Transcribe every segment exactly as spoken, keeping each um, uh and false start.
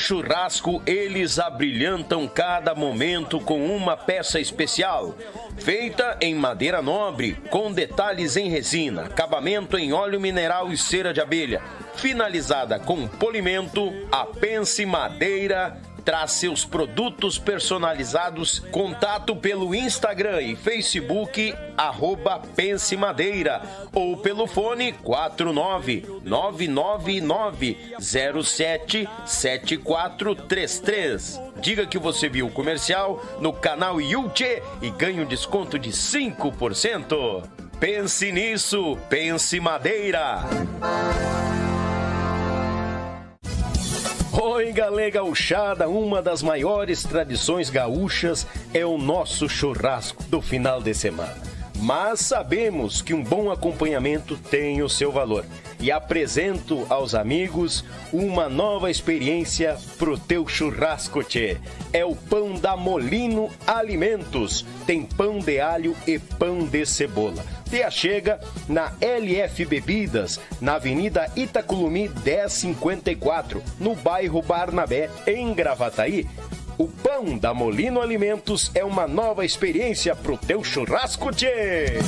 churrasco, eles abrilhantam cada momento com uma peça especial, feita em madeira nobre, com detalhes em resina, acabamento em óleo mineral e cera de abelha, finalizada com polimento. A Pense Madeira traz seus produtos personalizados. Contato pelo Instagram e Facebook, arroba Pense Madeira, ou pelo fone quatro nove nove nove nove zero sete sete quatro três três. Diga que você viu o comercial no canal YouTchê e ganhe um desconto de cinco por cento. Pense nisso, Pense Madeira. Oi, galera gauchada, uma das maiores tradições gaúchas é o nosso churrasco do final de semana. Mas sabemos que um bom acompanhamento tem o seu valor. E apresento aos amigos uma nova experiência pro teu churrasco, tchê. É o pão da Molino Alimentos. Tem pão de alho e pão de cebola. Te achega na L F Bebidas, na Avenida Itaculumi dez cinquenta e quatro, no bairro Barnabé, em Gravataí. O pão da Molino Alimentos é uma nova experiência pro teu churrasco, tchê!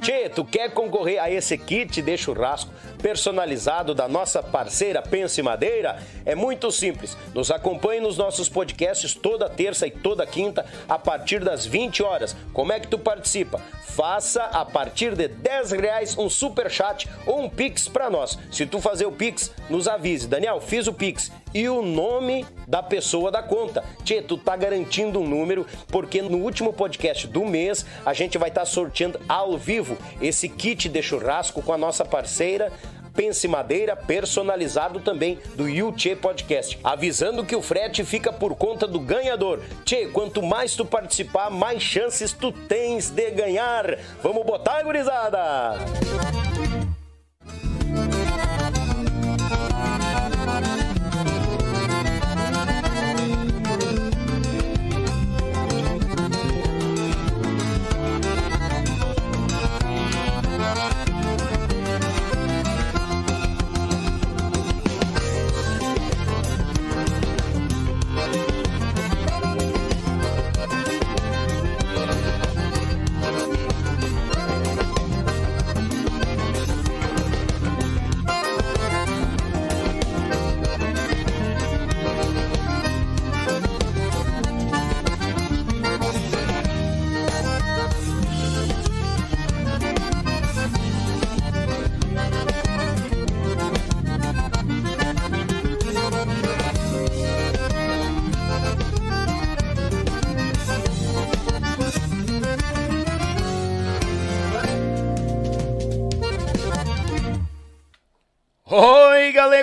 Tchê, tu quer concorrer a esse kit de churrasco personalizado da nossa parceira Pense Madeira? É muito simples. Nos acompanhe nos nossos podcasts toda terça e toda quinta a partir das vinte horas. Como é que tu participa? Faça a partir de dez reais um superchat ou um pix para nós. Se tu fazer o pix, nos avise. Daniel, fiz o pix. E o nome da pessoa da conta. Tchê, tu tá garantindo um número, porque no último podcast do mês a gente vai estar tá sorteando ao vivo esse kit de churrasco com a nossa parceira Pense Madeira, personalizado também do YouTchê Podcast. Avisando que o frete fica por conta do ganhador. Tchê, quanto mais tu participar, mais chances tu tens de ganhar. Vamos botar, gurizada!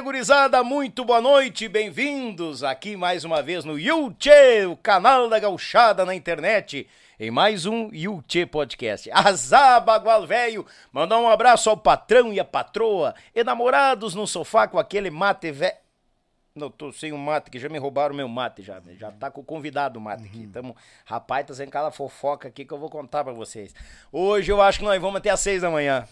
Gurizada, muito boa noite, bem-vindos aqui mais uma vez no YouTchê, o canal da gauchada na internet, em mais um YouTchê Podcast. Azá, bagual velho, mandar um abraço ao patrão e à patroa, e namorados no sofá com aquele mate velho. Não, tô sem o mate, que já me roubaram o meu mate, já, já tá com o convidado o mate uhum. aqui. Tamo, rapaz, tá sem aquela fofoca aqui que eu vou contar pra vocês. Hoje eu acho que nós vamos até às seis da manhã,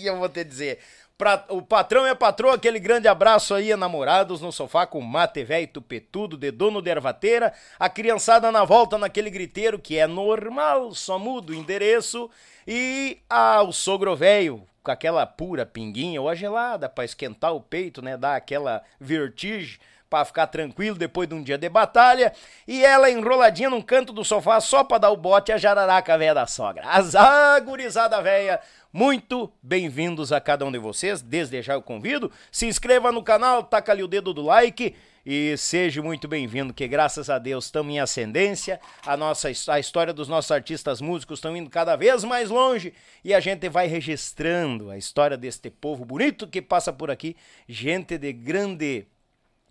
e eu vou te dizer... Pra, o patrão e a patroa, aquele grande abraço aí, namorados no sofá com mate velho tupetudo, de dono de ervateira, a criançada na volta naquele griteiro que é normal, só muda o endereço, e ah, o sogro velho com aquela pura pinguinha ou a gelada pra esquentar o peito, né, dar aquela vertigem pra ficar tranquilo depois de um dia de batalha, e ela enroladinha num canto do sofá só pra dar o bote a jararaca velha da sogra. Azar, gurizada velha! Muito bem-vindos a cada um de vocês, desde já eu convido, se inscreva no canal, taca ali o dedo do like e seja muito bem-vindo, que graças a Deus estamos em ascendência, a, nossa, a história dos nossos artistas músicos estão indo cada vez mais longe e a gente vai registrando a história deste povo bonito que passa por aqui, gente de grande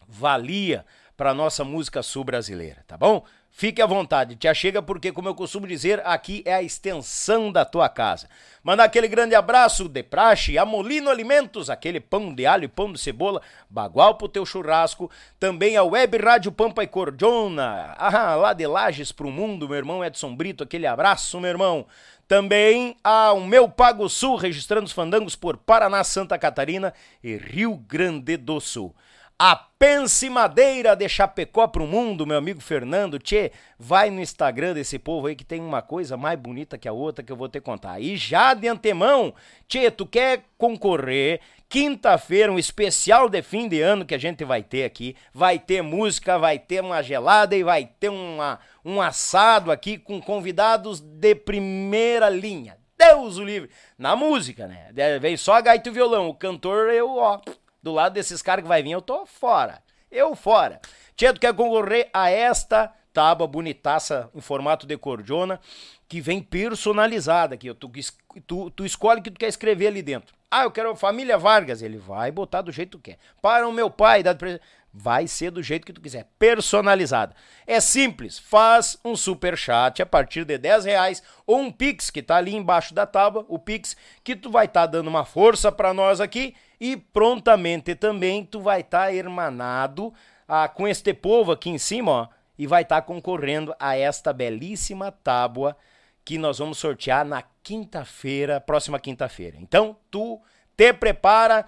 valia para nossa música sul-brasileira, tá bom? Fique à vontade, te achega porque, como eu costumo dizer, aqui é a extensão da tua casa. Mandar aquele grande abraço de praxe a Molino Alimentos, aquele pão de alho e pão de cebola, bagual pro teu churrasco. Também a Web Rádio Pampa e Cordeona, ah, lá de Lages pro mundo, meu irmão Edson Brito, aquele abraço, meu irmão. Também ao Meu Pago Sul, registrando os fandangos por Paraná, Santa Catarina e Rio Grande do Sul. A Pense Madeira de Chapecó pro mundo, meu amigo Fernando. Tchê, vai no Instagram desse povo aí que tem uma coisa mais bonita que a outra que eu vou te contar. E já de antemão, tchê, tu quer concorrer? Quinta-feira, um especial de fim de ano que a gente vai ter aqui. Vai ter música, vai ter uma gelada e vai ter uma, um assado aqui com convidados de primeira linha. Deus o livre! Na música, né? Vem só a gaita e o violão. O cantor, eu, ó... do lado desses caras que vai vir, eu tô fora. Eu fora. Tchê, tu quer concorrer a esta tábua bonitaça em formato de cordiona que vem personalizada aqui. Tu, tu, tu escolhe o que tu quer escrever ali dentro. Ah, eu quero Família Vargas. Ele vai botar do jeito que tu quer. Para o meu pai. Dá pra... Vai ser do jeito que tu quiser. Personalizada. É simples. Faz um superchat a partir de dez reais ou um pix que tá ali embaixo da tábua. O pix que tu vai estar dando uma força pra nós aqui. E prontamente também tu vai estar tá hermanado ah, com este povo aqui em cima, ó, e vai estar tá concorrendo a esta belíssima tábua que nós vamos sortear na quinta-feira, próxima quinta-feira. Então, tu te prepara,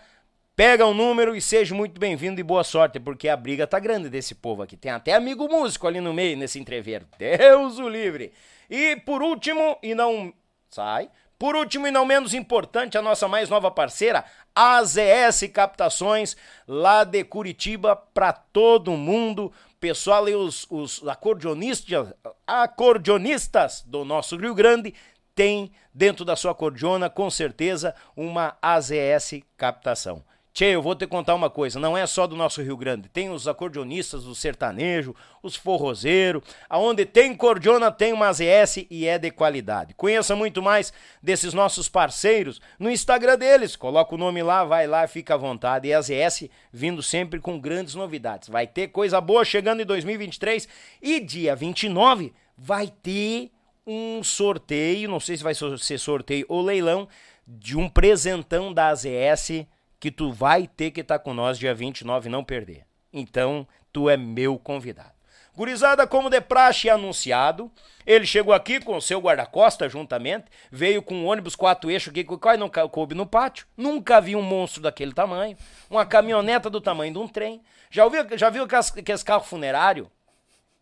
pega um número e seja muito bem-vindo e boa sorte, porque a briga tá grande desse povo aqui. Tem até amigo músico ali no meio, nesse entreveiro. Deus o livre! E por último, e não... Sai... Por último e não menos importante, a nossa mais nova parceira, A Z S Captações, lá de Curitiba, para todo mundo. Pessoal, os, os acordeonistas, acordeonistas do nosso Rio Grande tem dentro da sua acordeona, com certeza, uma A Z S Captação. Tchê, eu vou te contar uma coisa, não é só do nosso Rio Grande, tem os acordeonistas do sertanejo, os forrozeiros, aonde tem cordiona tem uma A Z S e é de qualidade. Conheça muito mais desses nossos parceiros no Instagram deles, coloca o nome lá, vai lá, fica à vontade. E a A Z S vindo sempre com grandes novidades, vai ter coisa boa chegando em dois mil e vinte e três e dia vinte e nove vai ter um sorteio, não sei se vai ser sorteio ou leilão, de um presentão da A Z S que tu vai ter que estar tá com nós dia vinte e nove, não perder. Então, tu é meu convidado. Gurizada, como de praxe anunciado, ele chegou aqui com o seu guarda-costa juntamente, veio com um ônibus quatro eixos que quase não coube no pátio, nunca vi um monstro daquele tamanho, uma caminhoneta do tamanho de um trem. Já ouviu, já viu que esse carro funerário?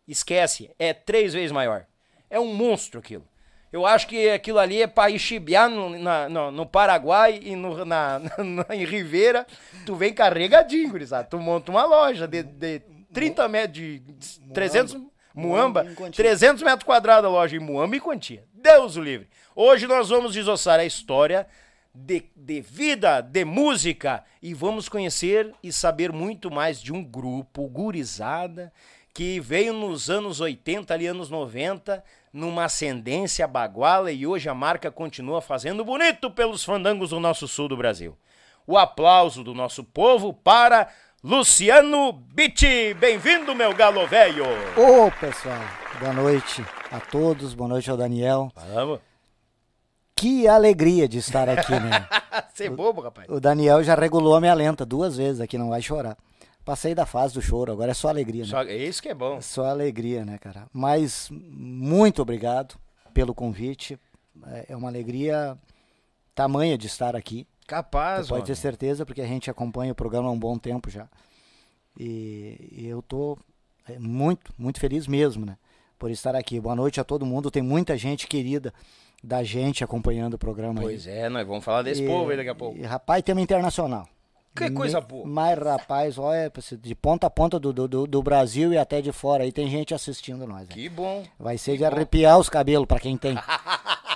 Esquece, é três vezes maior. É um monstro aquilo. Eu acho que aquilo ali é para ir chibiar no, na, no, no Paraguai e no, na, na, em Ribeira. Tu vem carregadinho, gurizada. Tu monta uma loja de, de trinta metros, de trezentos... Muamba, trezentos metros quadrados a loja em Muamba e Quantia. Deus o livre. Hoje nós vamos desossar a história de, de vida, de música. E vamos conhecer e saber muito mais de um grupo, gurizada, que veio nos anos oitenta, ali anos noventa... numa ascendência baguala e hoje a marca continua fazendo bonito pelos fandangos do nosso sul do Brasil. O aplauso do nosso povo para Luciano Biti. Bem-vindo, meu galo velho. Ô, pessoal, boa noite a todos, boa noite ao Daniel. Vamos. Que alegria de estar aqui, né? Você é bobo, rapaz. O Daniel já regulou a minha lenta duas vezes aqui, não vai chorar. Passei da fase do choro, agora é só alegria, né? Só, isso que é bom. É só alegria, né, cara? Mas muito obrigado pelo convite. É uma alegria tamanha de estar aqui. Capaz, pode ter certeza, porque a gente acompanha o programa há um bom tempo já. E, e eu tô muito, muito feliz mesmo, né? Por estar aqui. Boa noite a todo mundo. Tem muita gente querida da gente acompanhando o programa. Pois aí. É, nós vamos falar desse e, povo aí daqui a pouco. E, rapaz, tema internacional. Que coisa boa. Mas, rapaz, olha, de ponta a ponta do, do, do Brasil e até de fora, aí tem gente assistindo nós. Né? Que bom. Vai ser que de bom. Arrepiar os cabelos, pra quem tem.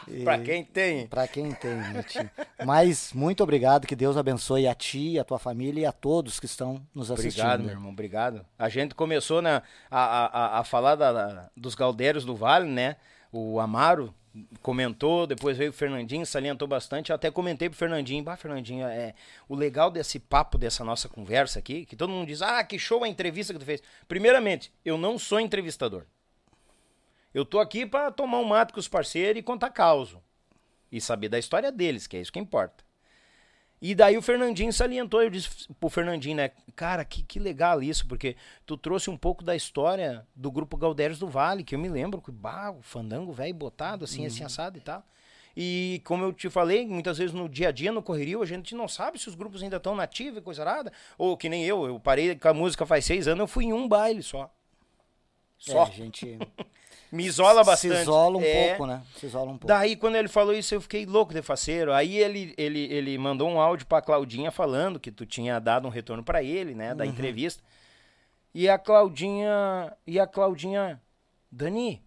e, pra quem tem. Pra quem tem, gente. Mas, muito obrigado, que Deus abençoe a ti, a tua família e a todos que estão nos assistindo. Obrigado, meu irmão, obrigado. A gente começou né, a, a, a falar da, da, dos Gaudérios do Vale, né? O Amaro, comentou, depois veio o Fernandinho, salientou bastante. Eu até comentei pro Fernandinho, bah, Fernandinho, é, o legal desse papo, dessa nossa conversa aqui, que todo mundo diz, ah, que show a entrevista que tu fez. Primeiramente, eu não sou entrevistador. Eu tô aqui pra tomar um mato com os parceiros e contar causo. E saber da história deles, que é isso que importa. E daí o Fernandinho salientou, eu disse pro Fernandinho, né, cara, que, que legal isso, porque tu trouxe um pouco da história do grupo Gaudérios do Vale, que eu me lembro, que bah, o fandango velho botado, assim, uhum. assim, assado e tal. E como eu te falei, muitas vezes no dia a dia, no correrio, a gente não sabe se os grupos ainda estão nativos e coisa nada, ou que nem eu, eu parei com a música faz seis anos, eu fui em um baile só. Só. É, a gente... Me isola bastante. Se isola um é. pouco, né? Se isola um pouco. Daí, quando ele falou isso, eu fiquei louco de faceiro. Aí ele, ele, ele mandou um áudio pra Claudinha falando que tu tinha dado um retorno pra ele, né? Da uhum. entrevista. E a Claudinha... E a Claudinha... Dani,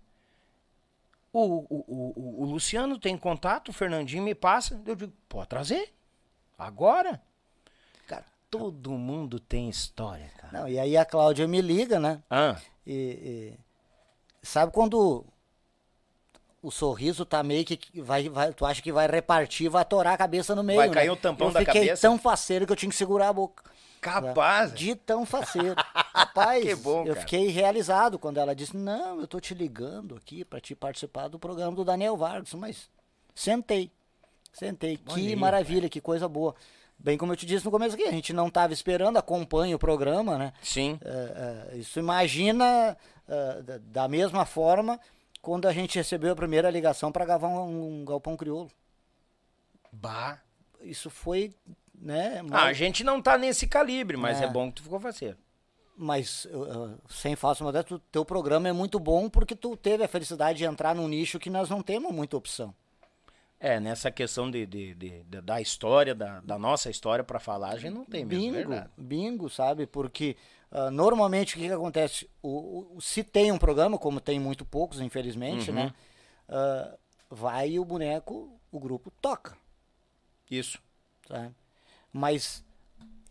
o, o, o, o Luciano tem contato, o Fernandinho me passa. Eu digo, pode trazer. Agora. Cara, todo mundo tem história, cara. Não, e aí a Cláudia me liga, né? Ah. E... e... Sabe quando o sorriso tá meio que vai, vai, tu acha que vai repartir, vai atorar a cabeça no meio, vai cair, né? O tampão da cabeça. Eu fiquei tão faceiro que eu tinha que segurar a boca. Capaz? Né? De tão faceiro. Rapaz, que bom, eu cara. Fiquei realizado quando ela disse, não, eu tô te ligando aqui para te participar do programa do Daniel Vargas, mas sentei, sentei, que, que maravilha, cara. Que coisa boa. Bem como eu te disse no começo aqui, a gente não estava esperando, acompanha o programa, né? Sim. Uh, uh, isso imagina, uh, da mesma forma, quando a gente recebeu a primeira ligação para gravar um, um Galpão Crioulo. Bah! Isso foi, né? Mas... Ah, a gente não tá nesse calibre, mas é, é bom que tu ficou faceiro. Mas, uh, sem falsa modéstia, o teu programa é muito bom porque tu teve a felicidade de entrar num nicho que nós não temos muita opção. É, nessa questão de, de, de, de, da história, da, da nossa história para falar, a gente não tem mesmo, bingo, verdade. Bingo, sabe? Porque uh, normalmente o que, que acontece? O, o, se tem um programa, como tem muito poucos, infelizmente, uhum. né? Uh, vai o boneco, o grupo toca. Isso. Sabe? Mas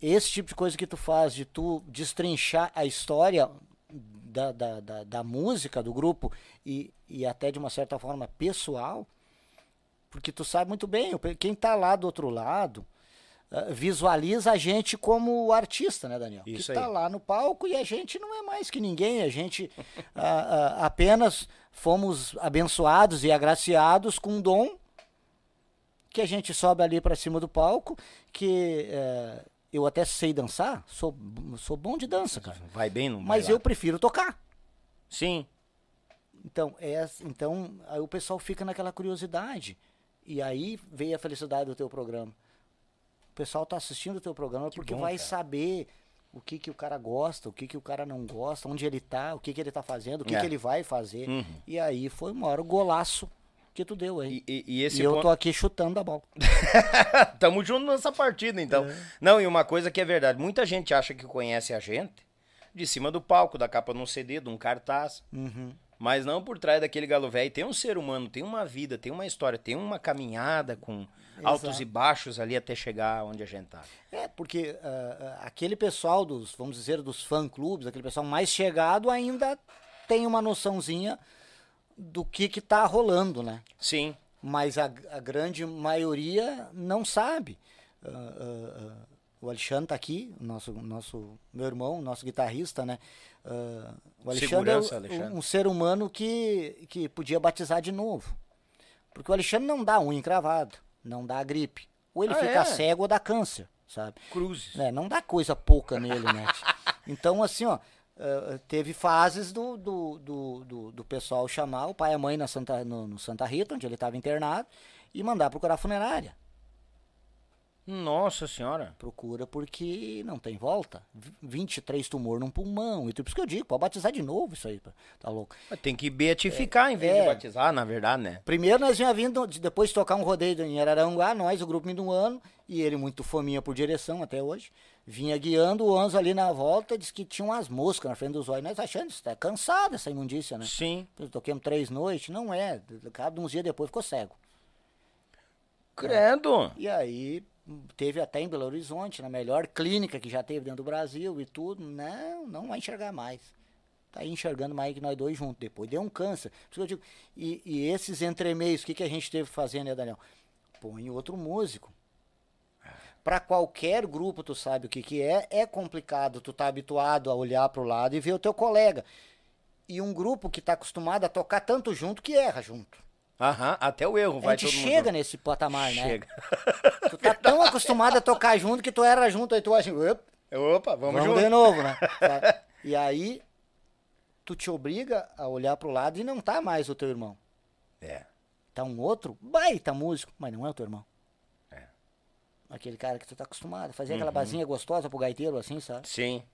esse tipo de coisa que tu faz, de tu destrinchar a história da, da, da, da música, do grupo, e, e até de uma certa forma pessoal... Porque tu sabe muito bem, quem tá lá do outro lado uh, visualiza a gente como artista, né, Daniel? Isso que tá aí. Lá no palco e a gente não é mais que ninguém, a gente uh, uh, apenas fomos abençoados e agraciados com um dom que a gente sobe ali para cima do palco, que uh, eu até sei dançar, sou, sou bom de dança, cara. Vai bem no Mas eu prefiro tocar. Sim. Então, é, então aí o pessoal fica naquela curiosidade. E aí veio a felicidade do teu programa. O pessoal tá assistindo o teu programa que porque bom, vai cara. Saber o que que o cara gosta, o que que o cara não gosta, onde ele tá, o que que ele tá fazendo, o que é. Que ele vai fazer. Uhum. E aí foi o maior golaço que tu deu aí. E, e, e, esse e eu ponto... tô aqui chutando a bola. Tamo junto nessa partida, então. É. Não, e uma coisa que é verdade, muita gente acha que conhece a gente de cima do palco, da capa num C D, de um cartaz. Uhum. Mas não por trás daquele galo velho. Tem um ser humano, tem uma vida, tem uma história, tem uma caminhada com Exato. Altos e baixos ali até chegar onde a gente tá. É, porque uh, aquele pessoal dos, vamos dizer, dos fã-clubes, aquele pessoal mais chegado ainda tem uma noçãozinha do que que tá rolando, né? Sim. Mas a, a grande maioria não sabe. Uh, uh, uh, o Alexandre tá aqui, nosso, nosso, meu irmão, nosso guitarrista, né? Uh, o Alexandre é um, um ser humano que, que podia batizar de novo. Porque o Alexandre não dá unha encravada, não dá gripe. Ou ele ah, fica é? cego ou dá câncer, sabe? Cruzes. É, não dá coisa pouca nele, né? Então, assim, ó, uh, teve fases do, do, do, do, do pessoal chamar o pai e a mãe na Santa, no, no Santa Rita, onde ele estava internado, e mandar procurar funerária. Nossa senhora. Procura porque não tem volta. vinte e três tumor num pulmão. E por isso que eu digo, pode batizar de novo isso aí. Tá louco. Tem que beatificar é, em vez é. de batizar, na verdade, né? Primeiro nós vinha vindo, depois de tocar um rodeio em Araranguá, nós, o grupo Minduano, e ele muito fominha por direção até hoje, vinha guiando o Anzo ali na volta, disse que tinha umas moscas na frente dos olhos. Nós achando isso, tá cansado essa imundícia, né? Sim. Toquemos três noites, não é. Cada uns dias depois ficou cego. Credo. É. E aí... Teve até em Belo Horizonte, na melhor clínica que já teve dentro do Brasil e tudo. Não, não vai enxergar mais. tá enxergando mais que nós dois juntos depois. Deu um câncer. Por isso que eu digo, e, e esses entremeios, o que, que a gente teve fazendo, né, Daniel? Põe outro músico. Para qualquer grupo, tu sabe o que, que é, é complicado, tu tá habituado a olhar pro lado e ver o teu colega. E um grupo que tá acostumado a tocar tanto junto que erra junto. Aham, até o erro vai todo mundo. A gente chega nesse patamar, né? Chega. Tu tá tão acostumado a tocar junto que tu erra junto, aí tu acha, opa, opa vamos, vamos junto. de novo, né? E aí, tu te obriga a olhar pro lado e não tá mais o teu irmão. É. Tá um outro baita músico, mas não é o teu irmão. É. Aquele cara que tu tá acostumado a fazer, uhum, aquela bazinha gostosa pro gaiteiro, assim, sabe? Sim.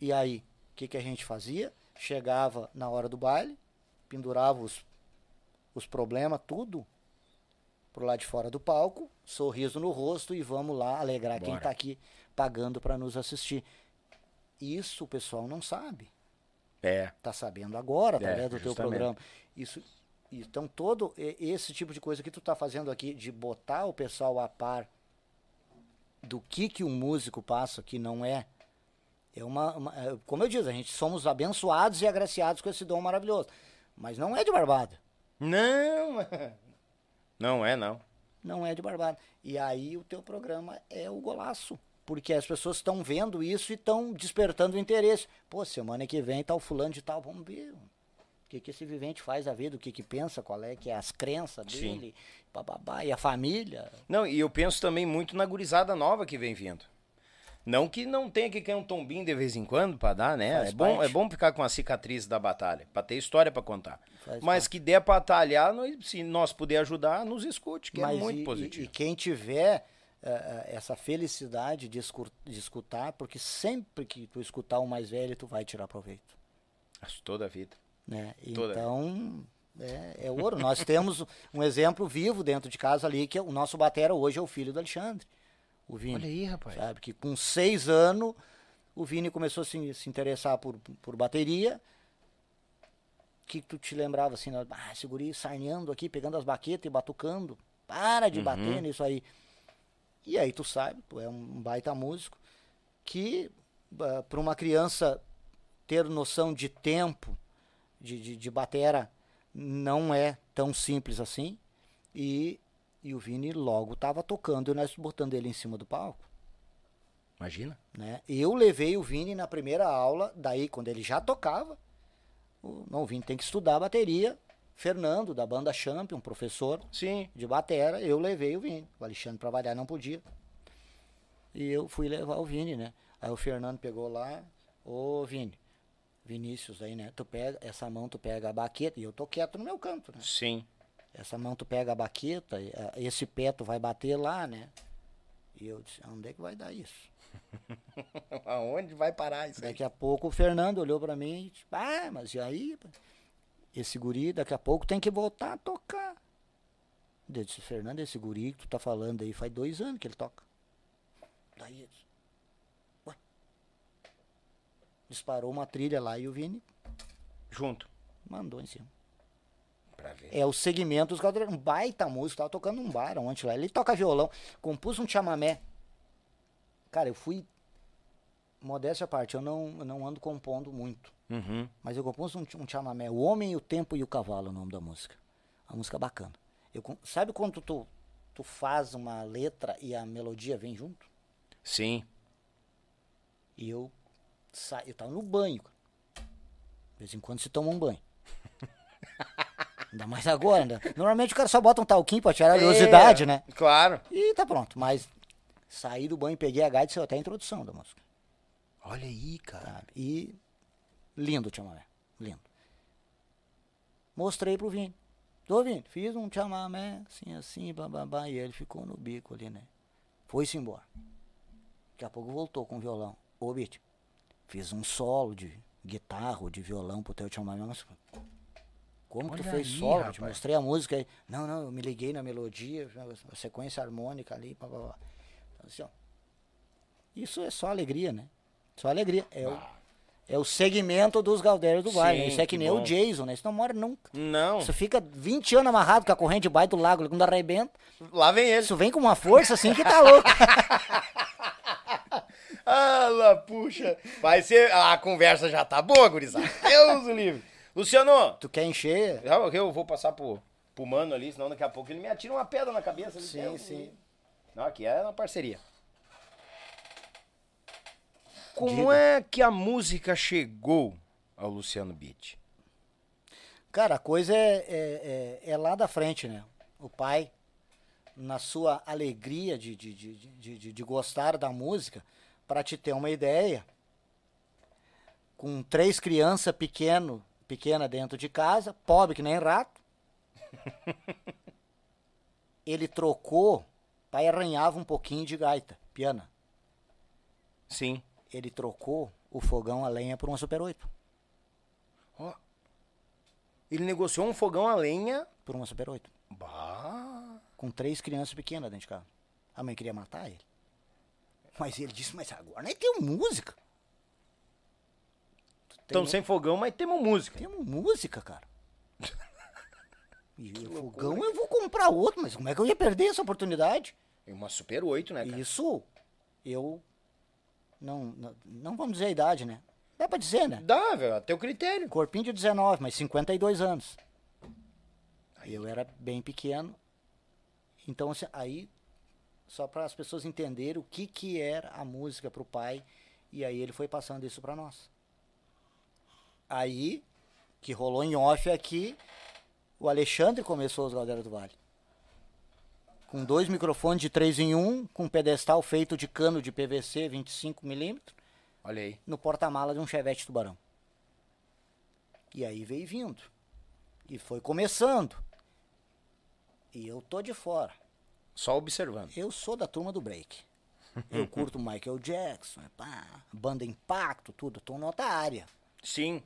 E aí, o que que a gente fazia? Chegava na hora do baile, pendurava os... os problemas, tudo, pro lado de fora do palco, sorriso no rosto e vamos lá alegrar Bora. quem tá aqui pagando para nos assistir. Isso o pessoal não sabe. É. Tá sabendo agora, através é, do teu programa. Isso, então, todo esse tipo de coisa que tu tá fazendo aqui, de botar o pessoal a par do que que um músico passa, que não é... é uma, uma, como eu disse, a gente somos abençoados e agraciados com esse dom maravilhoso. Mas não é de barbada. Não, não é não. Não é de barbada. E aí o teu programa é o golaço, porque as pessoas estão vendo isso e estão despertando o interesse. Pô, semana que vem tá o fulano de tal, vamos ver o que que esse vivente faz a vida, o que que pensa, qual é que é as crenças dele, bababá, e a família. Não, e eu penso também muito na gurizada nova que vem vindo. Não que não tenha que cair um tombinho de vez em quando pra dar, né? Faz é bom, é bom ficar com a cicatriz da batalha, pra ter história pra contar. Faz Mas parte. que der pra atalhar, nós, se nós puder ajudar, nos escute, que Mas é muito e, positivo. E quem tiver uh, essa felicidade de, escu de escutar, porque sempre que tu escutar o mais velho, tu vai tirar proveito. Toda a vida. Né? Toda então... Vida. É, é ouro. Nós temos um exemplo vivo dentro de casa ali, que é o nosso batera hoje é o filho do Alexandre. O Vini, olha aí, rapaz. Sabe que com seis anos o Vini começou a se, se interessar por, por bateria. O que tu te lembrava assim? Ah, esse guri sarneando aqui, pegando as baquetas e batucando. Para de uhum. bater nisso aí. E aí tu sabe, tu é um baita músico, que uh, para uma criança ter noção de tempo, de, de, de batera, não é tão simples assim. E... E o Vini logo estava tocando e nós botando ele em cima do palco. Imagina. Né? Eu levei o Vini na primeira aula, daí quando ele já tocava, o, não, o Vini tem que estudar a bateria. Fernando, da banda Champion, professor Sim. de batera, eu levei o Vini. O Alexandre para variar não podia. E eu fui levar o Vini, né? Aí o Fernando pegou lá, ô Vini, Vinícius aí, né? Tu pega, essa mão tu pega a baqueta, e eu tô quieto no meu canto, né? Sim. Essa mão tu pega a baqueta, esse pé tu vai bater lá, né? E eu disse, onde é que vai dar isso? Aonde vai parar isso aí? Daqui a pouco o Fernando olhou pra mim e disse, ah, mas e aí? Esse guri daqui a pouco tem que voltar a tocar. Eu disse, Fernando, esse guri que tu tá falando aí faz dois anos que ele toca. Daí eu disse, ué. Disparou uma trilha lá e o Vini... Junto. Mandou em cima. É o segmento dos Gaudérios. Um baita músico, tava tocando num bar ontem lá. Ele toca violão, compôs um chamamé. Cara, eu fui. Modéstia à parte, eu não, eu não ando compondo muito. Uhum. Mas eu compus um, um chamamé. O Homem, o Tempo e o Cavalo é o nome da música. A música bacana. Eu, sabe quando tu, tu faz uma letra e a melodia vem junto? Sim. E eu, sa, eu tava no banho. De vez em quando se toma um banho. Ainda mais agora, né? Normalmente o cara só bota um talquinho pra tirar a oleosidade, é, né? Claro. E tá pronto. Mas saí do banho, peguei a gaita e saiu até a introdução da música. Olha aí, cara. Sabe? E lindo o chamamé. Lindo. Mostrei pro Vini. Tô, Vini, fiz um chamamé, assim, assim, bababá. E ele ficou no bico ali, né? Foi-se embora. Daqui a pouco voltou com o violão. Ô, Bit, fiz um solo de guitarra ou de violão pro teu chamamé, mas... Como Olha tu fez aí, solo, rapaz. Te mostrei a música aí. Não, não, eu me liguei na melodia, a sequência harmônica ali, blá, blá, blá. Então, assim, ó. Isso é só alegria, né? Só alegria. É, ah. o, é o segmento dos Gaudérios do Vale. Sim, né? Isso é que, que nem bom. o Jason, né? Isso não mora nunca. Não. Isso fica vinte anos amarrado com a corrente debaixo do lago, quando arrebenta. Lá vem ele. Isso vem com uma força assim que tá louco. Ah, lá, puxa. Vai ser... A conversa já tá boa, gurizada. Deus do livre. Luciano. Tu quer encher? Eu, eu vou passar pro, pro mano ali, senão daqui a pouco ele me atira uma pedra na cabeça. Sim, Deus, sim. Ele... Não, aqui é uma parceria. Como Diga. é que a música chegou ao Luciano Biti? Cara, a coisa é, é, é, é lá da frente, né? O pai, na sua alegria de, de, de, de, de, de gostar da música, para te ter uma ideia, com três crianças pequenas pequena dentro de casa, pobre que nem rato, ele trocou, o pai arranhava um pouquinho de gaita, piana. Sim. Ele trocou o fogão a lenha por uma Super oito. Oh. Ele negociou um fogão a lenha... Por uma Super oito. Bah. Com três crianças pequenas dentro de casa. A mãe queria matar ele. Mas ele disse, mas agora nem tem música. Estamos sem fogão, mas temos música. Temos música, cara. E o fogão eu vou comprar outro, mas como é que eu ia perder essa oportunidade? É uma Super oito, né, cara? Isso, eu... Não, não, não vamos dizer a idade, né? Dá pra dizer, né? Dá, velho, até o critério. Corpinho de dezenove, mas cinquenta e dois anos. Aí eu era bem pequeno. Então, assim, aí, só para as pessoas entenderem o que que era a música pro pai. E aí ele foi passando isso pra nós. Aí, que rolou em off aqui, o Alexandre começou os Gaudérios do Vale. Com dois microfones de três em um, com um pedestal feito de cano de P V C vinte e cinco milímetros. Olha aí. No porta-mala de um Chevette Tubarão. E aí veio vindo. E foi começando. E eu tô de fora. Só observando. Eu sou da turma do break. Eu curto Michael Jackson, pá, banda Impacto, tudo. Tô nota área. Sim.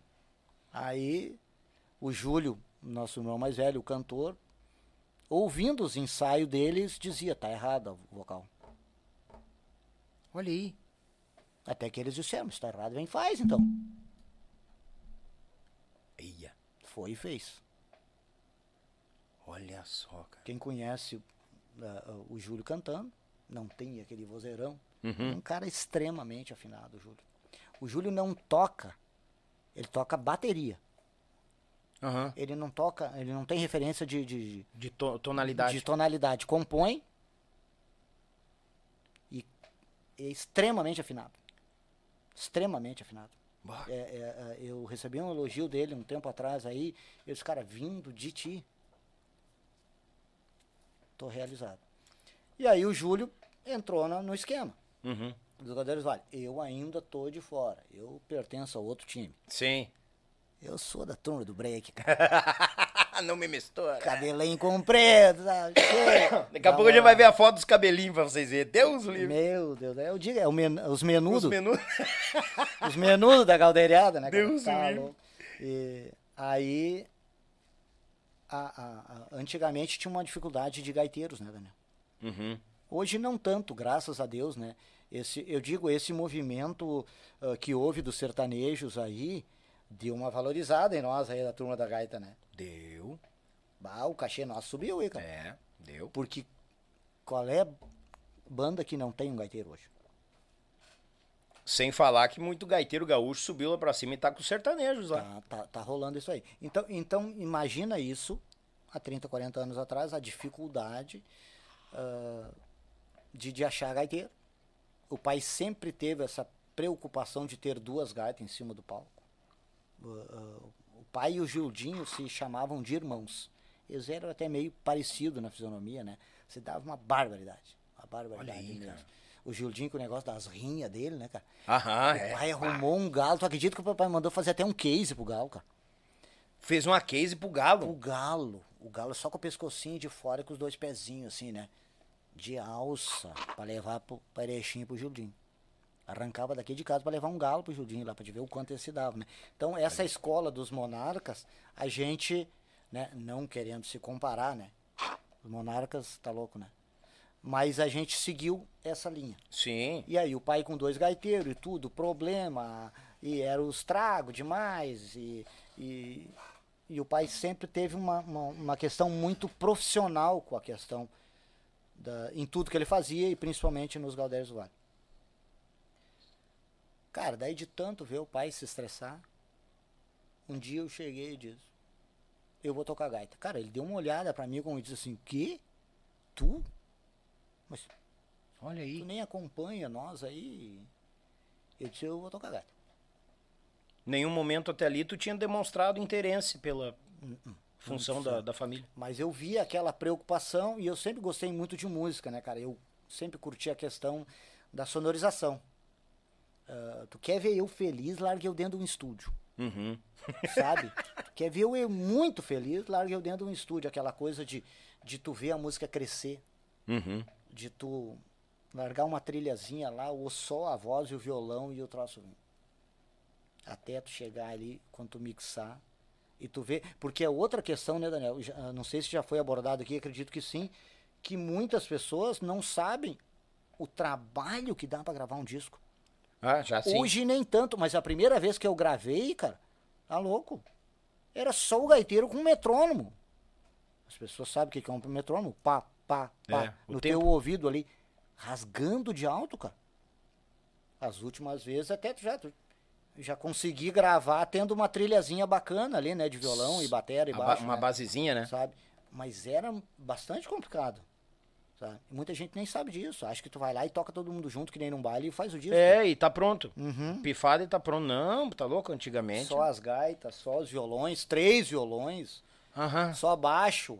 Aí o Júlio, nosso irmão mais velho, o cantor, ouvindo os ensaios deles, dizia, tá errado o vocal. Olha aí. Até que eles disseram, se tá errado, vem faz, então. Eia. Foi e fez. Olha só, cara. Quem conhece uh, o Júlio cantando, não tem aquele vozeirão. Uhum. É um cara extremamente afinado, o Júlio. O Júlio não toca, ele toca bateria. Uhum. Ele não toca, ele não tem referência de... De, de to, tonalidade. De tonalidade. Compõe e é extremamente afinado. Extremamente afinado. É, é, eu recebi um elogio dele um tempo atrás aí. Eu disse, cara, vindo de ti, tô realizado. E aí o Júlio entrou no, no esquema. Uhum. Dos Gaudérios do Vale. Eu ainda tô de fora. Eu pertenço a outro time. Sim. Eu sou da turma do break, cara. Não me mistura. Cabelinho comprido, sabe? Daqui a pouco a gente vai ver a foto dos cabelinhos pra vocês verem. Deus livre. Meu Deus, eu digo, é o men os menudos. Os menudos. Os menudos da galdeirada, né? Deus livre. E aí, a, a, a, antigamente tinha uma dificuldade de gaiteiros, né, Daniel? Uhum. Hoje não tanto, graças a Deus, né? Esse, eu digo, esse movimento uh, que houve dos sertanejos aí, deu uma valorizada em nós aí da turma da gaita, né? Deu. Bah, o cachê nosso subiu aí, cara. É, deu. Porque qual é banda que não tem um gaiteiro hoje? Sem falar que muito gaiteiro gaúcho subiu lá pra cima e tá com os sertanejos lá. Tá, tá, tá rolando isso aí. Então, então imagina isso, há trinta, quarenta anos atrás, a dificuldade uh, de, de achar gaiteiro. O pai sempre teve essa preocupação de ter duas gaitas em cima do palco. Uh, uh, o pai e o Gildinho se chamavam de irmãos. Eles eram até meio parecidos na fisionomia, né? Você dava uma barbaridade. Uma barbaridade aí, mesmo. Cara. O Gildinho com o negócio das rinhas dele, né, cara? Aham, o pai é, arrumou pá. um galo. Tu acredita que o papai mandou fazer até um case pro galo, cara? Fez uma case pro galo? Pro galo. O galo só com o pescocinho de fora e com os dois pezinhos, assim, né? De alça, pra levar pro erechim pro Gildinho. Arrancava daqui de casa para levar um galo pro Judinho lá, para te ver o quanto ele se dava, né? Então, essa escola dos monarcas, a gente, né, não querendo se comparar, né? Os monarcas, tá louco, né? Mas a gente seguiu essa linha. Sim. E aí, o pai com dois gaiteiros e tudo, problema, e era os tragos demais, e, e, e o pai sempre teve uma, uma, uma questão muito profissional com a questão da, em tudo que ele fazia, e principalmente nos Gaudérios do Vale. Cara, daí de tanto ver o pai se estressar, um dia eu cheguei e disse, eu vou tocar gaita. Cara, ele deu uma olhada pra mim como disse assim, que? Tu? Mas olha aí. Tu nem acompanha nós aí. Eu disse, eu vou tocar gaita. Nenhum momento até ali tu tinha demonstrado interesse pela uh-uh. função da, da família. Mas eu vi aquela preocupação e eu sempre gostei muito de música, né, cara? Eu sempre curti a questão da sonorização. Uh, tu quer ver eu feliz, larga eu dentro de um estúdio. Uhum. Sabe? Quer ver eu muito feliz, larga eu dentro de um estúdio. Aquela coisa de, de tu ver a música crescer. Uhum. De tu largar uma trilhazinha lá, ou só a voz e o violão e o troço. Até tu chegar ali, quando tu mixar, e tu vê... Porque é outra questão, né, Daniel? Já, não sei se já foi abordado aqui, acredito que sim, que muitas pessoas não sabem o trabalho que dá pra gravar um disco. Ah, já sim. Hoje nem tanto, mas a primeira vez que eu gravei, cara, tá louco? Era só o gaiteiro com um metrônomo. As pessoas sabem o que é um metrônomo? Pá, pá, pá. É, no tempo. Teu ouvido ali, rasgando de alto, cara. As últimas vezes até tu já... Tu, já consegui gravar tendo uma trilhazinha bacana ali, né? De violão e batera e baixo. Uma né? basezinha, né? Sabe? Mas era bastante complicado. Sabe? Muita gente nem sabe disso. Acha que tu vai lá e toca todo mundo junto, que nem num baile, e faz o disco. É, e tá pronto. Uhum. Pifada e tá pronto. Não, tá louco? Antigamente. Só né? as gaitas, só os violões, três violões. Uhum. Só baixo,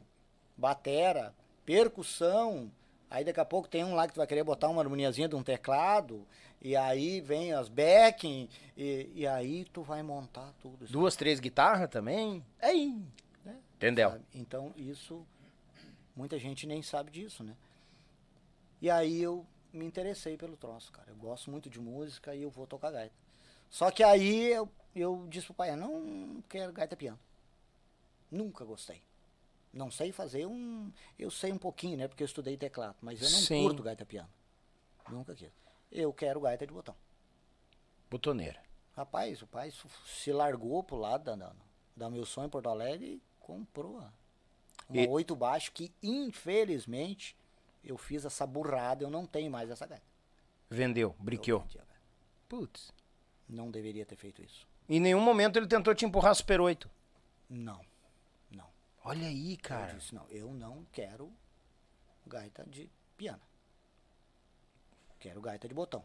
batera, percussão. Aí daqui a pouco tem um lá que tu vai querer botar uma harmoniazinha de um teclado, e aí vem as backing, e, e aí tu vai montar tudo. Sabe? Duas, três guitarras também? Aí, né? Entendeu? Sabe? Então isso, muita gente nem sabe disso, né? E aí eu me interessei pelo troço, cara. Eu gosto muito de música e eu vou tocar gaita. Só que aí eu, eu disse pro pai, não quero gaita piano. Nunca gostei. Não sei fazer um... Eu sei um pouquinho, né? Porque eu estudei teclado. Mas eu não Sim. curto gaita piano. Nunca quis. Eu quero gaita de botão. Botoneira. Rapaz, o pai se largou pro lado da, da, da meu sonho em Porto Alegre e comprou uma e... oito baixo que, infelizmente, eu fiz essa burrada. Eu não tenho mais essa gaita. Vendeu, briqueou. Putz. Não deveria ter feito isso. Em nenhum momento ele tentou te empurrar Super oito? Não. Olha aí, cara. Eu disse, não, eu não quero gaita de piano. Quero gaita de botão.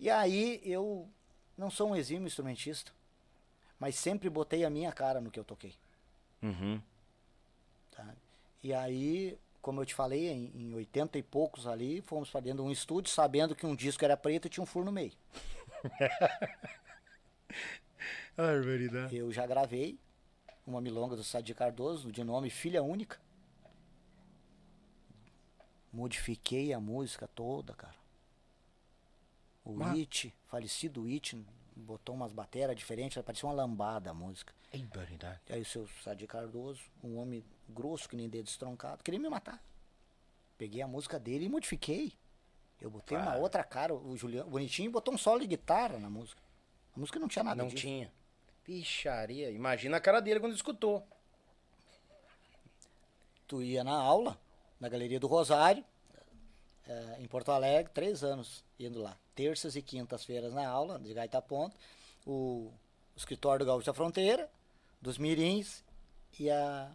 E aí, eu não sou um exímio instrumentista, mas sempre botei a minha cara no que eu toquei. Uhum. Tá? E aí, como eu te falei, em, em oitenta e poucos ali, fomos pra dentro de um estúdio, sabendo que um disco era preto e tinha um furo no meio. Eu já gravei uma milonga do Sade de Cardoso, de nome Filha Única. Modifiquei a música toda, cara. O ah. It, falecido It, botou umas bateras diferentes, parecia uma lambada a música. É verdade. Aí o seu Sade de Cardoso, um homem grosso, que nem dedo estroncado, queria me matar. Peguei a música dele e modifiquei. Eu botei ah. uma outra cara, o Juliano Bonitinho botou um solo de guitarra na música. A música não tinha nada Não disso. tinha. Pixaria, imagina a cara dele quando escutou. Tu ia na aula, na Galeria do Rosário, é, em Porto Alegre, três anos indo lá. Terças e quintas-feiras na aula, de gaita ponto, o, o escritório do Gaúcho da Fronteira, dos Mirins e a,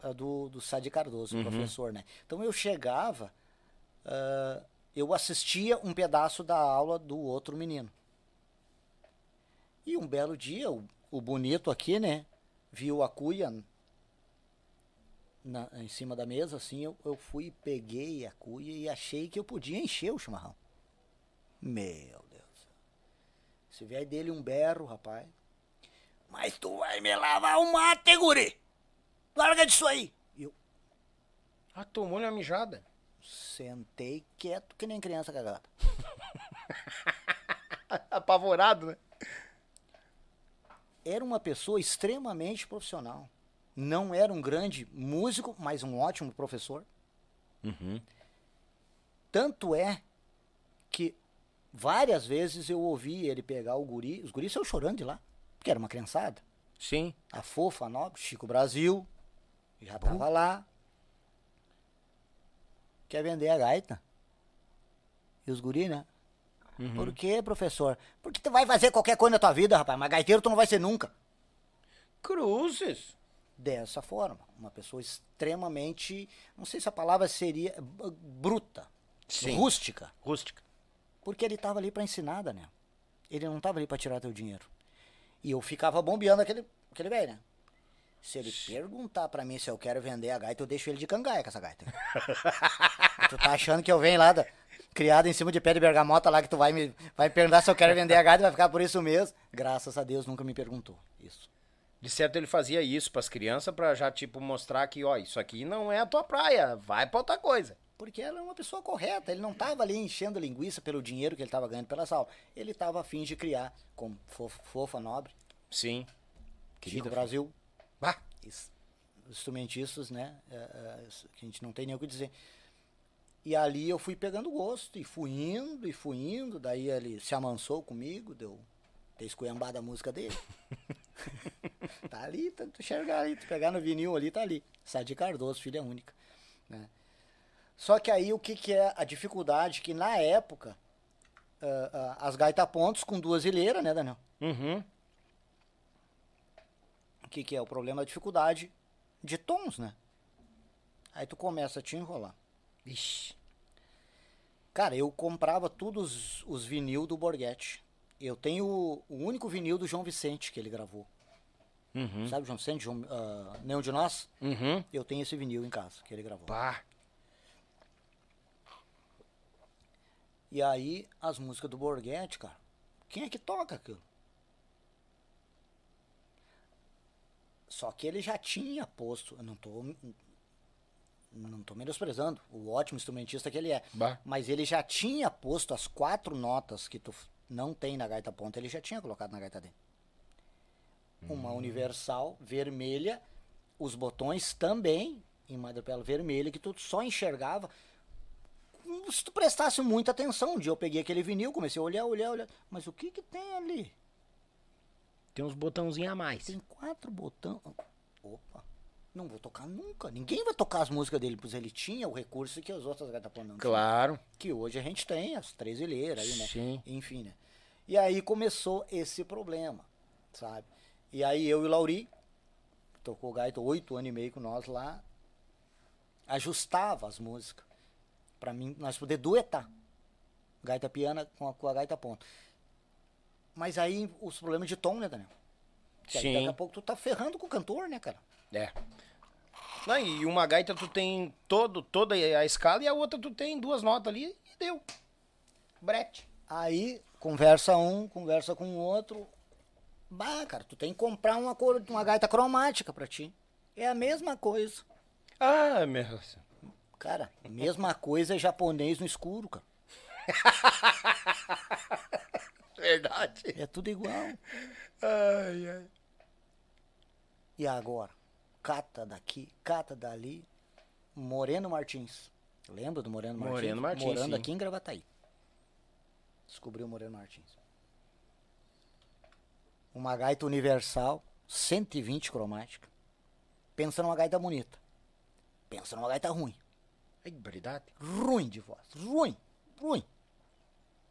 a do, do Sade Cardoso, uhum. o professor, né? Então eu chegava, uh, eu assistia um pedaço da aula do outro menino. E um belo dia, o, o bonito aqui, né, viu a cuia na, em cima da mesa, assim, eu, eu fui, peguei a cuia e achei que eu podia encher o chimarrão. Meu Deus. Se vier dele um berro, rapaz. Mas tu vai me lavar o mate, guri. Larga disso aí. Eu... Ah, tomou uma mijada. Sentei quieto que nem criança cagada. Apavorado, né? Era uma pessoa extremamente profissional. Não era um grande músico, mas um ótimo professor. Uhum. Tanto é que várias vezes eu ouvi ele pegar o guri. Os guris saiu chorando de lá, porque era uma criançada. Sim. A fofa, a nobre, Chico Brasil, já estava uhum. lá. Quer vender a gaita? E os guris, né? Uhum. Por quê, professor? Porque tu vai fazer qualquer coisa na tua vida, rapaz, mas gaiteiro tu não vai ser nunca. Cruzes. Dessa forma, uma pessoa extremamente, não sei se a palavra seria, bruta, Sim. rústica. Rústica. Porque ele estava ali para ensinar, Daniel. Ele não estava ali para tirar teu dinheiro. E eu ficava bombeando aquele, aquele velho, né? Se ele perguntar pra mim se eu quero vender a gaita, eu deixo ele de cangaia com essa gaita. Tu tá achando que eu venho lá, da, criado em cima de pé de bergamota lá, que tu vai me, vai me perguntar se eu quero vender a gaita, vai ficar por isso mesmo? Graças a Deus, nunca me perguntou isso. De certo, ele fazia isso pras crianças pra já, tipo, mostrar que, ó, isso aqui não é a tua praia, vai pra outra coisa. Porque ela é uma pessoa correta, ele não tava ali enchendo linguiça pelo dinheiro que ele tava ganhando pela sala. Ele tava a fim de criar, como fofa, fofa nobre. Sim. Querido Chico Brasil. Bah. Instrumentistas, né? É, é, que a gente não tem nem o que dizer. E ali eu fui pegando gosto, e fui indo, e fui indo. Daí ele se amansou comigo, deu ter esculhambado a música dele. Tá ali, tá, tu enxergar ali, tu pegar no vinil ali, tá ali. Sadi Cardoso, filha única. Né? Só que aí o que, que é a dificuldade? Que na época, uh, uh, as gaita pontos com duas ilheiras, né, Daniel? Uhum. O que, que é o problema? A dificuldade de tons, né? Aí tu começa a te enrolar. Ixi. Cara, eu comprava todos os, os vinil do Borghetti. Eu tenho o, o único vinil do João Vicente que ele gravou. Uhum. Sabe o João Vicente? João, uh, Nenhum de Nós? Uhum. Eu tenho esse vinil em casa que ele gravou. Pá. E aí, as músicas do Borghetti, cara. Quem é que toca aquilo? Só que ele já tinha posto, eu não tô, não tô menosprezando o ótimo instrumentista que ele é, bah. Mas ele já tinha posto as quatro notas que tu não tem na gaita ponta, ele já tinha colocado na gaita dele. Hum. Uma universal vermelha, os botões também em madrepela vermelha, que tu só enxergava, se tu prestasse muita atenção. Um dia eu peguei aquele vinil, comecei a olhar, olhar, olhar, mas o que que tem ali? Tem uns botãozinhos a mais. Tem quatro botões. Opa, não vou tocar nunca. Ninguém vai tocar as músicas dele, pois ele tinha o recurso que as outras gaita pontos não tinham. Claro. Que hoje a gente tem, as três ilheiras aí, né? Sim. Enfim, né? E aí começou esse problema, sabe? E aí eu e o Lauri, que tocou gaita oito anos e meio com nós lá, ajustava as músicas pra mim, nós poder duetar gaita piana com a, com a gaita ponto. Mas aí os problemas de tom, né, Daniel? Que Sim. Aí, daqui a pouco tu tá ferrando com o cantor, né, cara? É. Não, e uma gaita tu tem todo, toda a escala e a outra tu tem duas notas ali e deu. Brete. Aí conversa um, conversa com o outro. Bah, cara, tu tem que comprar uma, cor, uma gaita cromática pra ti. É a mesma coisa. Ah, meu... Cara, mesma coisa é japonês no escuro, cara. Verdade. É tudo igual. Ai, ai. E agora? Cata daqui, cata dali. Moreno Martins. Lembra do Moreno Martins? Moreno Martins, Morando sim. Aqui em Gravataí. Descobriu o Moreno Martins. Uma gaita universal, cento e vinte cromática. Pensa numa gaita bonita. Pensa numa gaita ruim. É verdade. Ruim de voz. Ruim. Ruim.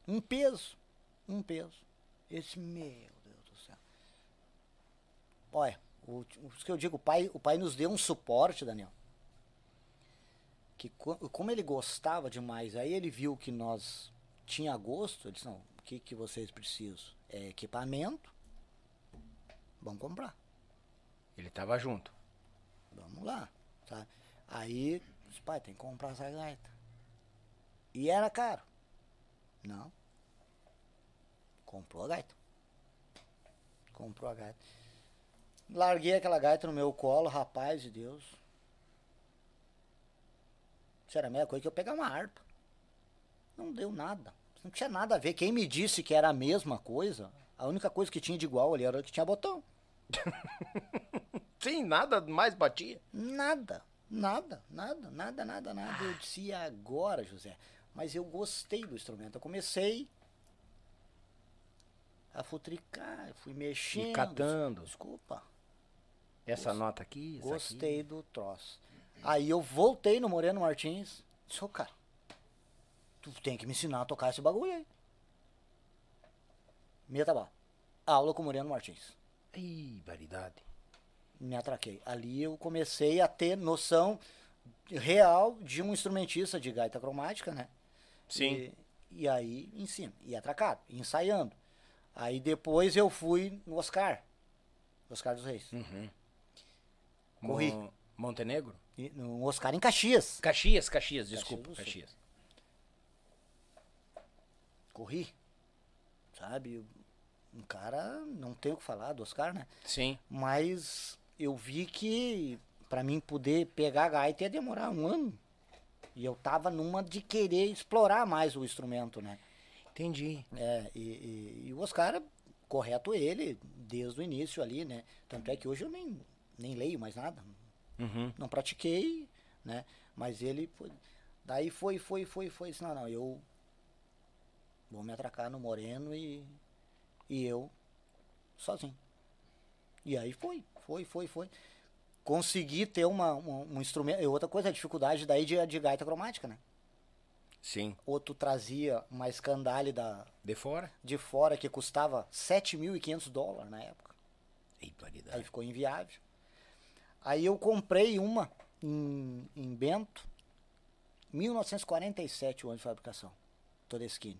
Um peso. Um peso. Esse, meu Deus do céu. Olha, o, o que eu digo, o pai, o pai nos deu um suporte, Daniel. Que como ele gostava demais, aí ele viu que nós tinha gosto, ele disse, não, o que, que vocês precisam? É equipamento, vamos comprar. Ele tava junto. Vamos lá, tá? Aí, disse, pai, tem que comprar essa gaita. E era caro. Não. Comprou a gaita. Comprou a gaita. Larguei aquela gaita no meu colo, rapaz de Deus. Isso era a mesma coisa que eu pegar uma harpa. Não deu nada. Não tinha nada a ver. Quem me disse que era a mesma coisa, a única coisa que tinha de igual ali era que tinha botão. Sim, nada mais batia. Nada, nada, nada, nada, nada, nada. Eu disse agora, José. Mas eu gostei do instrumento. Eu comecei a futricar, fui mexendo. E catando. Desculpa. Essa Gost... nota aqui, essa Gostei aqui. do troço. Aí eu voltei no Moreno Martins. Disse, ô, cara, tu tem que me ensinar a tocar esse bagulho aí. Metabá. Aula com Moreno Martins. Ih, variedade. Me atraquei. Ali eu comecei a ter noção real de um instrumentista de gaita cromática, né? Sim. E, e aí, ensino. E atracado, ensaiando. Aí depois eu fui no Oscar. Oscar dos Reis. Uhum. Corri. Mo- Montenegro? E, no Oscar em Caxias. Caxias, Caxias, desculpa. Caxias. Caxias. Corri. Sabe? Um cara, não tem o que falar do Oscar, né? Sim. Mas eu vi que pra mim poder pegar a gaita ia demorar um ano. E eu tava numa de querer explorar mais o instrumento, né? Entendi. É, e, e, e o Oscar, correto ele, desde o início ali, né? Tanto é que hoje eu nem, nem leio mais nada. Uhum. Não pratiquei, né? Mas ele foi... Daí foi, foi, foi, foi. Disse, não, não, eu vou me atracar no Moreno e... E eu, sozinho. E aí foi, foi, foi, foi. Consegui ter uma, uma, um instrumento... Outra coisa, a dificuldade daí de, de gaita cromática, né? Sim. Ou tu trazia uma escandale da... De fora? De fora, que custava sete mil e quinhentos dólares na época. E aí ficou inviável. Aí eu comprei uma em, em Bento, mil novecentos e quarenta e sete, o ano de fabricação. Todeschini.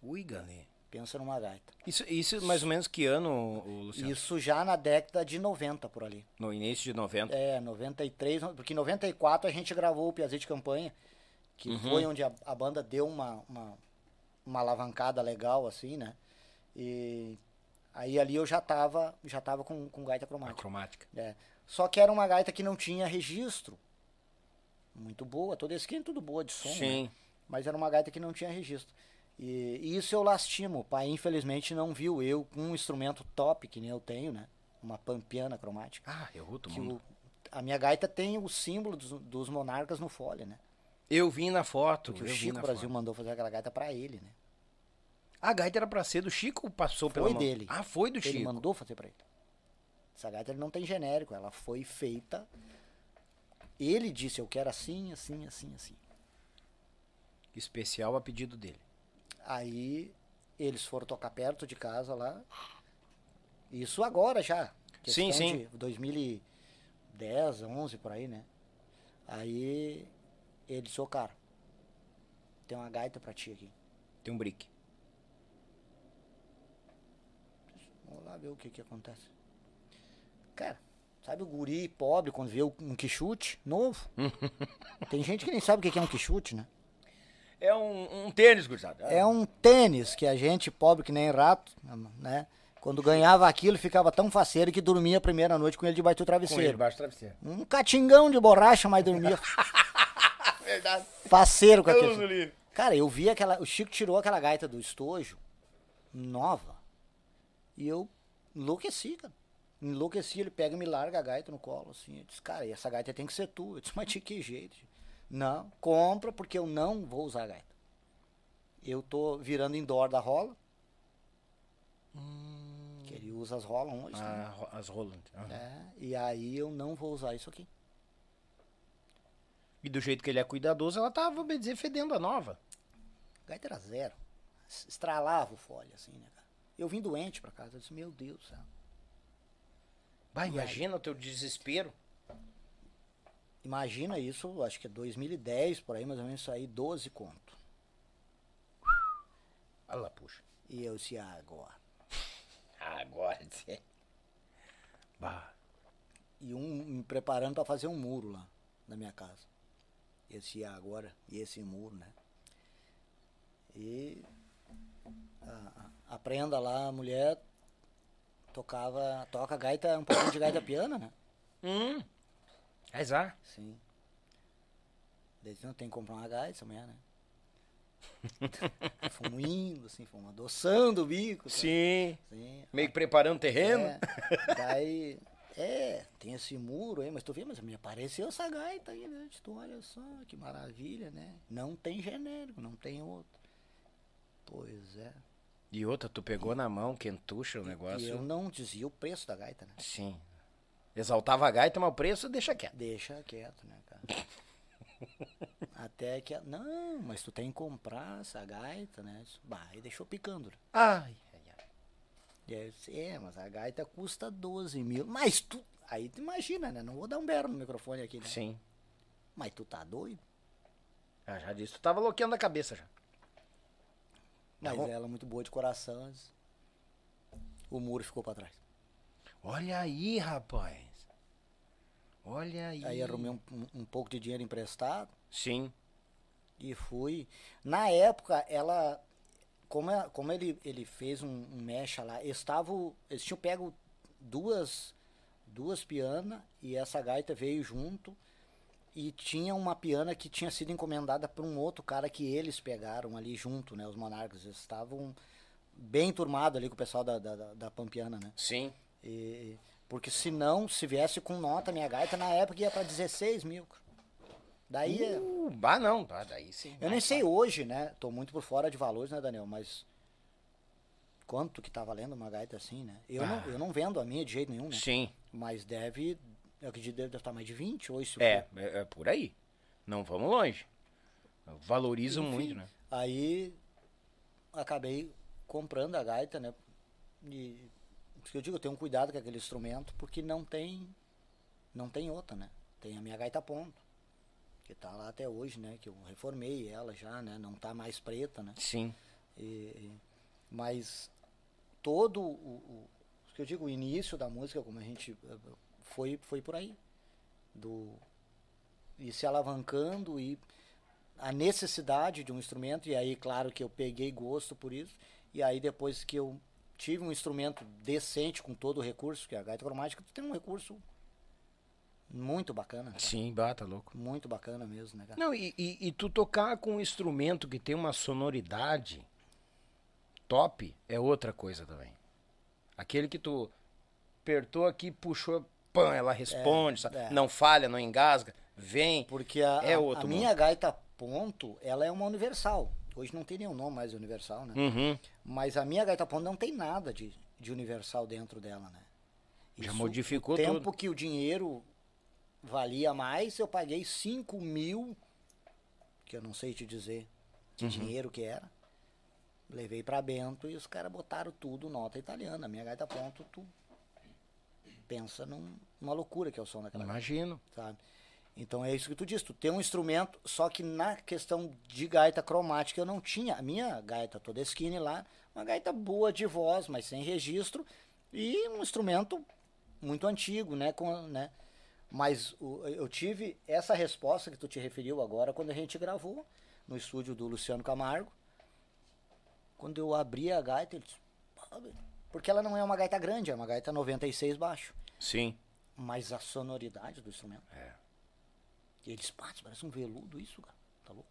Ui, galera. Pensa numa gaita. Isso, isso mais ou menos que ano, Luciano? Isso já na década de noventa, por ali. No início de noventa? É, noventa e três, porque em noventa e quatro a gente gravou o Piazete de Campanha, que uhum. foi onde a, a banda deu uma, uma, uma alavancada legal, assim, né? E aí ali eu já tava, já tava com, com gaita cromática. A cromática. É. Só que era uma gaita que não tinha registro. Muito boa, toda esquina tudo boa de som. Sim. Né? Mas era uma gaita que não tinha registro. E, e isso eu lastimo, o pai infelizmente não viu eu com um instrumento top que nem eu tenho, né? Uma pampiana cromática. Ah, eu ruto muito. A minha gaita tem o símbolo dos, dos monarcas no fole, né? Eu vi na foto. Porque eu o Chico Brasil foto. Mandou fazer aquela gaita pra ele, né? A gaita era pra ser do Chico ou passou foi pela dele. Mão? Ah, foi do ele Chico. Ele mandou fazer pra ele. Essa gaita ele não tem genérico, ela foi feita... Ele disse, eu quero assim, assim, assim, assim. Especial a pedido dele. Aí eles foram tocar perto de casa lá. Isso agora já. Sim, sim. dois mil e dez, onze, por aí, né? Aí ele disse, ô cara, tem uma gaita pra ti aqui. Tem um brick. Vamos lá ver o que que acontece. Cara, sabe o guri pobre quando vê um quixute novo? Tem gente que nem sabe o que é um quixute, né? É um, um tênis, gurizada. É um tênis que a gente, pobre que nem rato, né? Quando ganhava aquilo, ficava tão faceiro que dormia a primeira noite com ele debaixo do travesseiro. Com ele debaixo do travesseiro. Um catingão de borracha, mas dormia. Verdade. Faceiro com aquilo. Cara, eu vi aquela... O Chico tirou aquela gaita do estojo, nova, e eu enlouqueci, cara. Enlouqueci, ele pega e me larga a gaita no colo, assim. Eu disse, cara, essa gaita tem que ser tua. Eu disse, mas de que jeito, gente? Não, compra porque eu não vou usar a gaita. Eu tô virando indoor da rola. Hum. Que ele usa as Roland hoje. Ah, né? As Roland. Ah. É, e aí eu não vou usar isso aqui. E do jeito que ele é cuidadoso, ela tava, vou dizer, fedendo a nova. A gaita era zero. Estralava o fole, assim, né, cara? Eu vim doente pra casa. Eu disse, meu Deus do céu. Vai, imagina aí o teu desespero. Imagina isso, acho que é dois mil e dez, por aí mais ou menos, isso aí, doze conto. Olha lá, puxa. E eu disse, ah, agora. Agora, disse. Bah. E um me preparando pra fazer um muro lá, na minha casa. Eu disse, ah, agora, e esse muro, né? E a, a prenda lá, a mulher tocava, toca gaita, um pouquinho de gaita piana, né? Hum. Gaita? Sim. Desde não tem que comprar uma gaita essa manhã, né? Fomos indo, assim, fomos adoçando o bico. Sim. Assim. Meio que preparando o terreno. É. Daí, é, tem esse muro aí, mas tu vê, mas me apareceu essa gaita aí, né? Tu olha só, que maravilha, né? Não tem genérico, não tem outro. Pois é. E outra, tu pegou e, na mão, quentucha o negócio. E eu não dizia o preço da gaita, né? Sim. Exaltava a gaita, mas o preço deixa quieto. Deixa quieto, né, cara? Até que... Não, mas tu tem que comprar essa gaita, né? Bah, e deixou picando. Ai, ai, ai. Deve ser, mas a gaita custa doze mil. Mas tu... Aí tu imagina, né? Não vou dar um berro no microfone aqui, né? Sim. Mas tu tá doido? Eu já disse, tu tava bloqueando a cabeça já. Mas tá, ela é muito boa de coração. O muro ficou pra trás. Olha aí, rapaz. Olha aí. Aí arrumei um, um pouco de dinheiro emprestado. Sim. E fui. Na época, ela... Como, ela, como ele, ele fez um, um mecha lá, eles, tavam, eles tinham pego duas, duas pianas e essa gaita veio junto e tinha uma piana que tinha sido encomendada por um outro cara que eles pegaram ali junto, né? Os Monarcas, eles estavam bem turmados ali com o pessoal da, da, da, da Pampiana, né? Sim. E, porque se não, se viesse com nota, minha gaita na época ia pra dezesseis mil, cara. Daí... Uh, bah, não. Ah, daí sim. Eu nem sei tá. Hoje, né? Tô muito por fora de valores, né, Daniel? Mas quanto que tá valendo uma gaita assim, né? Eu, ah. não, eu não vendo a minha de jeito nenhum, né? Sim. Mas deve... Eu acredito que deve estar mais de vinte hoje. Se é, é, é por aí. Não vamos longe. Valorizam muito, né? Aí acabei comprando a gaita, né? E... Porque eu digo, eu tenho um cuidado com aquele instrumento, porque não tem... Não tem outra, né? Tem a minha gaita ponto. Que tá lá até hoje, né? Que eu reformei ela já, né? Não tá mais preta, né? Sim. E, e, mas todo o, o... que eu digo, o início da música, como a gente... Foi, foi por aí. Do, e se alavancando e a necessidade de um instrumento. E aí, claro que eu peguei gosto por isso. E aí, depois que eu tive um instrumento decente com todo o recurso, que é a gaita cromática, tu tem um recurso... Muito bacana. Cara. Sim, bata, louco. Muito bacana mesmo, né, cara? Não, e, e, e tu tocar com um instrumento que tem uma sonoridade top é outra coisa também. Aquele que tu apertou aqui, puxou, pã, ela responde, é, é. não falha, não engasga, vem. Porque a, é outro a minha mundo. Gaita ponto, ela é uma universal. Hoje não tem nenhum nome mais universal, né? Uhum. Mas a minha gaita ponto não tem nada de, de universal dentro dela, né? Isso, já modificou tudo. O tempo tudo. Que o dinheiro... Valia mais, eu paguei cinco mil, que eu não sei te dizer que uhum. dinheiro que era. Levei pra Bento e os caras botaram tudo, nota italiana. Minha gaita ponto, tu pensa num, numa loucura que é o som daquela. Imagino. Gaita, sabe? Então é isso que tu disse, tu tem um instrumento, só que na questão de gaita cromática eu não tinha. A minha gaita toda skinny lá, uma gaita boa de voz, mas sem registro, e um instrumento muito antigo, né? Com, né? Mas eu tive essa resposta que tu te referiu agora quando a gente gravou no estúdio do Luciano Camargo. Quando eu abri a gaita, ele disse, porque ela não é uma gaita grande, é uma gaita noventa e seis baixo. Sim. Mas a sonoridade do instrumento. É. E ele disse, pá, parece um veludo isso, cara. Tá louco?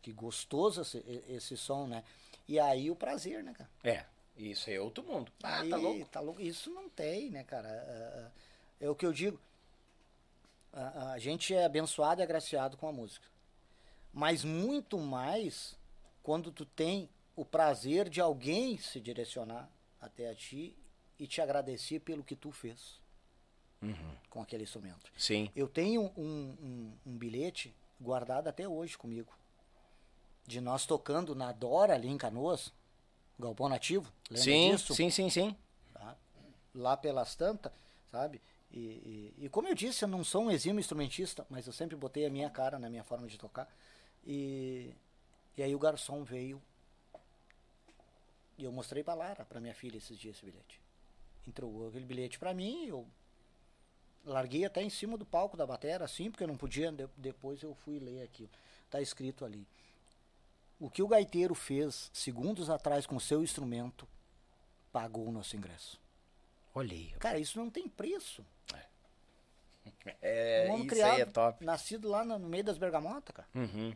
Que gostoso esse, esse som, né? E aí o prazer, né, cara? É, isso é outro mundo. Ah, e, tá louco? Tá louco. Isso não tem, né, cara? É o que eu digo. A, a gente é abençoado e agraciado com a música. Mas muito mais quando tu tem o prazer de alguém se direcionar até a ti e te agradecer pelo que tu fez uhum. com aquele instrumento. Sim. Eu tenho um, um, um bilhete guardado até hoje comigo, de nós tocando na Dora ali em Canoas, Galpão Nativo. Lembra sim, disso? Sim, sim, sim. Tá? Lá pelas tantas, sabe? E, e, e como eu disse, eu não sou um exímio instrumentista, mas eu sempre botei a minha cara na minha forma de tocar. E, e aí o garçom veio e eu mostrei pra Lara, pra minha filha, esses dias esse bilhete. Entregou aquele bilhete pra mim, eu larguei até em cima do palco da bateria, assim, porque eu não podia, de, depois eu fui ler aquilo. Tá escrito ali. O que o gaiteiro fez segundos atrás com o seu instrumento, pagou o nosso ingresso. Olhei. Cara, isso não tem preço. É, um homem isso criado, aí é top. Nascido lá no meio das bergamotas, cara. Uhum.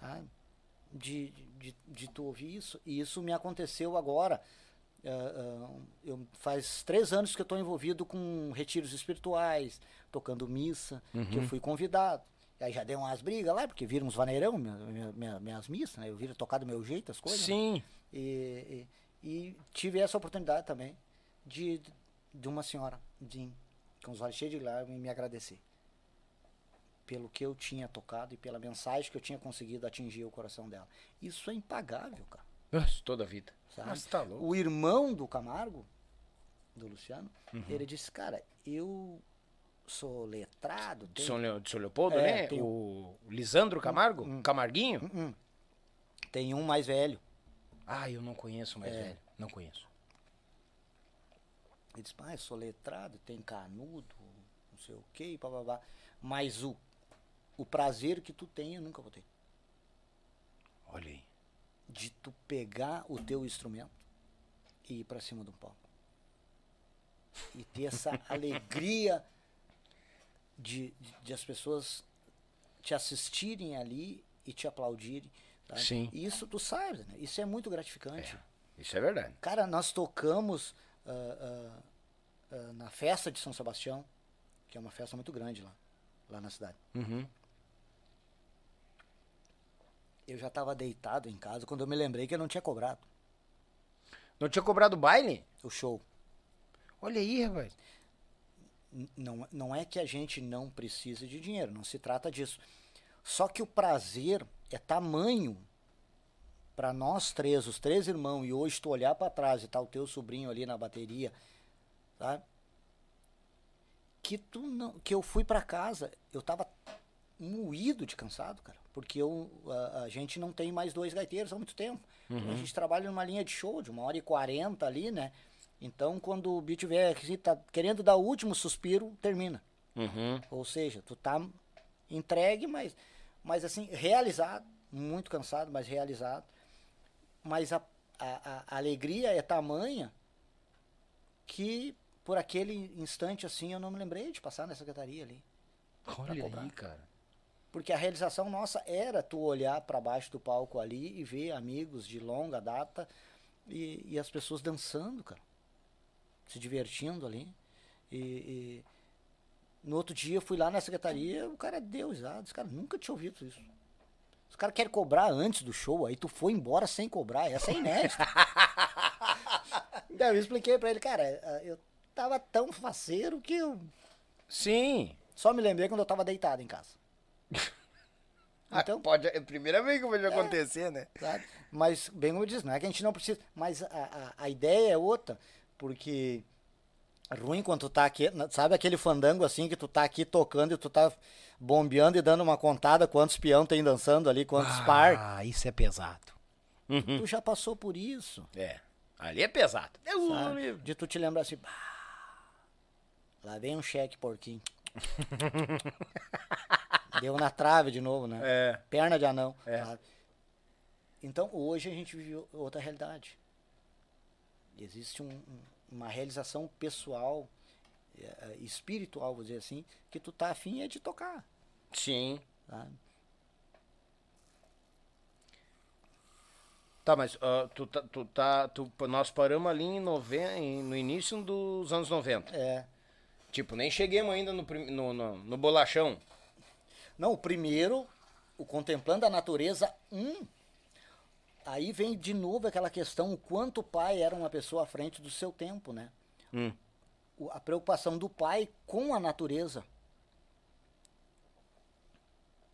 Ah, de, de, de tu ouvir isso. E isso me aconteceu agora. Uh, uh, eu, faz três anos que eu tô envolvido com retiros espirituais, tocando missa, uhum. que eu fui convidado. E aí já deu umas brigas lá, porque viram uns vaneirão, minha, minha, minha, minhas missas, né? Eu viro tocar do meu jeito as coisas. Sim. Né? E, e, e tive essa oportunidade também. De, de uma senhora de, com os olhos cheios de lágrimas e me agradecer pelo que eu tinha tocado e pela mensagem que eu tinha conseguido atingir o coração dela. Isso é impagável, cara. Nossa, toda a vida. Sabe? Mas tá louco. O irmão do Camargo, do Luciano, uhum. ele disse, cara, eu sou letrado. Tenho... São, Leo, São Leopoldo, é, né? Tenho... O Lisandro Camargo? Uhum. Camarguinho? Uhum. Tem um mais velho. Ah, eu não conheço o mais é. velho. Não conheço. Ele disse, ah, eu sou letrado, tem canudo, não sei o quê, bababá. Mas o, o prazer que tu tem, eu nunca vou ter. Olha aí. De tu pegar o teu instrumento e ir pra cima de um palco. E ter essa alegria de, de, de as pessoas te assistirem ali e te aplaudirem. Tá? Sim. E isso tu sabe, né? Isso é muito gratificante. É. Isso é verdade. Cara, nós tocamos uh, uh, uh, na festa de São Sebastião, que é uma festa muito grande lá, lá na cidade. Uhum. Eu já estava deitado em casa quando eu me lembrei que eu não tinha cobrado. Não tinha cobrado o baile? O show. Olha aí, rapaz. Não, não é que a gente não precisa de dinheiro, não se trata disso. Só que o prazer é tamanho para nós três, os três irmãos, e hoje tu olhar para trás e tá o teu sobrinho ali na bateria, sabe? Que, tu não, que eu fui para casa, eu tava moído de cansado, cara. Porque eu, a, a gente não tem mais dois gaiteiros há muito tempo. Uhum. A gente trabalha numa linha de show de uma hora e quarenta ali, né? Então, quando o beat vier, que tá querendo dar o último suspiro, termina. Uhum. Ou seja, tu tá entregue, mas, mas assim, realizado. Muito cansado, mas realizado. Mas a, a, a alegria é tamanha que por aquele instante, assim, eu não me lembrei de passar na secretaria ali. Olha aí, cara. Porque a realização nossa era tu olhar para baixo do palco ali e ver amigos de longa data e, e as pessoas dançando, cara. Se divertindo ali. E, e no outro dia eu fui lá na secretaria, o cara deu risada. Os caras nunca tinham ouvido isso. Os caras querem cobrar antes do show, aí tu foi embora sem cobrar. Essa é inédita. Então, eu expliquei pra ele, cara, eu tava tão faceiro que eu... Sim. Só me lembrei quando eu tava deitado em casa. Então, ah, pode, é a primeira vez que pode é, acontecer, né? Sabe? Mas, bem como eu disse, não é que a gente não precisa. Mas a, a, a ideia é outra, porque é ruim quando tu tá aqui, sabe aquele fandango assim que tu tá aqui tocando e tu tá bombeando e dando uma contada quantos peão tem dançando ali, quantos ah, par. Ah, isso é pesado. Uhum. Tu já passou por isso. É, ali é pesado. Sabe? De tu te lembrar assim, lá vem um cheque porquinho. Deu na trave de novo, né? É. Perna de anão. É. Sabe? Então, hoje a gente vive outra realidade. Existe um, um, uma realização pessoal, espiritual, vou dizer assim, que tu tá afim é de tocar. Sim. Sabe? Tá, mas uh, tu, tu, tá, tu, nós paramos ali em noven... no início dos anos noventa. É. Tipo, nem cheguemos ainda no, prim... no, no, no bolachão. Não, o primeiro, o Contemplando a Natureza um, aí vem de novo aquela questão, o quanto o pai era uma pessoa à frente do seu tempo, né? Hum. O, a preocupação do pai com a natureza.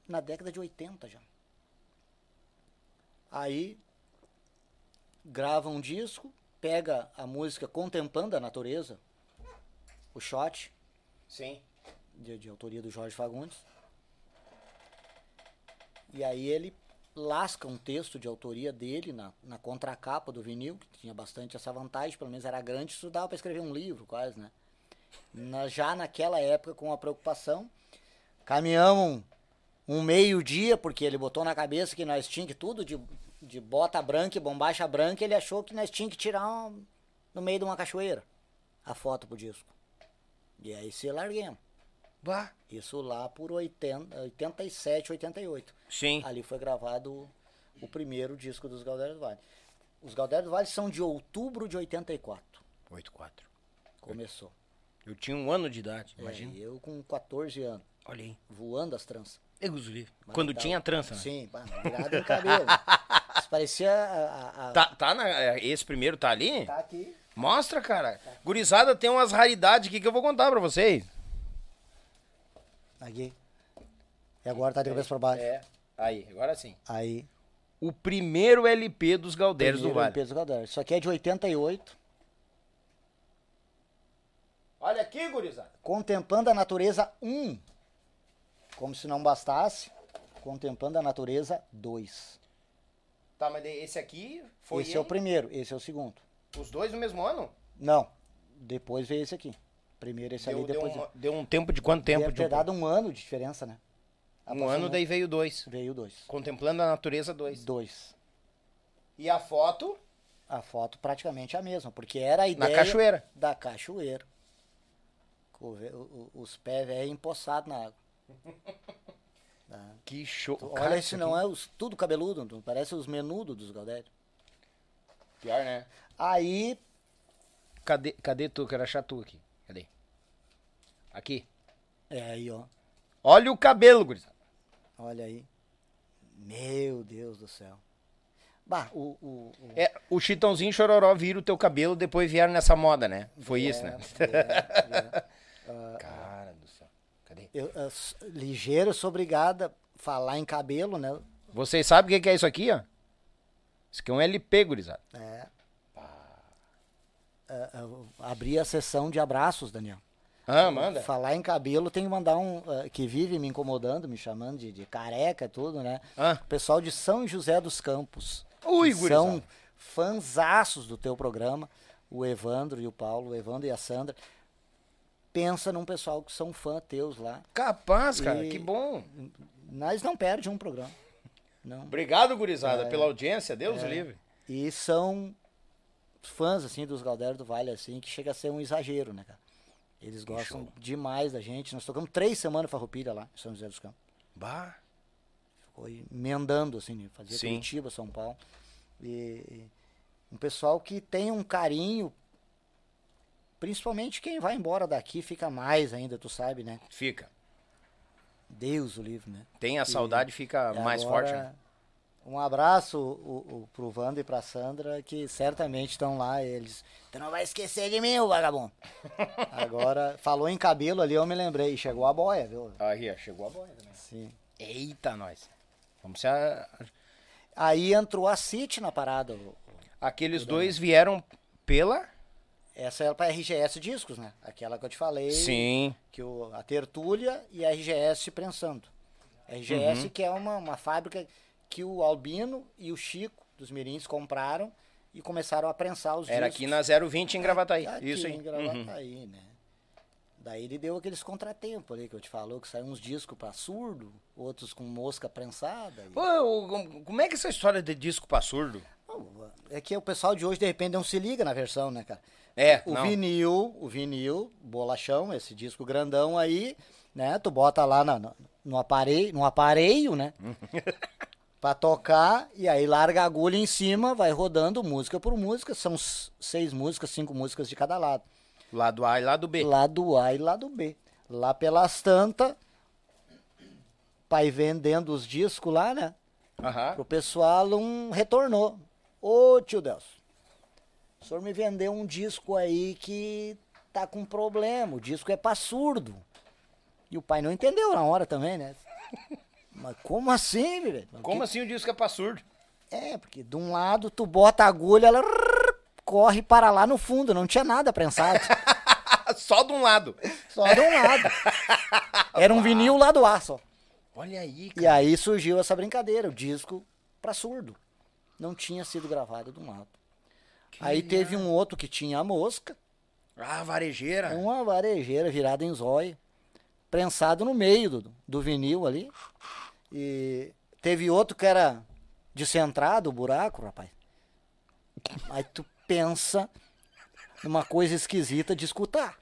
Na década de oitenta já. Aí, grava um disco, pega a música Contemplando a Natureza, o Shot, sim. De, de autoria do Jorge Fagundes. E aí ele lasca um texto de autoria dele na, na contracapa do vinil, que tinha bastante essa vantagem, pelo menos era grande, isso dava para escrever um livro quase, né? Na, já naquela época, com a preocupação, caminhamos um, um meio-dia, porque ele botou na cabeça que nós tínhamos tudo de, de bota branca e bombacha branca, ele achou que nós tínhamos que tirar um, no meio de uma cachoeira a foto pro disco. E aí se larguemos. Bah. Isso lá por oitenta, oitenta e sete, oitenta e oito. Sim. Ali foi gravado o primeiro disco dos Gaudérios do Vale. Os Gaudérios do Vale são de outubro de oitenta e quatro. oitenta e quatro. Começou. Eu, eu tinha um ano de idade, é, imagina. Eu com quatorze anos. Olha aí. Voando as tranças. Eu usei. Quando tava, tinha trança, né? Sim, virado em cabelo. Isso parecia... A, a, a... Tá, tá na, esse primeiro tá ali? Tá aqui. Mostra, cara. Tá. Gurizada, tem umas raridades aqui que eu vou contar pra vocês. Aqui. E agora tá de cabeça pra baixo. É. Aí, agora sim. Aí. o primeiro L P dos Gaudérios do Vale. Primeiro L P dos Gaudérios. Isso aqui é de oitenta e oito. Olha aqui, gurizada. Contemplando a Natureza um. Como se não bastasse, Contemplando a Natureza dois. Tá, mas esse aqui foi... Esse ele? É o primeiro, esse é o segundo. Os dois no mesmo ano? Não. Depois veio esse aqui. Primeiro esse deu, ali, depois... Deu um, deu um tempo de quanto tempo? Deve ter de um... dado um ano de diferença, né? Um ano, um... daí veio dois. Veio dois. Contemplando a Natureza dois. Dois. E a foto? A foto praticamente a mesma, porque era a ideia... Na cachoeira. Da cachoeira. O, o, os pés velhos empoçados na água. Tá. Que show. Tu, olha, isso não é os, tudo cabeludo, parece os menudos dos Gaudérios. Pior, né? Aí... Cadê, cadê tu? Quero achar tu aqui. Cadê? Aqui. É aí, ó. Olha o cabelo, gurizada. Olha aí. Meu Deus do céu. Bah, o... O, o... É, o Chitãozinho e Chororó viram o teu cabelo, depois vieram nessa moda, né? Foi é, isso, né? É, é. Uh, cara do céu. Cadê? Eu, eu, ligeiro, sou obrigada a falar em cabelo, né? Vocês sabem o que é isso aqui, ó? Isso aqui é um L P, gurizada. É. Uh, uh, abri a sessão de abraços, Daniel. Ah, manda. Falar em cabelo, tem que mandar um uh, que vive me incomodando, me chamando de, de careca e tudo, né? Ah. O pessoal de São José dos Campos. Ui, gurizada. São fanzaços do teu programa, o Evandro e o Paulo, o Evandro e a Sandra. Pensa num pessoal que são fã teus lá. Capaz, cara, e que bom. Nós não perde um programa. Não. Obrigado, gurizada, é, pela audiência, Deus é, livre. E são fãs, assim, dos Gaudérios do Vale, assim, que chega a ser um exagero, né, cara? Eles que gostam show. Demais da gente. Nós tocamos três semanas Farroupilha lá, em São José dos Campos. Bah! Ficou emendando, assim, fazia Sim. Curitiba, São Paulo. E um pessoal que tem um carinho... Principalmente quem vai embora daqui fica mais ainda, tu sabe, né? Fica. Deus o livre, né? Tem a saudade, e fica e mais agora, forte. Né? Um abraço o, o, pro Wanda e pra Sandra, que certamente estão lá. Eles, tu não vai esquecer de mim, vagabundo. Agora, falou em cabelo ali, eu me lembrei. Chegou a boia, viu? Aí, chegou a boia também. Sim. Eita, nós. Vamos ser a... Aí entrou a City na parada. O, Aqueles o dois vieram pela... Essa era para R G S Discos, né? Aquela que eu te falei. Sim. Que o, a Tertúlia e a R G S prensando. A R G S uhum. que é uma, uma fábrica que o Albino e o Chico dos Mirins compraram e começaram a prensar os era discos. Era aqui na zero vinte em Gravataí. Aqui, isso aí. Em Gravataí, uhum. né? Daí ele deu aqueles contratempos ali que eu te falou, que saiu uns discos para surdo, outros com mosca prensada. E... Pô, como é que é essa história de disco para surdo? É que o pessoal de hoje, de repente, não se liga na versão, né, cara? É, o não. vinil, o vinil, bolachão, esse disco grandão aí, né? Tu bota lá na, no, no, aparelho, no aparelho, né? Pra tocar, e aí larga a agulha em cima, vai rodando música por música. São seis músicas, cinco músicas de cada lado. Lado A e lado B. Lado A e lado B. Lá pelas tantas, pai vendendo os discos lá, né? Uhum. Pro pessoal, um retornou. Ô, tio Deus. O senhor me vendeu um disco aí que tá com problema, o disco é pra surdo. E o pai não entendeu na hora também, né? Mas como assim, velho? Como que... assim o disco é pra surdo? É, porque de um lado tu bota a agulha, ela corre para lá no fundo, não tinha nada prensado. Só de um lado? Só de um lado. Era um vinil lá do ar só. Olha aí, cara. E aí surgiu essa brincadeira, o disco pra surdo. Não tinha sido gravado de um lado. Que aí legal. Teve um outro que tinha a mosca. Ah, varejeira. Uma varejeira virada em zóio, prensado no meio do, do vinil ali. E teve outro que era descentrado, o buraco, rapaz. Aí tu pensa numa coisa esquisita de escutar.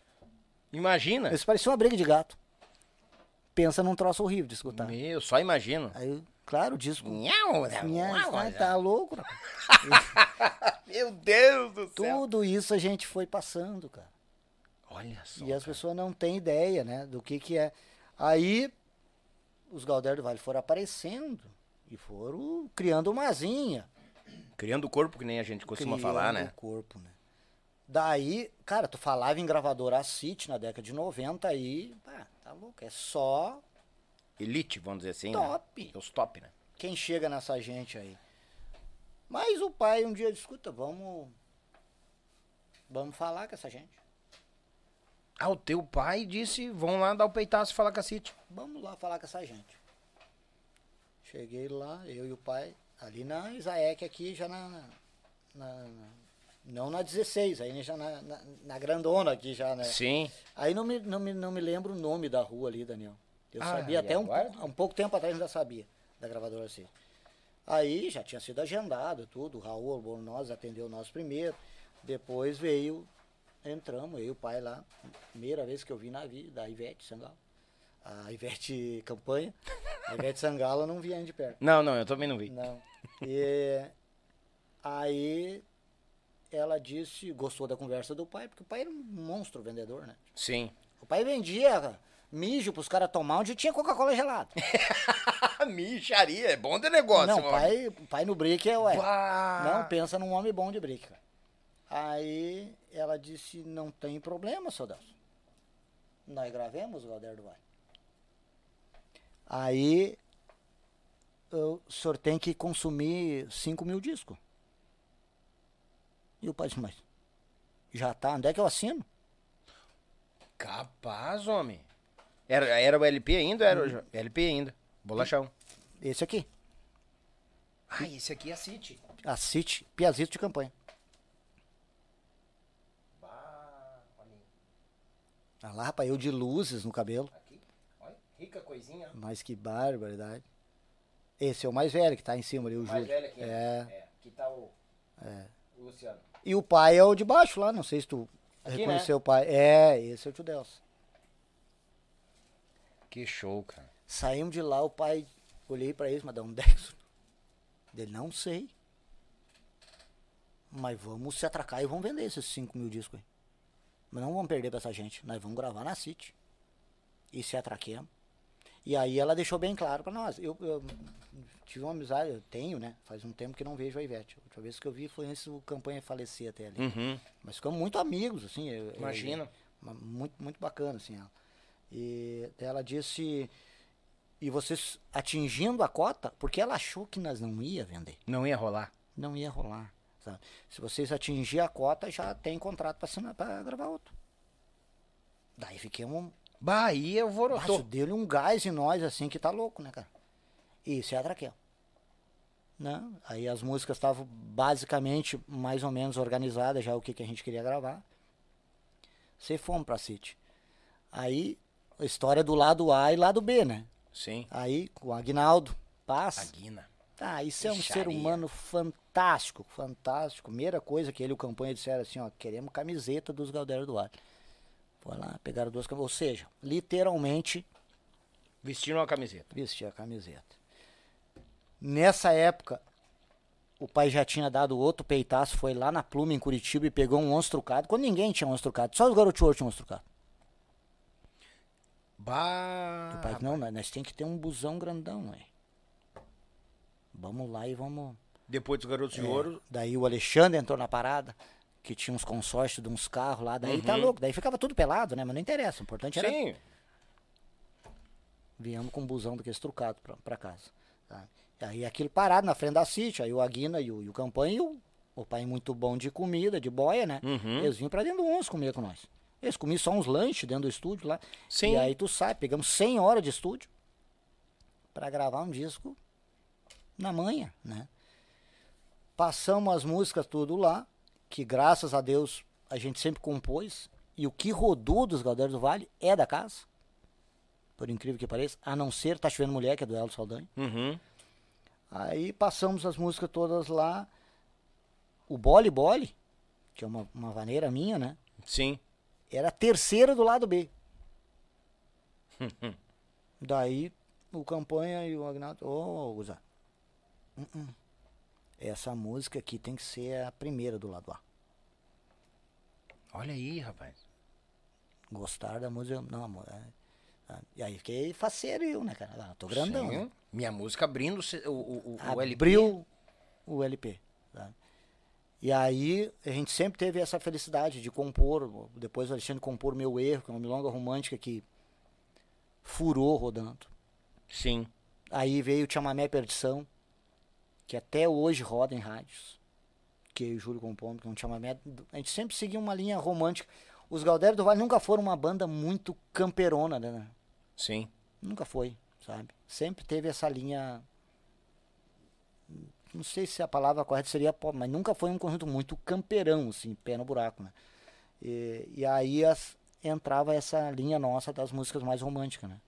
Imagina. Isso parecia uma briga de gato. Pensa num troço horrível de escutar. Meu, só imagino. Aí... Claro, o disco. Não, não, não, não, tá louco, rapaz. Meu Deus do Tudo céu. Tudo isso a gente foi passando, cara. Olha só. E as cara. pessoas não têm ideia, né, do que que é. Aí, os Gaudérios do Vale foram aparecendo e foram criando uma asinha. Criando o corpo, que nem a gente costuma criando falar, né? Criando o corpo, né? Daí, cara, tu falava em gravadora City na década de noventa aí, pá, tá louco, é só... Elite, vamos dizer assim, top. Né? Os top, né? Quem chega nessa gente aí? Mas o pai um dia escuta, vamos, vamos falar com essa gente. Ah, o teu pai disse, vão lá dar o peitaço e falar com a City. Vamos lá falar com essa gente. Cheguei lá, eu e o pai, ali na Isaec, aqui já na, na, na não na dezesseis, aí já na, na, na grandona aqui já, né? Sim. Aí não me, não me, não me lembro o nome da rua ali, Daniel. Eu ah, sabia até um, um pouco tempo atrás, eu já sabia, da gravadora City. Aí já tinha sido agendado tudo, o Raul Bornoz atendeu nós primeiro, depois veio... Entramos, eu e o pai lá, primeira vez que eu vi na vida, a Ivete Sangalo. A Ivete Campanha, a Ivete Sangalo eu não vi ainda de perto. Não, não, eu também não vi. Não. E aí ela disse, gostou da conversa do pai, porque o pai era um monstro vendedor, né? Sim. O pai vendia mijo pros caras tomar onde tinha Coca-Cola gelada. Mijaria, é bom de negócio. Não, o pai, pai no brick é ué. Uá. Não, pensa num homem bom de brick, cara. Aí ela disse, não tem problema, seu Delso. Nós gravemos o Gaudérios do Vale. Aí eu, o senhor tem que consumir cinco mil discos. E o pai disse, mas já tá, onde é que eu assino? Capaz, homem. Era, era o L P ainda? Era hum. o L P ainda. Bolachão. Esse aqui. Ah, esse aqui é a City. A City, Piazito de Campanha. Ah lá, rapaz, eu de luzes no cabelo. Aqui, olha, rica coisinha. Mas que barbaridade. Esse é o mais velho que tá em cima ali, o, o Júlio. O mais velho aqui, é. É. Aqui tá o, é. o Luciano. E o pai é o de baixo lá, não sei se tu aqui, reconheceu, né? O pai. É, esse é o tio Delso. Que show, cara. Saímos de lá, o pai, olhei pra eles, mas dá um Dexo. Ele, não sei. Mas vamos se atracar e vamos vender esses cinco mil discos aí. Mas não vamos perder pra essa gente, nós vamos gravar na City. E se atraquemos. E aí ela deixou bem claro pra nós. Eu, eu tive uma amizade, eu tenho, né? Faz um tempo que não vejo a Ivete. A última vez que eu vi foi antes do Campanha falecer até ali. Uhum. Mas ficamos muito amigos, assim. Eu, imagina. Eu, muito, muito bacana, assim. Ela. E ela disse... E vocês atingindo a cota... Porque ela achou que nós não ia vender. Não ia rolar. Não ia rolar. Se vocês atingirem a cota, já tem contrato pra assinar, pra gravar outro. Daí fiquei um... Bahia, eu vou... Nossa, deu-lhe um gás em nós, assim, que tá louco, né, cara? Isso é a Traquel. Não? Aí as músicas estavam basicamente, mais ou menos, organizadas, já o que, que a gente queria gravar. Você fomos pra City. Aí, a história do lado A e lado B, né? Sim. Aí, com o Aguinaldo Paz. Aguina. Tá, isso é um Deixaria. ser humano fantástico, fantástico. Primeira coisa que ele e o Campanha disseram assim, ó, queremos camiseta dos Gaudérios do Vale. Foi lá, pegaram duas camisetas, ou seja, literalmente... Vestiram a camiseta. Vestiram a camiseta. Nessa época, o pai já tinha dado outro peitaço, foi lá na Pluma, em Curitiba, e pegou um onço trucado, quando ninguém tinha onço trucado, só os garotinhos tinham onço trucado. Bah... O pai, não, nós temos que ter um busão grandão, não é? Vamos lá e vamos... Depois dos Garotos é, de Ouro... Daí o Alexandre entrou na parada, que tinha uns consórcios de uns carros lá, daí uhum. tá louco, daí ficava tudo pelado, né? Mas não interessa, o importante era... Sim. Viemos com um busão daqueles trucados pra, pra casa. Tá? Aí aquilo parado na frente da City, aí o Aguina e o, e o Campanha, e o, o pai muito bom de comida, de boia, né? Uhum. Eles vinham pra dentro do onze comer com nós. Eles comiam só uns lanches dentro do estúdio lá. Sim. E aí tu sai, pegamos cem horas de estúdio pra gravar um disco... Na manha, né? Passamos as músicas tudo lá, que graças a Deus a gente sempre compôs, e o que rodou dos Gaudérios do Vale é da casa, por incrível que pareça, a não ser Tá Chovendo Mulher, que é do Hélio Saldanha. Uhum. Aí passamos as músicas todas lá, o Bole Bole, que é uma, uma vaneira minha, né? Sim. Era a terceira do lado B. Daí o Campanha e o Agnaldo, ô, Guzá. Uh-uh. Essa música aqui tem que ser a primeira do lado A. Olha aí, rapaz. Gostar da música. Não, amor. É... E aí fiquei faceiro eu, né, cara? Ah, tô grandão. Né? Minha música abrindo o, o, o, o L P. Abriu o L P. Tá? E aí a gente sempre teve essa felicidade de compor. Depois o Alexandre compor Meu Erro, que é uma milonga romântica que furou rodando. Sim. Aí veio o Chamamé Perdição. que até hoje roda em rádios, que eu e o Júlio compomos, que não tinha uma meta. A gente sempre seguia uma linha romântica. Os Gaudérios do Vale nunca foram uma banda muito camperona, né? Sim. Nunca foi, sabe? Sempre teve essa linha... Não sei se a palavra correta seria pobre, mas nunca foi um conjunto muito camperão, assim, pé no buraco, né? E, e aí as, entrava essa linha nossa das músicas mais românticas, né?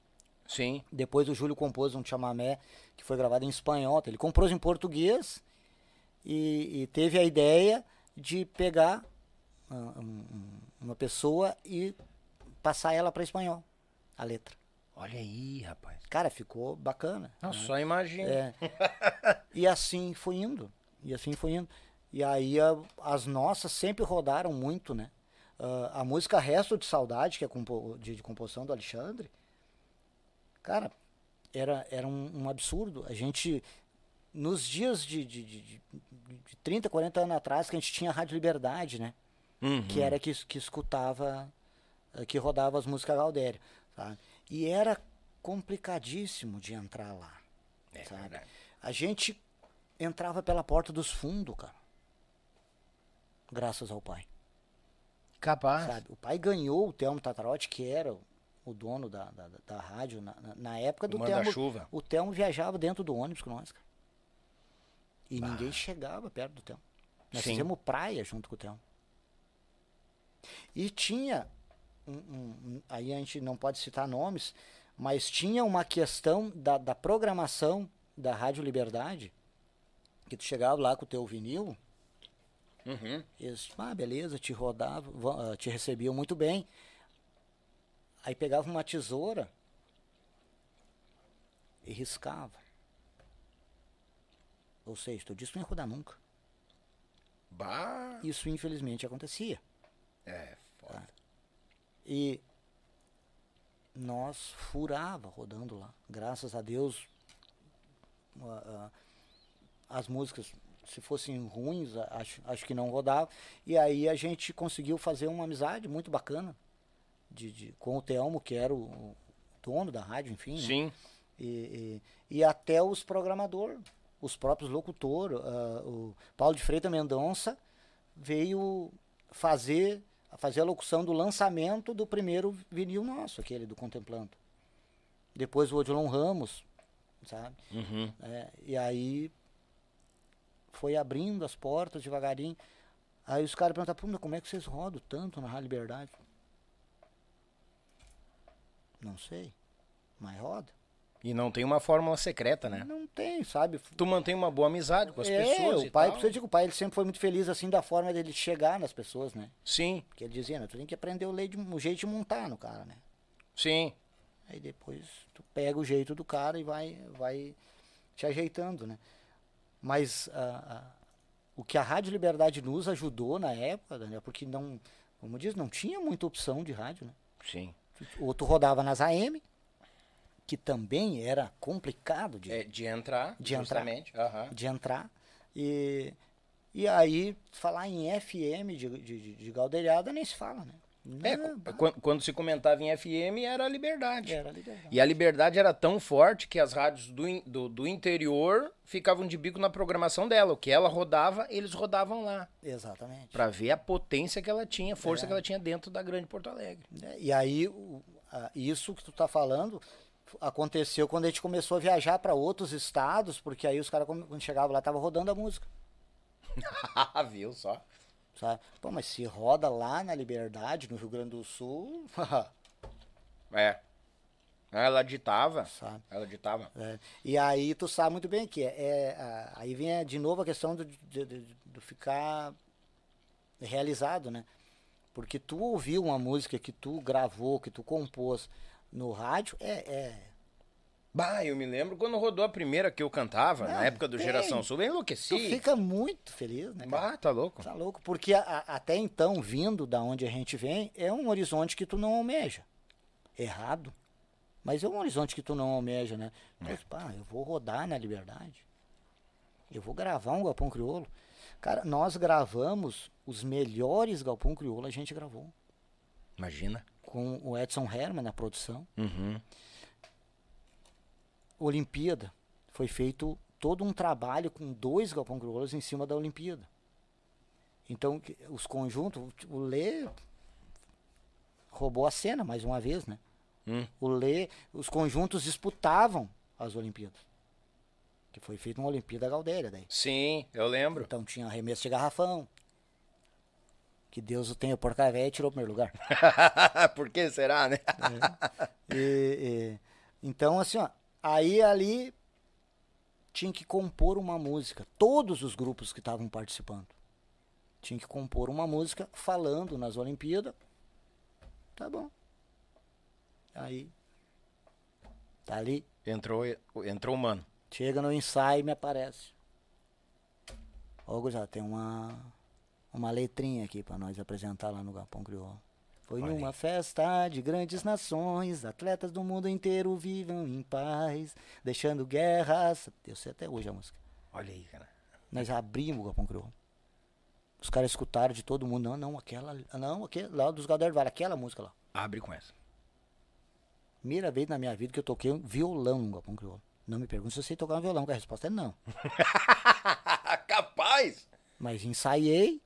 Sim. Depois o Júlio compôs um chamamé, que foi gravado em espanhol. Ele compôs em português e, e teve a ideia de pegar um, uma pessoa e passar ela para espanhol, a letra. Olha aí, rapaz. Cara, ficou bacana. Não, né? Só imagina. É. E assim foi indo. E assim foi indo. E aí a, as nossas sempre rodaram muito, né? Uh, a música Resto de Saudade, que é compo de, de composição do Alexandre, cara, era, era um, um absurdo. A gente, nos dias de, de, de, de, de trinta, quarenta anos atrás, que a gente tinha a Rádio Liberdade, né? Uhum. Que era que, que escutava, que rodava as músicas Gaudério, sabe? E era complicadíssimo de entrar lá, é, sabe? Verdade. A gente entrava pela porta dos fundos, cara. Graças ao pai. Capaz. Sabe? O pai ganhou o Thelmo Tatarotti, que era o dono da, da, da rádio. Na, na época do Thelmo, chuva. O Thelmo viajava dentro do ônibus com nós, cara. E bah. Ninguém chegava perto do Thelmo. Nós Sim. fizemos praia junto com o Thelmo. E tinha... Um, um, aí a gente não pode citar nomes, mas tinha uma questão da, da programação da Rádio Liberdade, que tu chegava lá com o teu vinil, uhum. eles, ah, beleza, te rodavam, te recebiam muito bem, aí pegava uma tesoura e riscava. Ou seja, tu disse que não ia rodar nunca. Bah. Isso infelizmente acontecia. É, foda. Tá? E nós furava rodando lá. Graças a Deus, uh, uh, as músicas, se fossem ruins, acho, acho que não rodava. E aí a gente conseguiu fazer uma amizade muito bacana de, de, com o Thelmo, que era o, o dono da rádio, enfim. Sim. Né? E, e, e até os programadores, os próprios locutores. Uh, o Paulo de Freitas Mendonça veio fazer... a fazer a locução do lançamento do primeiro vinil nosso, aquele do Contemplando. Depois o Odilon Ramos, sabe? Uhum. É, e aí foi abrindo as portas devagarinho. Aí os caras perguntaram, como é que vocês rodam tanto na Rádio Liberdade? Não sei, mas roda. E não tem uma fórmula secreta, né? Não tem, sabe? Tu mantém uma boa amizade com as é, pessoas o pai, e tal. Eu digo, o pai ele sempre foi muito feliz, assim, da forma dele chegar nas pessoas, né? Sim. Porque ele dizia, né, tu tem que aprender o, de, o jeito de montar no cara, né? Sim. Aí depois tu pega o jeito do cara e vai, vai te ajeitando, né? Mas a, a, o que a Rádio Liberdade nos ajudou na época, né? Porque não, como diz, não tinha muita opção de rádio, né? Sim. Ou tu rodava nas A M... que também era complicado de, é, de entrar, de justamente. Entrar, uhum. de entrar. E, e aí, falar em F M de, de, de Gauderiada nem se fala, né? É, é, quando, quando se comentava em F M, era a Liberdade. Era a Liberdade. E a Liberdade era tão forte que as rádios do, do, do interior ficavam de bico na programação dela. O que ela rodava, eles rodavam lá. Exatamente. Para ver a potência que ela tinha, a força é. que ela tinha dentro da grande Porto Alegre. É, e aí, o, a, isso que tu tá falando... aconteceu quando a gente começou a viajar para outros estados, porque aí os caras, quando chegavam lá, estavam rodando a música. Viu só? Sabe? Pô, mas se roda lá na Liberdade, no Rio Grande do Sul... é. Ela ditava. Sabe? Ela ditava. É. E aí tu sabe muito bem que é... é aí vem de novo a questão do, de, de, do ficar realizado, né? Porque tu ouviu uma música que tu gravou, que tu compôs... no rádio, é, é... Bah, eu me lembro quando rodou a primeira que eu cantava, não, na época do tem. Geração Sul, eu enlouqueci. Tu fica muito feliz, né, cara? Bah, tá louco. Tá louco, porque a, a, até então, vindo da onde a gente vem, é um horizonte que tu não almeja. Errado, mas é um horizonte que tu não almeja, né? Então, é. pá, eu vou rodar na Liberdade, eu vou gravar um Galpão Crioulo. Cara, nós gravamos os melhores Galpão Crioulo, a gente gravou. Imagina. Com o Edson Hermann na produção. Uhum. Olimpíada. Foi feito todo um trabalho com dois galpão crioulos em cima da Olimpíada. Então, os conjuntos, o Lê roubou a cena, mais uma vez, né? Hum. O Lê, os conjuntos disputavam as Olimpíadas. Que foi feita uma Olimpíada Gaudéria daí. Sim, eu lembro. Então tinha arremesso de garrafão. Que Deus o tenha, porca velha, tirou o primeiro lugar. Por que será, né? É. E, e, então, assim, ó, aí ali tinha que compor uma música. Todos os grupos que estavam participando tinha que compor uma música falando nas Olimpíadas. Tá bom. Aí. Tá ali. Entrou, entrou o mano. Chega no ensaio e me aparece. Logo já tem uma, uma letrinha aqui pra nós apresentar lá no Galpão Crioulo. Foi Olha numa aí. Festa de grandes nações, atletas do mundo inteiro vivam em paz, deixando guerras. Eu sei até hoje a música. Olha aí, cara. Nós abrimos o Galpão Crioulo. Os caras escutaram de todo mundo. Não, não, aquela. Não, aquela, lá dos Gaudérios do Vale, aquela música lá. Abre com essa. Primeira vez na minha vida que eu toquei um violão no Galpão Crioulo. Não me pergunte se eu sei tocar um violão, que a resposta é não. Capaz! Mas ensaiei,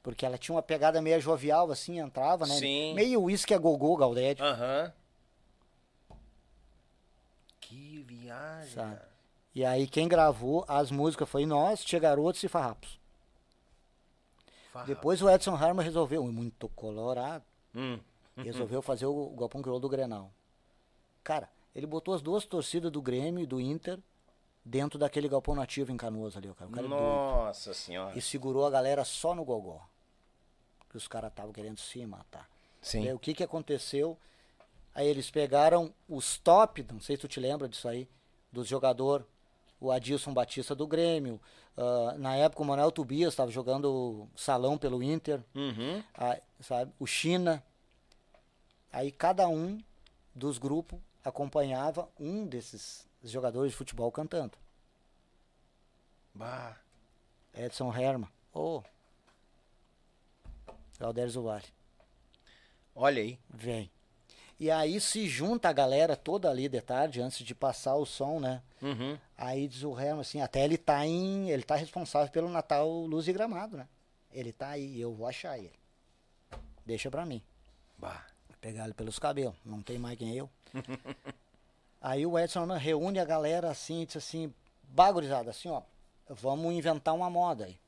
porque ela tinha uma pegada meio jovial, assim, entrava, né? Sim. Meio uísque a gogô, Gaudete. Aham. Uhum. Que viagem. Sabe? E aí quem gravou as músicas foi nós, Tchê Garotos e Farrapos. Farrapos. Depois o Edson Hermann resolveu, muito colorado, hum. resolveu fazer o Galpão Crioulo do Grenal. Cara... Ele botou as duas torcidas do Grêmio e do Inter dentro daquele galpão nativo em Canoas ali, ó, cara. O cara Nossa doido. Senhora. E segurou a galera só no gogó. Que os caras estavam querendo se matar. Sim. E aí, o que que aconteceu? Aí eles pegaram os top, não sei se tu te lembra disso aí, dos jogadores. O Adilson Batista do Grêmio. Uh, na época o Manuel Tobias estava jogando salão pelo Inter. Uhum. Aí, sabe? O China. Aí cada um dos grupos acompanhava um desses jogadores de futebol cantando. Bah. Edson Hermann. Ô. Oh. Gaudérios do Vale. Olha aí. Vem. E aí se junta a galera toda ali de tarde, antes de passar o som, né? Uhum. Aí diz o Hermann assim, até ele tá em... Ele tá responsável pelo Natal Luz e Gramado, né? Ele tá aí, eu vou achar ele. Deixa pra mim. Bah. Pegar ele pelos cabelos, não tem mais quem eu. Aí o Edson reúne a galera assim, diz assim, bagurizada, assim, ó, vamos inventar uma moda aí.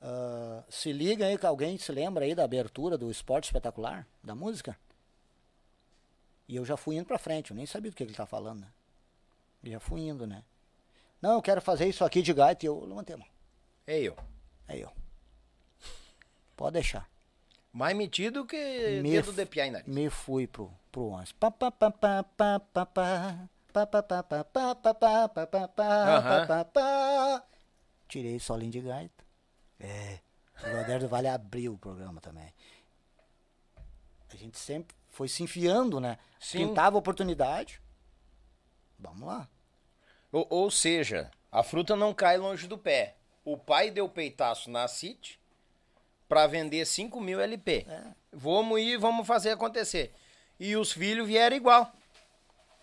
Uh, se liga aí que alguém se lembra aí da abertura do Esporte Espetacular, da música? E eu já fui indo pra frente, eu nem sabia do que ele tá falando, né? Eu já fui indo, né? Não, eu quero fazer isso aqui de gaita e eu levantei a mão. É eu. É eu. Pode deixar. Mais metido que me dedo de piá em nariz. Me fui pro, pro onze. Uhum. Tirei o solinho de gaita. É. O Gaudérios do Vale abriu o programa também. A gente sempre foi se enfiando, né? Sim. Pintava oportunidade. Vamos lá. Ou, ou seja, a fruta não cai longe do pé. O pai deu peitaço na City... Pra vender cinco mil L P. É. Vamos ir, vamos fazer acontecer. E os filhos vieram igual.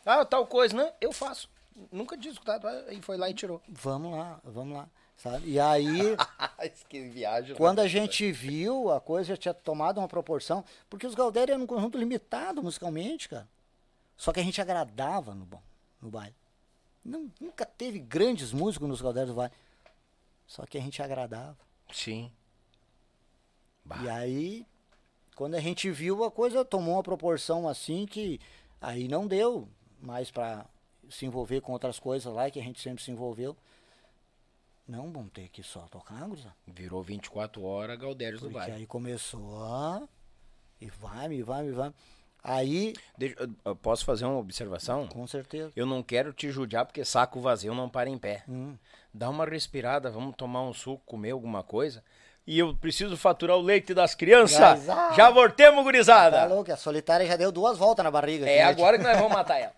Ah, tal coisa, né? Eu faço. Nunca tinha escutado. E foi lá e tirou. Vamos lá, vamos lá. Sabe? E aí... que viagem. Quando a gente viu, a coisa já tinha tomado uma proporção. Porque os Gaudérios eram um conjunto limitado musicalmente, cara. Só que a gente agradava no, no baile. Não, nunca teve grandes músicos nos Gaudérios do Vale. Só que a gente agradava. Sim. Bah. E aí, quando a gente viu, a coisa tomou uma proporção assim que aí não deu mais pra se envolver com outras coisas lá, que a gente sempre se envolveu. Não, vamos ter que só tocar, gurizada. Virou vinte e quatro horas, Gaudérios do Vale. Porque aí começou, ó, e vai, me vai, me vai. Aí... Deixa, eu posso fazer uma observação? Com certeza. Eu não quero te judiar, porque saco vazio não para em pé. Hum. Dá uma respirada, vamos tomar um suco, comer alguma coisa... E eu preciso faturar o leite das crianças. Já voltemos, gurizada. Tá louco, a solitária já deu duas voltas na barriga. É agora que nós vamos matar ela.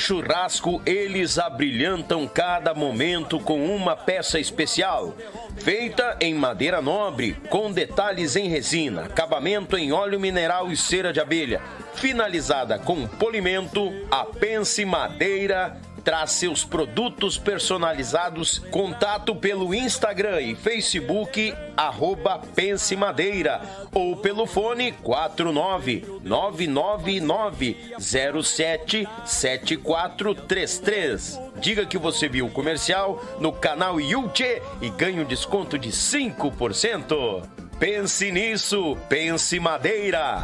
churrasco, eles abrilhantam cada momento com uma peça especial, feita em madeira nobre, com detalhes em resina, acabamento em óleo mineral e cera de abelha, finalizada com polimento. A Pense Madeira traz seus produtos personalizados. Contato pelo Instagram e Facebook, arroba Pense Madeira, ou pelo fone quatro nove nove nove nove zero sete sete quatro três três. Diga que você viu o comercial no canal YouTchê e ganhe um desconto de cinco por cento. Pense nisso, Pense Madeira.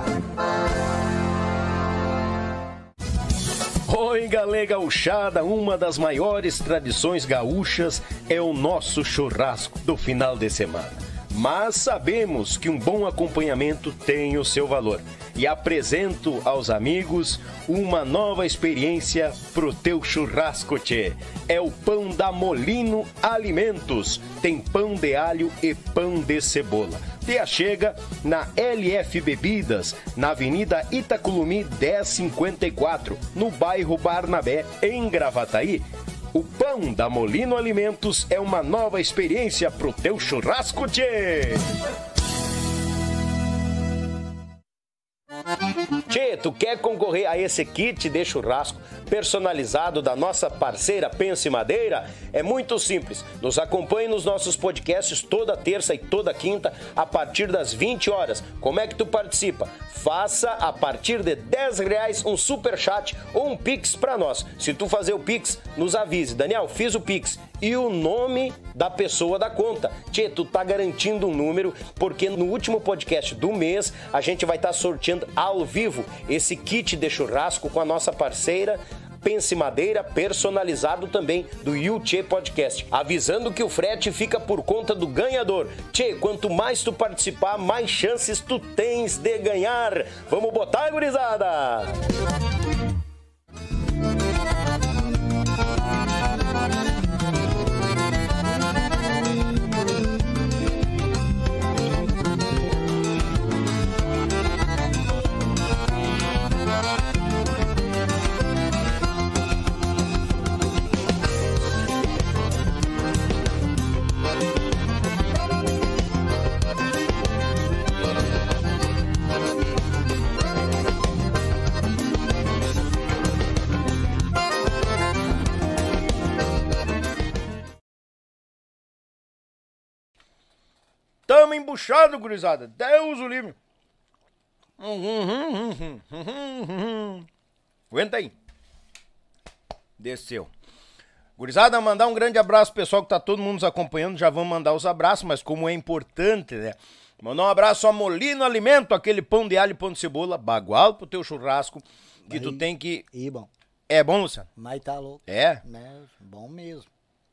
Oi, galera gaúchada, uma das maiores tradições gaúchas é o nosso churrasco do final de semana. Mas sabemos que um bom acompanhamento tem o seu valor. E apresento aos amigos uma nova experiência pro teu churrasco, tchê. É o pão da Molino Alimentos. Tem pão de alho e pão de cebola. Te achega na L F Bebidas, na Avenida Itaculumi dez cinquenta e quatro, no bairro Barnabé, em Gravataí. O pão da Molino Alimentos é uma nova experiência pro teu churrasco, tchê! Tchê, tu quer concorrer a esse kit de churrasco personalizado da nossa parceira Pense Madeira? É muito simples. Nos acompanhe nos nossos podcasts toda terça e toda quinta a partir das vinte horas. Como é que tu participa? Faça a partir de dez reais um superchat ou um pix para nós. Se tu fazer o pix, nos avise. Daniel, fiz o pix. E o nome da pessoa da conta. Tchê, tu tá garantindo um número, porque no último podcast do mês a gente vai estar tá sorteando ao vivo esse kit de churrasco com a nossa parceira Pense Madeira, personalizado também do YouTchê Podcast, avisando que o frete fica por conta do ganhador. Tchê, quanto mais tu participar, mais chances tu tens de ganhar. Vamos botar, gurizada! Tamo embuchado, gurizada. Deus o livre. Aguenta aí. Desceu. Gurizada, mandar um grande abraço pro pessoal que tá todo mundo nos acompanhando. Já vamos mandar os abraços, mas como é importante, né? Mandar um abraço a Molino Alimento, aquele pão de alho e pão de cebola, bagual pro teu churrasco, que tu tem que... E bom. É bom, Luciano? Mas tá louco. É? É bom mesmo.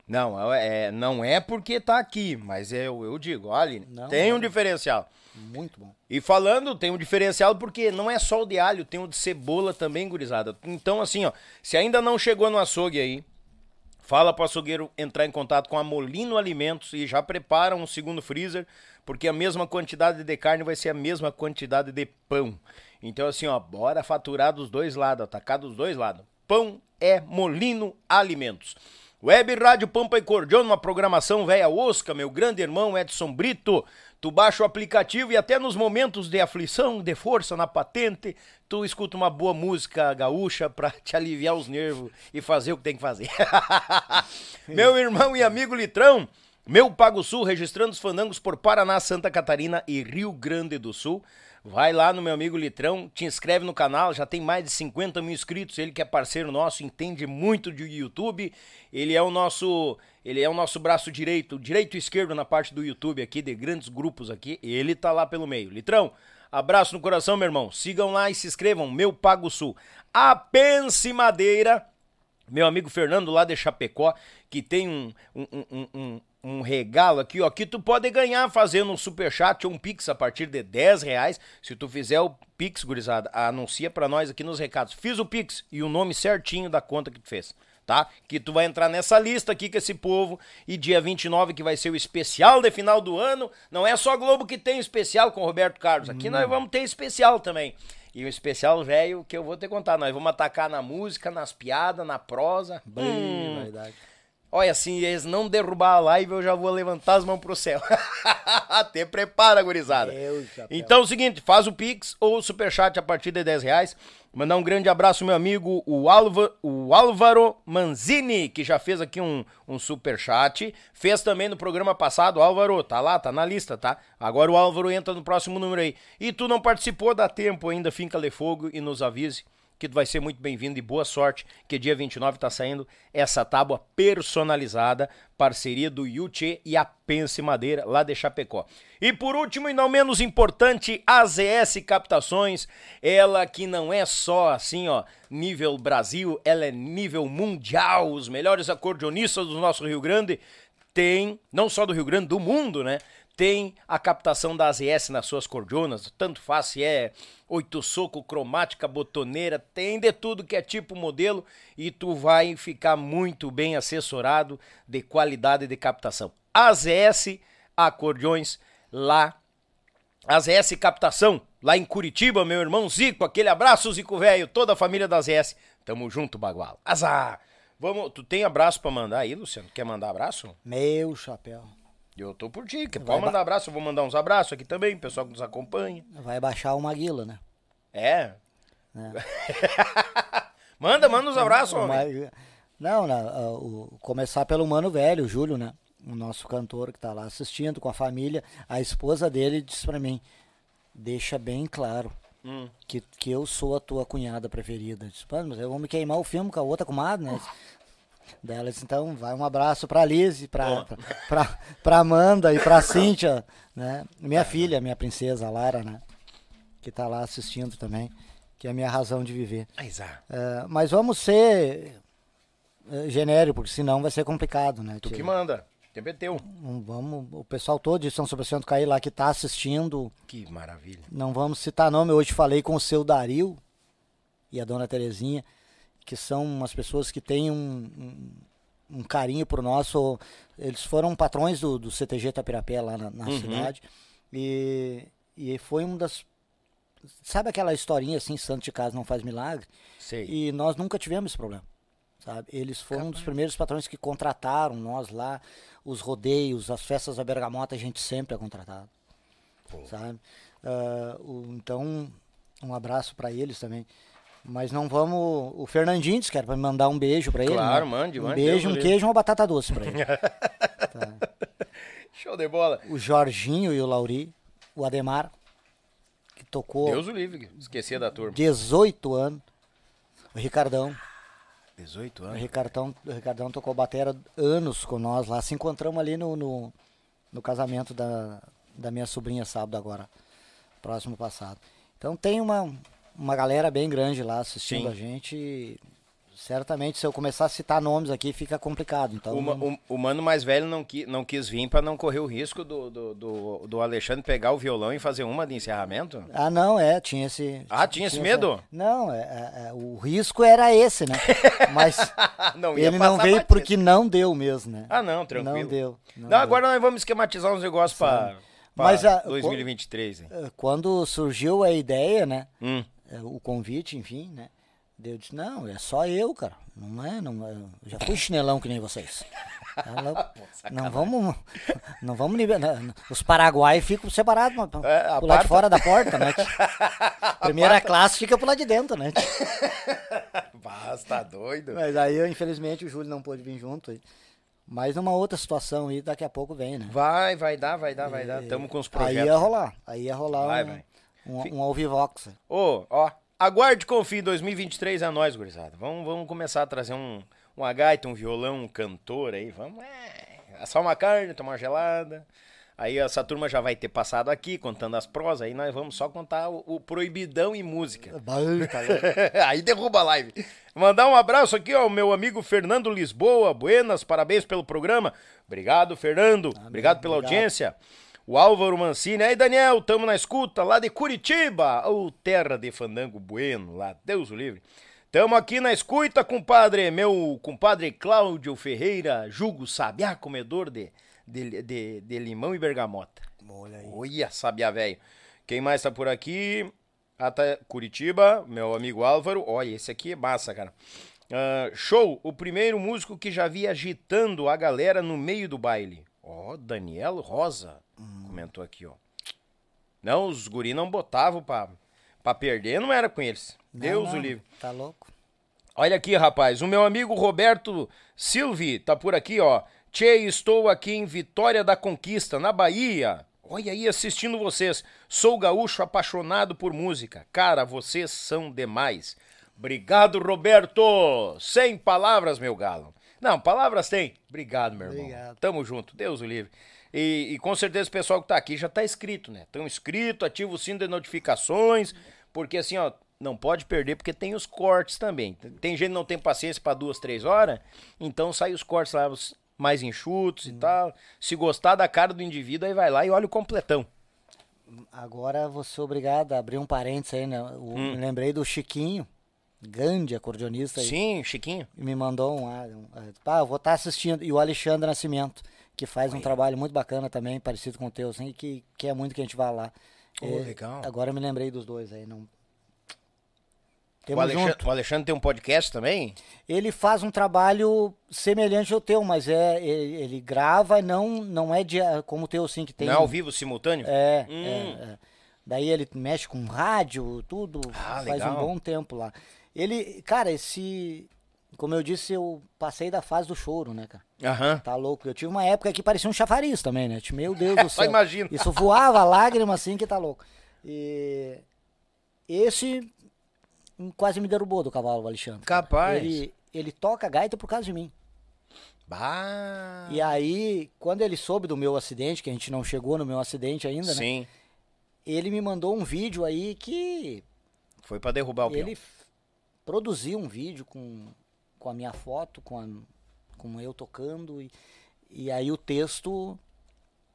Não é, não é porque tá aqui, mas eu, eu digo, olha, não, tem um não. diferencial. Muito bom. E falando, tem um diferencial porque não é só o de alho, tem o de cebola também, gurizada. Então assim, ó, se ainda não chegou no açougue aí, fala pro açougueiro entrar em contato com a Molino Alimentos e já prepara um segundo freezer, porque a mesma quantidade de carne vai ser a mesma quantidade de pão. Então assim, ó, bora faturar dos dois lados, atacar dos dois lados. Pão é Molino Alimentos. Web Rádio Pampa e Cordeona, uma programação velha osca, meu grande irmão Edson Brito. Tu baixa o aplicativo e até nos momentos de aflição, de força na patente, tu escuta uma boa música gaúcha pra te aliviar os nervos e fazer o que tem que fazer. Meu irmão e amigo Litrão, Meu Pago Sul, registrando os fandangos por Paraná, Santa Catarina e Rio Grande do Sul. Vai lá no meu amigo Litrão, te inscreve no canal, já tem mais de cinquenta mil inscritos, ele que é parceiro nosso, entende muito de YouTube, ele é o nosso, ele é o nosso braço direito, direito e esquerdo na parte do YouTube aqui, de grandes grupos aqui, ele tá lá pelo meio. Litrão, abraço no coração, meu irmão, sigam lá e se inscrevam, Meu Pago Sul. A Pense Madeira, meu amigo Fernando lá de Chapecó, que tem um... um, um, um Um regalo aqui, ó, que tu pode ganhar fazendo um superchat ou um pix a partir de dez reais. Se tu fizer o pix, gurizada, anuncia pra nós aqui nos recados. Fiz o pix e o nome certinho da conta que tu fez, tá? Que tu vai entrar nessa lista aqui com esse povo. E dia vinte e nove, que vai ser o especial de final do ano. Não é só Globo que tem especial com o Roberto Carlos. Aqui não. Nós vamos ter especial também. E o especial velho que eu vou ter contado. Nós vamos atacar na música, nas piadas, na prosa. Bem, hum. verdade. Olha, assim, eles não derrubar a live, eu já vou levantar as mãos pro céu. Até prepara, gurizada. Então é o seguinte, faz o Pix ou o Superchat a partir de dez reais. Mandar um grande abraço, meu amigo, o, Alva, o Álvaro Manzini, que já fez aqui um, um Superchat. Fez também no programa passado, Álvaro, tá lá, tá na lista, tá? Agora o Álvaro entra no próximo número aí. E tu não participou, dá tempo ainda, finca de fogo e nos avise. Que tu vai ser muito bem-vindo e boa sorte, que dia vinte e nove tá saindo essa tábua personalizada, parceria do YouTchê e a Pense Madeira, lá de Chapecó. E por último e não menos importante, A Z S Captações, ela que não é só assim, ó, nível Brasil, ela é nível mundial, os melhores acordeonistas do nosso Rio Grande tem, não só do Rio Grande, do mundo, né? Tem a captação da A Z S nas suas cordonas, tanto faz se é oito soco, cromática, botoneira, tem de tudo que é tipo modelo e tu vai ficar muito bem assessorado de qualidade de captação. A Z S Acordeões lá, A Z S Captação lá em Curitiba, meu irmão Zico, aquele abraço Zico velho, toda a família da A Z S, tamo junto bagual, azar. Vamos, tu tem abraço pra mandar aí, Luciano? Quer mandar abraço? Meu chapéu. Eu tô por ti, que pode mandar abraço, eu vou mandar uns abraços aqui também, pessoal que nos acompanha. Vai baixar uma guila, né? É? é. manda, manda uns abraços, homem. Não, não o, começar pelo mano velho, o Júlio, né? O nosso cantor que tá lá assistindo com a família. A esposa dele disse pra mim, deixa bem claro hum. que, que eu sou a tua cunhada preferida. Eu disse, mas eu vou me queimar o filme com a outra comadre, né? Delas, então, vai um abraço pra Liz, pra, pra, pra, pra Amanda e pra Cíntia, né? Minha filha, minha princesa, Lara, né? Que tá lá assistindo também, que é a minha razão de viver. É, mas vamos ser genérico, porque senão vai ser complicado, né? Tu que manda, tempo é teu. Vamos, o pessoal todo de São Sebastião do Caí lá que tá assistindo. Que maravilha. Não vamos citar nome, eu hoje falei com o seu Dario e a dona Terezinha, que são umas pessoas que têm um, um, um carinho por nós. Eles foram patrões do, do C T G Tapirapé lá na, na uhum. cidade. E, e foi uma das... Sabe aquela historinha assim, santo de casa não faz milagre? Sei. E nós nunca tivemos esse problema, sabe? Eles foram Capaz. um dos primeiros patrões que contrataram nós lá. Os rodeios, as festas da Bergamota, a gente sempre é contratado. Pô. Sabe? Uh, o, então, um abraço para eles também. Mas não vamos... O Fernandinho disse que era pra me mandar um beijo pra ele. Claro, né? mande, um mande. Um beijo, um queijo e uma batata doce pra ele. Tá. Show de bola. O Jorginho e o Lauri. O Ademar, que tocou... Deus o livre, esquecia da turma. dezoito anos. O Ricardão. dezoito anos? O Ricardão, o Ricardão tocou batera anos com nós lá. Se encontramos ali no, no, no casamento da, da minha sobrinha sábado agora. Próximo passado. Então tem uma... Uma galera bem grande lá assistindo Sim. a gente e certamente se eu começar a citar nomes aqui fica complicado. Então, o, não... o, o mano mais velho não, qui, não quis vir para não correr o risco do, do, do, do Alexandre pegar o violão e fazer uma de encerramento? Ah, não, é, tinha esse... Ah, tinha, tinha esse medo? Essa, não, é, é, o risco era esse, né? Mas não ele não veio batida. Porque não deu mesmo, né? Ah, não, tranquilo. Não deu. Não, não deu. Agora nós vamos esquematizar uns negócios para dois mil e vinte e três. Hein? Quando surgiu a ideia, né? Hum. O convite, enfim, né? Deus disse, não, é só eu, cara. Não é, não é. Eu já fui chinelão que nem vocês. Ela, não vamos, não vamos os paraguaios ficam separados, é, por lá de fora da porta, né? Primeira classe fica por lá de dentro, né? Basta, doido. Mas aí, eu, infelizmente, o Júlio não pôde vir junto aí. Mas numa outra situação aí, daqui a pouco vem, né? Vai, vai dar, vai dar, vai e... dar. Estamos com os projetos. Aí ia rolar, aí ia rolar. Vai, um... vai. Um, um Alvivox. Ô, ó, aguarde, confie, dois mil e vinte e três é nóis, gurizada. Vamos, vamos começar a trazer um, uma gaita, um violão, um cantor aí. Vamos, é, assar uma carne, tomar uma gelada. Aí essa turma já vai ter passado aqui, contando as prosas. Aí nós vamos só contar o, o proibidão e música. Aí derruba a live. Mandar um abraço aqui, ó, ao meu amigo Fernando Lisboa. Buenas, parabéns pelo programa. Obrigado, Fernando. Amém, obrigado pela obrigado. audiência. O Álvaro Mancini, aí Daniel, tamo na escuta, lá de Curitiba, ô terra de fandango bueno, lá, Deus o livre. Tamo aqui na escuta, compadre, meu compadre Cláudio Ferreira, Jugo Sabiá, comedor de, de, de, de limão e bergamota. Olha aí. Olha, Sabiá, velho. Quem mais tá por aqui? Até Curitiba, meu amigo Álvaro. Olha, esse aqui é massa, cara. Uh, show, o primeiro músico que já vi agitando a galera no meio do baile. Ó, oh, Daniel Rosa hum. comentou aqui, ó. Não, os guri não botavam pra, pra perder, não era com eles. Não, Deus não, o livre. Tá louco? Olha aqui, rapaz, o meu amigo Roberto Silvi tá por aqui, ó. Tchê, estou aqui em Vitória da Conquista, na Bahia. Olha aí, assistindo vocês. Sou gaúcho apaixonado por música. Cara, vocês são demais. Obrigado, Roberto. Sem palavras, meu galo. Não, palavras tem. Obrigado, meu irmão. Obrigado. Tamo junto, Deus o livre. E, e com certeza o pessoal que tá aqui já tá inscrito, né? Tão inscrito, ativa o sino de notificações, porque assim, ó, não pode perder, porque tem os cortes também. Tem gente que não tem paciência pra duas, três horas, então sai os cortes lá, os mais enxutos hum. e tal. Se gostar da cara do indivíduo, aí vai lá e olha o completão. Agora vou ser obrigado a abrir um parênteses aí, né? Eu hum. lembrei do Chiquinho. Grande acordeonista. Sim, aí, Chiquinho. E me mandou um... Ah, um, ah eu vou estar tá assistindo. E o Alexandre Nascimento, que faz Oi. um trabalho muito bacana também, parecido com o teu, assim, que quer é muito que a gente vá lá. Oh, é, legal. Agora eu me lembrei dos dois aí. Não... O, Alexandre, o Alexandre tem um podcast também? Ele faz um trabalho semelhante ao teu, mas é, ele, ele grava, não, não é de, como o teu, assim, que tem... Não é ao vivo, simultâneo? É, hum. é, é. Daí ele mexe com rádio, tudo, ah, faz legal. um bom tempo lá. Ele, cara, esse... Como eu disse, eu passei da fase do choro, né, cara? Aham. Uhum. Tá louco. Eu tive uma época que parecia um chafariz também, né? Meu Deus do céu. Só imagina. Isso voava lágrima assim que tá louco. E... Esse quase me derrubou do cavalo, Alexandre. Capaz. Ele, ele toca gaita por causa de mim. Bah. E aí, quando ele soube do meu acidente, que a gente não chegou no meu acidente ainda, né? Sim. Ele me mandou um vídeo aí que... Foi pra derrubar o peão. Ele... Produzi um vídeo com, com a minha foto, com, a, com eu tocando, e, e aí o texto...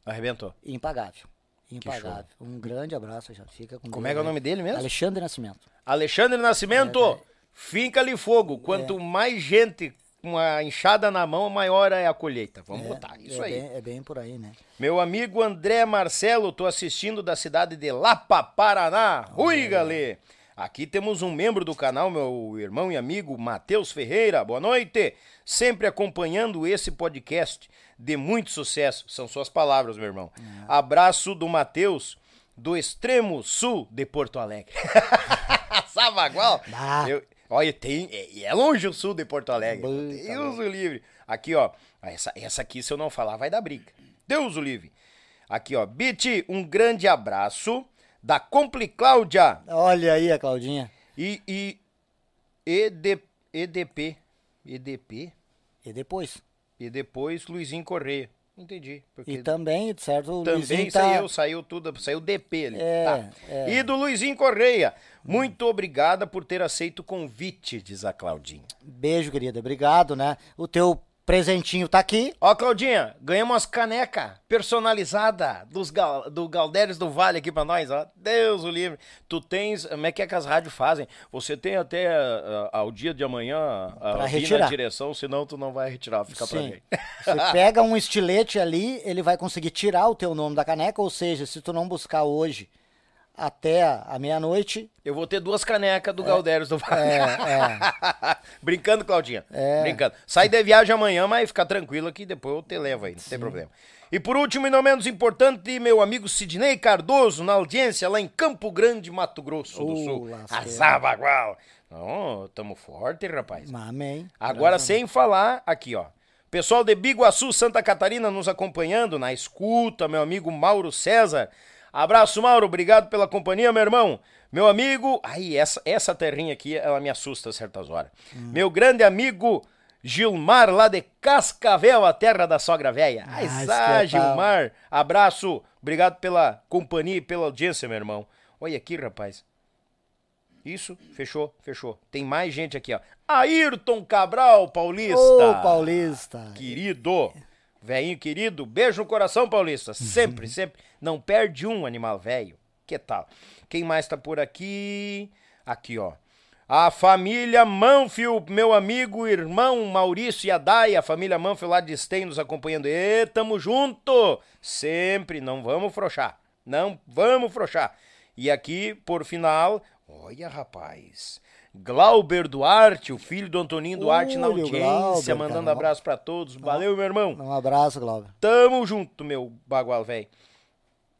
Arrebentou. Impagável. Impagável. Um grande abraço, já fica com... Como é que é o nome dele mesmo? Alexandre Nascimento. Alexandre Nascimento, é, é. fica-lhe fogo. Quanto é. mais gente com a enxada na mão, maior é a colheita. Vamos é, botar isso é aí. Bem, é bem por aí, né? Meu amigo André Marcelo, tô assistindo da cidade de Lapa, Paraná. Oh, Ui, é. galê! Aqui temos um membro do canal, meu irmão e amigo Matheus Ferreira. Boa noite. Sempre acompanhando esse podcast de muito sucesso. São suas palavras, meu irmão. Uhum. Abraço do Matheus, do extremo sul de Porto Alegre. Savagual. Ah. Eu, olha, tem, é, é longe o sul de Porto Alegre. Bom, Deus tá o livre. Aqui, ó. Essa, essa aqui, se eu não falar, vai dar briga. Deus o livre. Aqui, ó. Biti, um grande abraço. Da Compli Cláudia. Olha aí a Claudinha. E, e ED, EDP. EDP? E depois. E depois Luizinho Corrêa. Entendi. Porque e também, certo? Também saiu, tá... saiu tudo, saiu D P ali. É, tá. é. E do Luizinho Corrêa. Muito hum. obrigada por ter aceito o convite, diz a Claudinha. Beijo, querida. Obrigado, né? O teu presentinho tá aqui. Ó, Claudinha, ganhamos umas canecas personalizadas gal, do Gaudérios do Vale aqui pra nós, ó. Deus o livre. Tu tens, como é que é que as rádios fazem? Você tem até uh, ao dia de amanhã uh, vir na direção, senão tu não vai retirar, fica pra mim. Você pega um estilete ali, ele vai conseguir tirar o teu nome da caneca, ou seja, se tu não buscar hoje até a meia-noite... Eu vou ter duas canecas do é, Gaudérios do Vale. É, é. Brincando, Claudinha. É. Brincando. Sai de viagem amanhã, mas fica tranquilo que depois eu te levo aí, não Sim. tem problema. E por último, e não menos importante, meu amigo Sidney Cardoso, na audiência lá em Campo Grande, Mato Grosso oh, do Sul. Azabagual. Oh, tamo forte, rapaz. Amém. Agora, Amém. sem falar, aqui, ó. Pessoal de Biguaçu, Santa Catarina, nos acompanhando na escuta, meu amigo Mauro César. Abraço, Mauro. Obrigado pela companhia, meu irmão. Meu amigo... Ai, essa, essa terrinha aqui, ela me assusta a certas horas. Hum. Meu grande amigo Gilmar, lá de Cascavel, a terra da sogra velha. Ai, ah, Gilmar. Abraço. Obrigado pela companhia e pela audiência, meu irmão. Olha aqui, rapaz. Isso, fechou, fechou. Tem mais gente aqui, ó. Ayrton Cabral, paulista. Ô, oh, paulista. Querido. Velhinho querido, beijo no coração, paulista. Sempre, uhum. sempre. Não perde um, animal velho. Que tal? Quem mais tá por aqui? Aqui, ó. A família Manfield, meu amigo, irmão Maurício e a Dai, a família Manfield lá de Sten nos acompanhando. E tamo junto! Sempre, não vamos frouxar. Não vamos frouxar. E aqui, por final, olha, rapaz, Glauber Duarte, o filho do Antoninho Duarte, olha, na audiência, Glauber, mandando cara, abraço pra todos. Valeu, meu irmão. Um abraço, Glauber. Tamo junto, meu bagual, velho.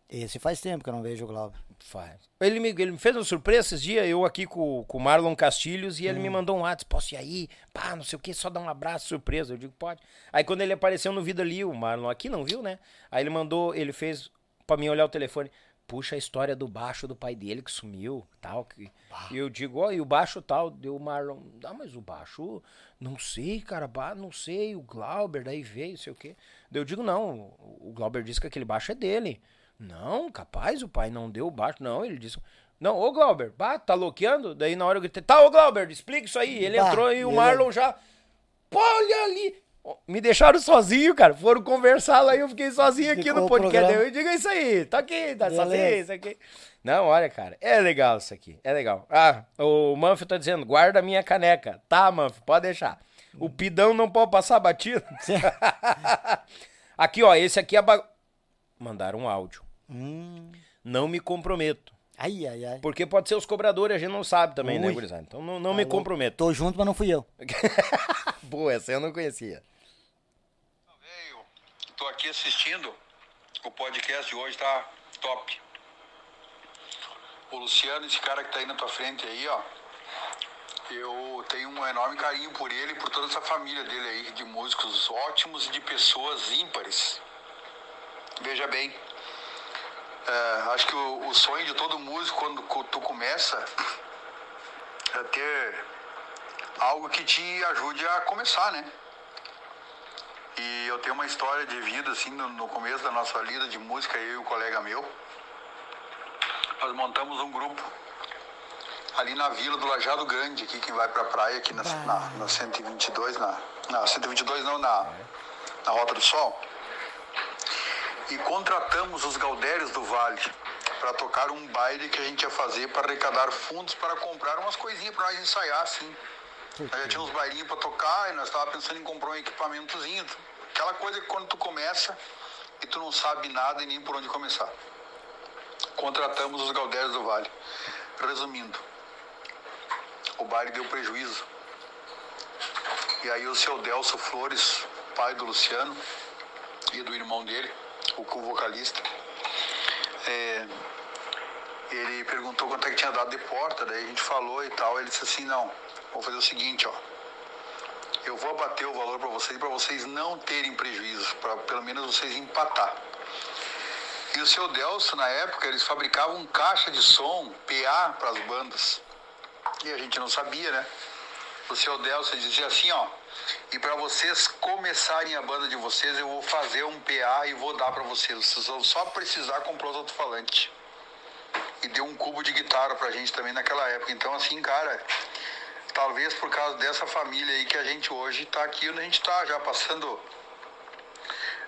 Esse faz tempo que eu não vejo o Glauber. Faz. Ele me, ele me fez uma surpresa esses dias, eu aqui com o Marlon Castilhos, e ele hum. me mandou um WhatsApp, posso ir aí? Pá, não sei o que, só dar um abraço, surpresa. Eu digo, pode. Aí quando ele apareceu no vídeo ali, o Marlon aqui não viu, né? Aí ele mandou, ele fez pra mim olhar o telefone, puxa a história do baixo do pai dele que sumiu, tal. Que... Ah. E eu digo, ó, oh, e o baixo tal, deu o Marlon, ah, mas o baixo, não sei, cara, bah, não sei, o Glauber, daí veio, sei o quê. Daí eu digo, não, o Glauber disse que aquele baixo é dele. Não, capaz, o pai não deu o baixo, não, ele disse, não, ô Glauber, bah, tá loqueando? Daí na hora eu gritei, tá, ô Glauber, explica isso aí. Ele bah, entrou e o Marlon já, pô, olha ali. Me deixaram sozinho, cara. Foram conversar lá e eu fiquei sozinho aqui ficou no podcast. Eu digo isso aí, tá aqui, tá sozinho, isso aqui. Não, olha, cara, é legal isso aqui, é legal. Ah, o Manfio tá dizendo, guarda minha caneca. Tá, Manfio, pode deixar. O pidão não pode passar batido. Aqui, ó, esse aqui é... Ba... Mandaram um áudio. Hum. Não me comprometo. Ai, ai, ai. Porque pode ser os cobradores, a gente não sabe também, Ui. né, gurizada? Então não, não me comprometo. Tô junto, mas não fui eu. Boa, essa eu não conhecia. Tô aqui assistindo o podcast de hoje, tá top. O Luciano, esse cara que tá aí na tua frente aí, ó, eu tenho um enorme carinho por ele e por toda essa família dele aí, de músicos ótimos e de pessoas ímpares. Veja bem, é, acho que o, o sonho de todo músico, quando tu começa, é ter algo que te ajude a começar, né? E eu tenho uma história de vida, assim, no, no começo da nossa lida de música, eu e um colega meu, nós montamos um grupo ali na Vila do Lajado Grande, aqui, que vai pra praia, aqui na, na, na cento e vinte e dois, na, na cento e vinte e dois não, na, na Rota do Sol, e contratamos os Gaudérios do Vale pra tocar um baile que a gente ia fazer para arrecadar fundos para comprar umas coisinhas pra nós ensaiar, assim. Nós já tínhamos uns bailinhos pra tocar e nós estávamos pensando em comprar um equipamentozinho. Aquela coisa que quando tu começa e tu não sabe nada e nem por onde começar. Contratamos os Gaudérios do Vale. Resumindo, o baile deu prejuízo. E aí o seu Delso Flores, pai do Luciano e do irmão dele, o vocalista, é, ele perguntou quanto é que tinha dado de porta, daí a gente falou e tal, ele disse assim, não... Vou fazer o seguinte, ó, eu vou abater o valor para vocês, para vocês não terem prejuízo, para pelo menos vocês empatar. E o seu Delso, na época, eles fabricavam caixa de som, P A, para as bandas. E a gente não sabia, né? O seu Delso dizia assim, ó, e para vocês começarem a banda de vocês, eu vou fazer um P A e vou dar para vocês. Vocês vão só precisar comprar os alto-falantes. E deu um cubo de guitarra para a gente também naquela época. Então, assim, cara... Talvez por causa dessa família aí que a gente hoje tá aqui onde a gente tá, já passando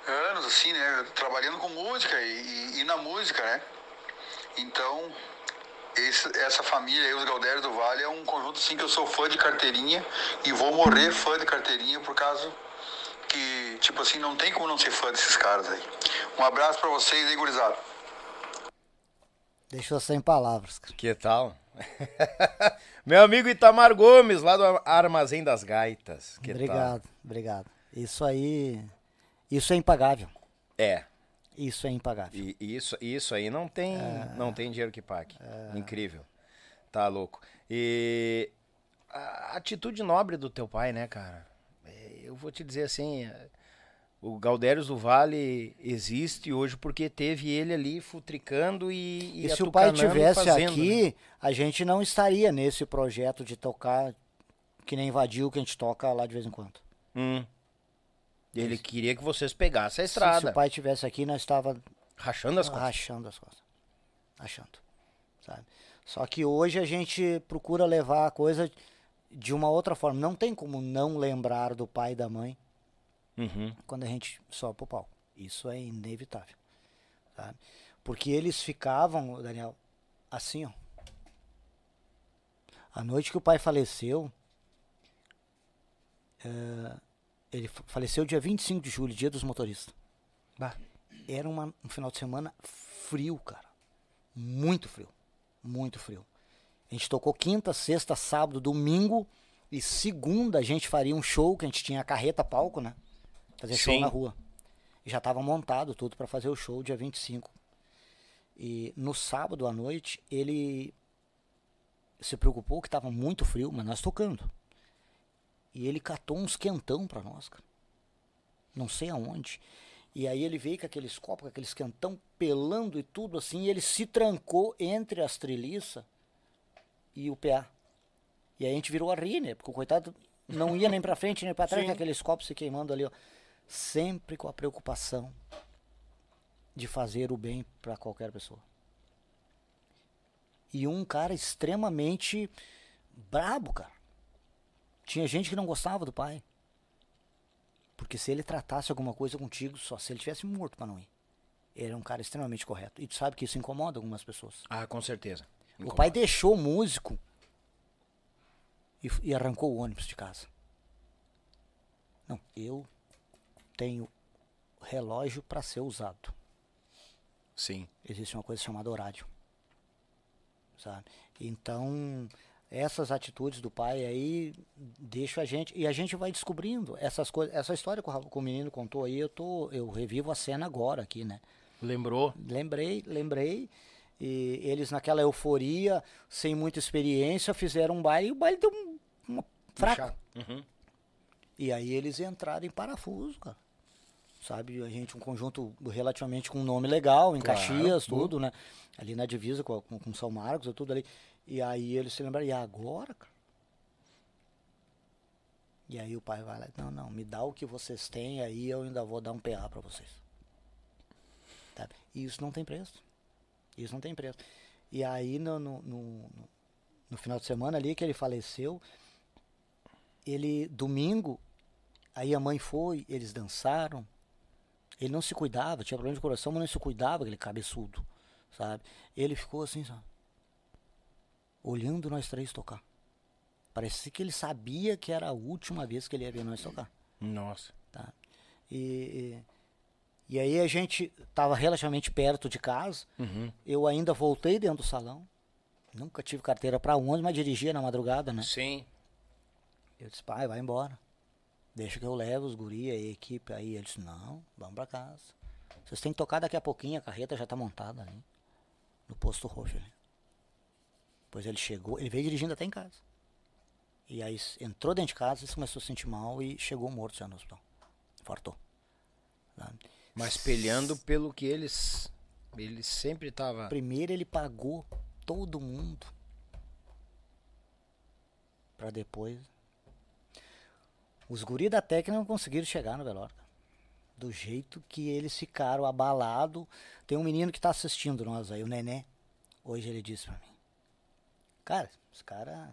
anos, assim, né? Trabalhando com música e, e, e na música, né? Então, esse, essa família aí, os Gaudérios do Vale, é um conjunto, assim, que eu sou fã de carteirinha e vou morrer fã de carteirinha por causa que, tipo assim, não tem como não ser fã desses caras aí. Um abraço pra vocês aí, gurizada. Deixou sem palavras, cara. Que tal? Meu amigo Itamar Gomes, lá do Armazém das Gaitas. Que obrigado, tal? Obrigado. Isso aí, isso é impagável. É. Isso é impagável. E, isso, isso aí não tem, é... não tem dinheiro que pague. É... Incrível. Tá louco. E a atitude nobre do teu pai, né, cara? Eu vou te dizer assim, o Gaudérios do Vale existe hoje porque teve ele ali futricando e, e, e se o pai tivesse fazendo, aqui, né? A gente não estaria nesse projeto de tocar que nem invadiu que a gente toca lá de vez em quando. Hum. Ele Isso. queria que vocês pegassem a estrada. Se, se o pai tivesse aqui, nós estava rachando as costas. Rachando as costas. Rachando, sabe? Só que hoje a gente procura levar a coisa de uma outra forma. Não tem como não lembrar do pai e da mãe. Uhum. Quando a gente sobe pro palco. Isso é inevitável, sabe? Porque eles ficavam, Daniel, assim, ó. A noite que o pai faleceu, uh, ele faleceu dia vinte e cinco de julho, dia dos motoristas. Bah. Era uma, um final de semana frio, cara. Muito frio. muito frio. A gente tocou quinta, sexta, sábado, domingo e segunda a gente faria um show, que a gente tinha carreta palco, né? Fazer show na rua. E já estava montado tudo para fazer o show dia vinte e cinco. E no sábado à noite ele se preocupou que estava muito frio, mas nós tocando. E ele catou uns quentão para nós, cara. Não sei aonde. E aí ele veio com aqueles copos, com aqueles quentão, pelando e tudo assim. E ele se trancou entre as treliças e o P A. E aí a gente virou a rir, né? Porque o coitado não ia nem pra frente, nem pra trás, com aqueles copos se queimando ali, ó. Sempre com a preocupação de fazer o bem pra qualquer pessoa. E um cara extremamente brabo, cara. Tinha gente que não gostava do pai. Porque se ele tratasse alguma coisa contigo, só se ele tivesse morto pra não ir. Ele era um cara extremamente correto. E tu sabe que isso incomoda algumas pessoas. Ah, com certeza. Incomoda. O pai deixou o músico e, e arrancou o ônibus de casa. Não, eu tenho relógio pra ser usado. Sim. Existe uma coisa chamada horário. Sabe? Então... essas atitudes do pai aí deixam a gente... E a gente vai descobrindo essas coisas. Essa história que o, que o menino contou aí, eu, tô, eu revivo a cena agora aqui, né? Lembrou? Lembrei, lembrei. E eles naquela euforia, sem muita experiência, fizeram um baile e o baile deu um, uma fraca. Uhum. E aí eles entraram em parafuso, cara. Sabe, a gente, um conjunto relativamente com um nome legal, em claro, Caxias, tudo, tudo, né? Ali na divisa com, com, com São Marcos, tudo ali... E aí ele se lembra, e agora, cara? E aí o pai vai lá, não, não, me dá o que vocês têm, aí eu ainda vou dar um P A pra vocês. Tá? E isso não tem preço. Isso não tem preço. E aí no, no, no, no final de semana ali que ele faleceu, ele, domingo, aí a mãe foi, eles dançaram, ele não se cuidava, tinha problema de coração, mas não se cuidava, aquele cabeçudo, sabe? Ele ficou assim, sabe? Olhando nós três tocar. Parecia que ele sabia que era a última vez que ele ia ver nós tocar. Nossa. Tá? E, e, e aí a gente estava relativamente perto de casa. Uhum. Eu ainda voltei dentro do salão. Nunca tive carteira para ônibus, mas dirigia na madrugada, né? Sim. Eu disse, pai, vai embora. Deixa que eu levo os guria e a equipe. Aí ele disse, não, vamos para casa. Vocês têm que tocar daqui a pouquinho, a carreta já está montada ali. No posto roxo ali. Pois ele chegou, ele veio dirigindo até em casa. E aí entrou dentro de casa, se começou a sentir mal e chegou morto já no hospital. Fartou. Mas espelhando pelo que eles... Ele sempre estava... Primeiro ele pagou todo mundo. Pra depois... Os guris da técnica não conseguiram chegar no velório. Do jeito que eles ficaram abalados. Tem um menino que tá assistindo nós aí, o Nené. Hoje ele disse pra mim. Cara, os caras...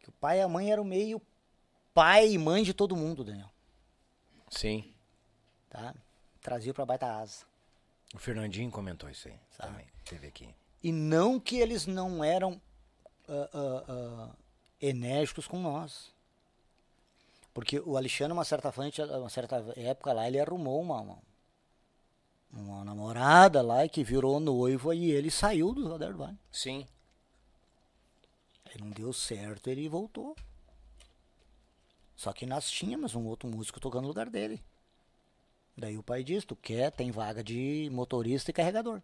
Que o pai e a mãe eram meio pai e mãe de todo mundo, Daniel. Sim. Tá? Trazia pra baita asa. O Fernandinho comentou isso aí. Sabe? Também. Teve aqui. E não que eles não eram uh, uh, uh, enérgicos com nós. Porque o Alexandre, uma certa, frente, uma certa época lá, ele arrumou uma, uma, uma namorada lá e que virou noivo e ele saiu do Gaudérios do Vale. Sim. Não deu certo, ele voltou. Só que nós tínhamos um outro músico tocando no lugar dele. Daí o pai disse, tu quer, tem vaga de motorista e carregador.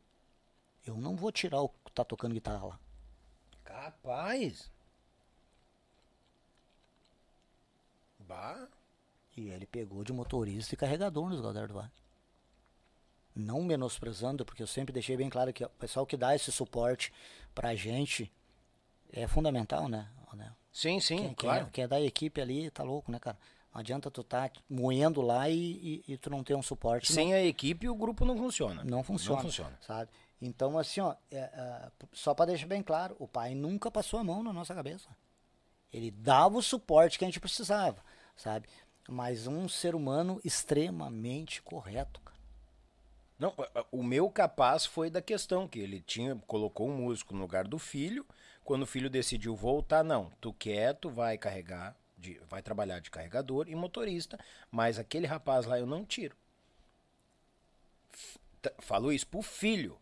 Eu não vou tirar o que tá tocando guitarra lá. Capaz! Bah! E ele pegou de motorista e carregador nos Gaudérios do Vale. Não menosprezando, porque eu sempre deixei bem claro que o pessoal que dá esse suporte pra gente... É fundamental, né? Sim, sim, quem, claro. Quem é, quem é da equipe ali, tá louco, né, cara? Não adianta tu tá moendo lá e, e, e tu não ter um suporte. Sem não. A equipe, o grupo não funciona. Não funciona, não funciona. Sabe? Então, assim, ó, é, é, só pra deixar bem claro, o pai nunca passou a mão na nossa cabeça. Ele dava o suporte que a gente precisava, sabe? Mas um ser humano extremamente correto, cara. Não, o meu capaz foi da questão que ele tinha, colocou um músico no lugar do filho. Quando o filho decidiu voltar, não, tu quer, tu vai carregar, de, vai trabalhar de carregador e motorista, mas aquele rapaz lá eu não tiro. Falou isso pro filho.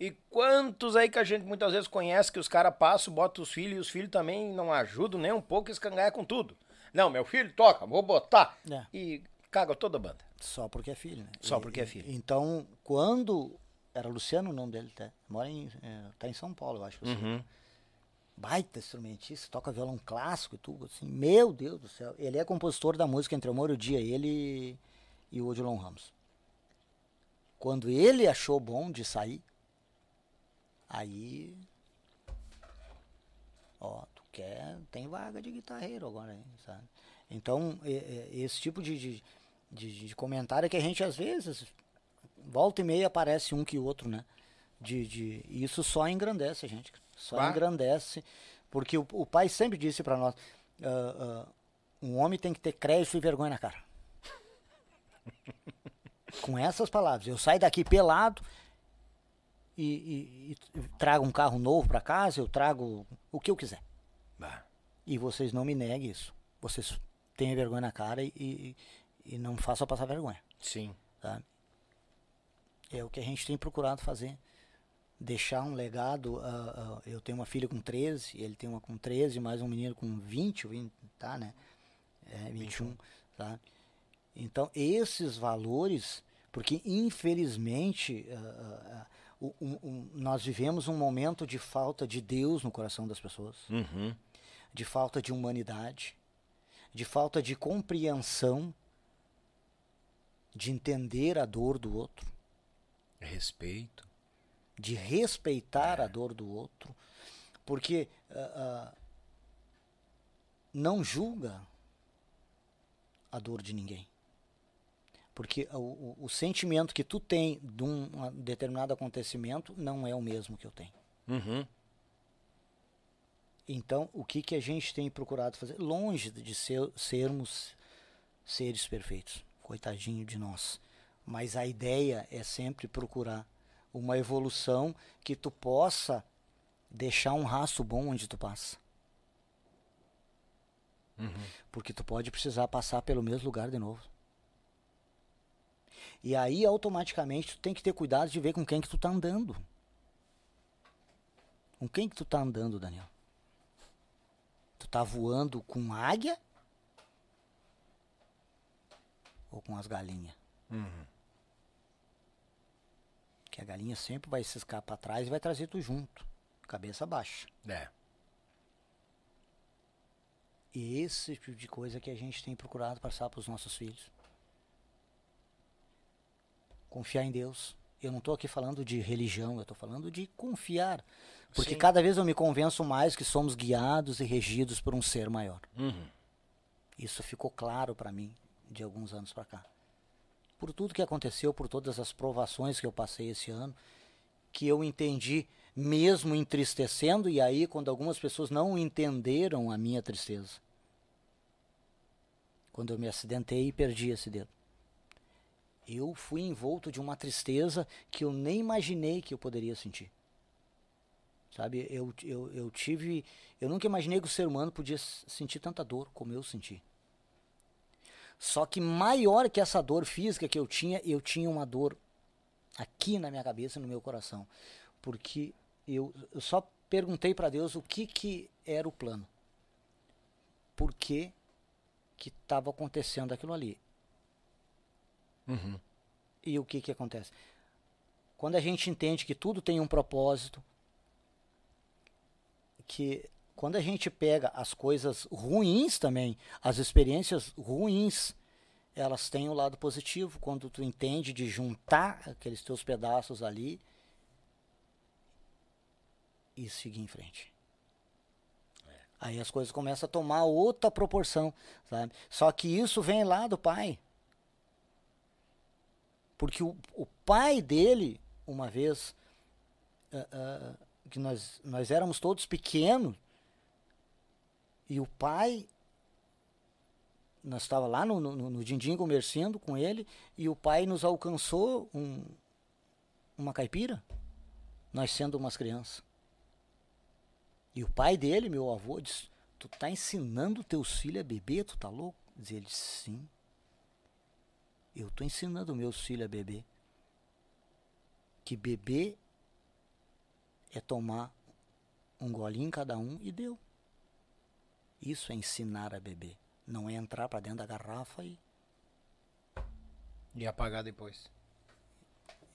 E quantos aí que a gente muitas vezes conhece que os caras passam, botam os filhos e os filhos também não ajudam nem um pouco, escangalhar com tudo. Não, meu filho toca, vou botar. É. E caga toda a banda. Só porque é filho, né? Só e, porque é filho. Então, quando... Era Luciano o nome dele, tá? Mora em, é, tá em São Paulo, eu acho. Assim. Uhum. Baita instrumentista, toca violão clássico e tudo. Assim. Meu Deus do céu. Ele é compositor da música entre o Amor e o Dia, ele e o Odilon Ramos. Quando ele achou bom de sair, aí... Ó, tu quer... Tem vaga de guitarreiro agora, hein, sabe? Então, esse tipo de, de, de, de comentário que a gente, às vezes... Volta e meia aparece um que o outro, né? De, de, isso só engrandece a gente. Só bah. engrandece. Porque o, o pai sempre disse pra nós, uh, uh, um homem tem que ter crédito e vergonha na cara. Com essas palavras. Eu saio daqui pelado e, e, e trago um carro novo pra casa, eu trago o que eu quiser. Bah. E vocês não me neguem isso. Vocês tenham vergonha na cara e, e, e não façam passar vergonha. Sim. Sabe? É o que a gente tem procurado fazer. Deixar um legado. Uh, uh, eu tenho uma filha com treze, ele tem uma com treze, mais um menino com vinte, vinte, tá, né? É, vinte e um, tá? Então, esses valores, porque infelizmente uh, uh, um, um, nós vivemos um momento de falta de Deus no coração das pessoas, uhum. de falta de humanidade, de falta de compreensão, de entender a dor do outro. Respeito. De respeitar é. a dor do outro. Porque uh, uh, não julga a dor de ninguém. Porque o, o, o sentimento que tu tem de um determinado acontecimento não é o mesmo que eu tenho. Uhum. Então, o que, que a gente tem procurado fazer? Longe de ser, sermos seres perfeitos. Coitadinho de nós. Mas a ideia é sempre procurar uma evolução que tu possa deixar um rastro bom onde tu passa. Uhum. Porque tu pode precisar passar pelo mesmo lugar de novo. E aí, automaticamente, tu tem que ter cuidado de ver com quem que tu tá andando. Com quem que tu tá andando, Daniel? Tu tá voando com águia? Ou com as galinhas? Uhum. Que a galinha sempre vai se escapar pra trás e vai trazer tu junto, cabeça baixa. É. E esse tipo de coisa que a gente tem procurado passar pros nossos filhos. Confiar em Deus. Eu não tô aqui falando de religião, eu tô falando de confiar. Porque Sim. cada vez eu me convenço mais que somos guiados e regidos por um ser maior. Uhum. Isso ficou claro pra mim de alguns anos pra cá. Por tudo que aconteceu, por todas as provações que eu passei esse ano, que eu entendi, mesmo entristecendo, e aí quando algumas pessoas não entenderam a minha tristeza. Quando eu me acidentei e perdi esse dedo. Eu fui envolto de uma tristeza que eu nem imaginei que eu poderia sentir. Sabe, eu, eu, eu tive... Eu nunca imaginei que o ser humano podia sentir tanta dor como eu senti. Só que maior que essa dor física que eu tinha, eu tinha uma dor aqui na minha cabeça, no meu coração. Porque eu, eu só perguntei para Deus o que, que era o plano. Por que que estava acontecendo aquilo ali? Uhum. E o que que acontece? Quando a gente entende que tudo tem um propósito, que... Quando a gente pega as coisas ruins também, as experiências ruins, elas têm um lado positivo. Quando tu entende de juntar aqueles teus pedaços ali e seguir em frente. É. Aí as coisas começam a tomar outra proporção, sabe? Só que isso vem lá do pai. Porque o, o pai dele, uma vez, uh, uh, que nós, nós éramos todos pequenos, e o pai, nós estávamos lá no, no, no Dindim comerciando com ele, e o pai nos alcançou um, uma caipira, nós sendo umas crianças. E o pai dele, meu avô, disse, tu tá ensinando teus filhos a beber, tu tá louco? Diz ele, sim, eu tô ensinando meus filhos a beber. Que beber é tomar um golinho cada um e deu. Isso é ensinar a beber. Não é entrar pra dentro da garrafa e... E apagar depois.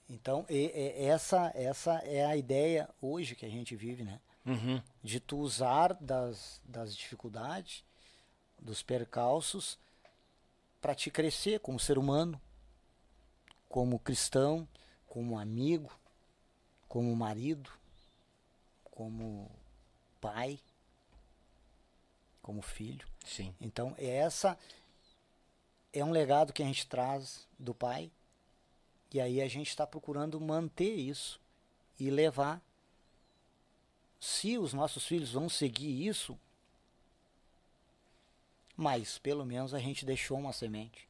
Então, e, e, essa, essa é a ideia hoje que a gente vive, né? Uhum. De tu usar das, das dificuldades, dos percalços, para te crescer como ser humano, como cristão, como amigo, como marido, como pai, como filho. Sim. Então, essa é um legado que a gente traz do pai, e aí a gente está procurando manter isso e levar. Se os nossos filhos vão seguir isso, mas pelo menos a gente deixou uma semente.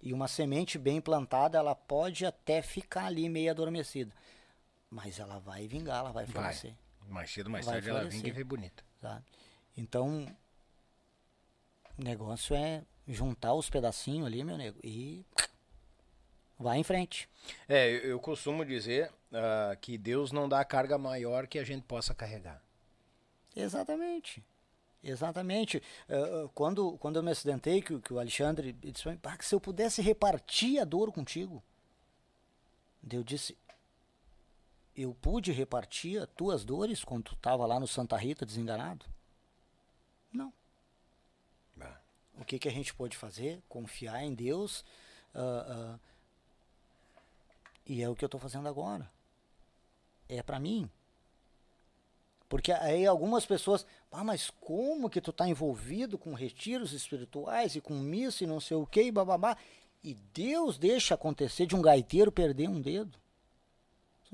E uma semente bem plantada, ela pode até ficar ali meio adormecida, mas ela vai vingar, ela vai florescer. Mais cedo, mais tarde ela vinga e vem bonita. Sabe? Então, o negócio é juntar os pedacinhos ali, meu nego, e vai em frente. É, eu, eu costumo dizer uh, que Deus não dá a carga maior que a gente possa carregar. Exatamente. Exatamente. Uh, quando, quando eu me acidentei, que, que o Alexandre disse para mim, ah, que se eu pudesse repartir a dor contigo. Eu disse, eu pude repartir as tuas dores quando tu estava lá no Santa Rita desenganado? Não. Ah. O que, que a gente pode fazer? Confiar em Deus. Uh, uh, e é o que eu estou fazendo agora. É para mim. Porque aí algumas pessoas, ah, mas como que tu está envolvido com retiros espirituais e com missa e não sei o que, e bababá. E Deus deixa acontecer de um gaiteiro perder um dedo.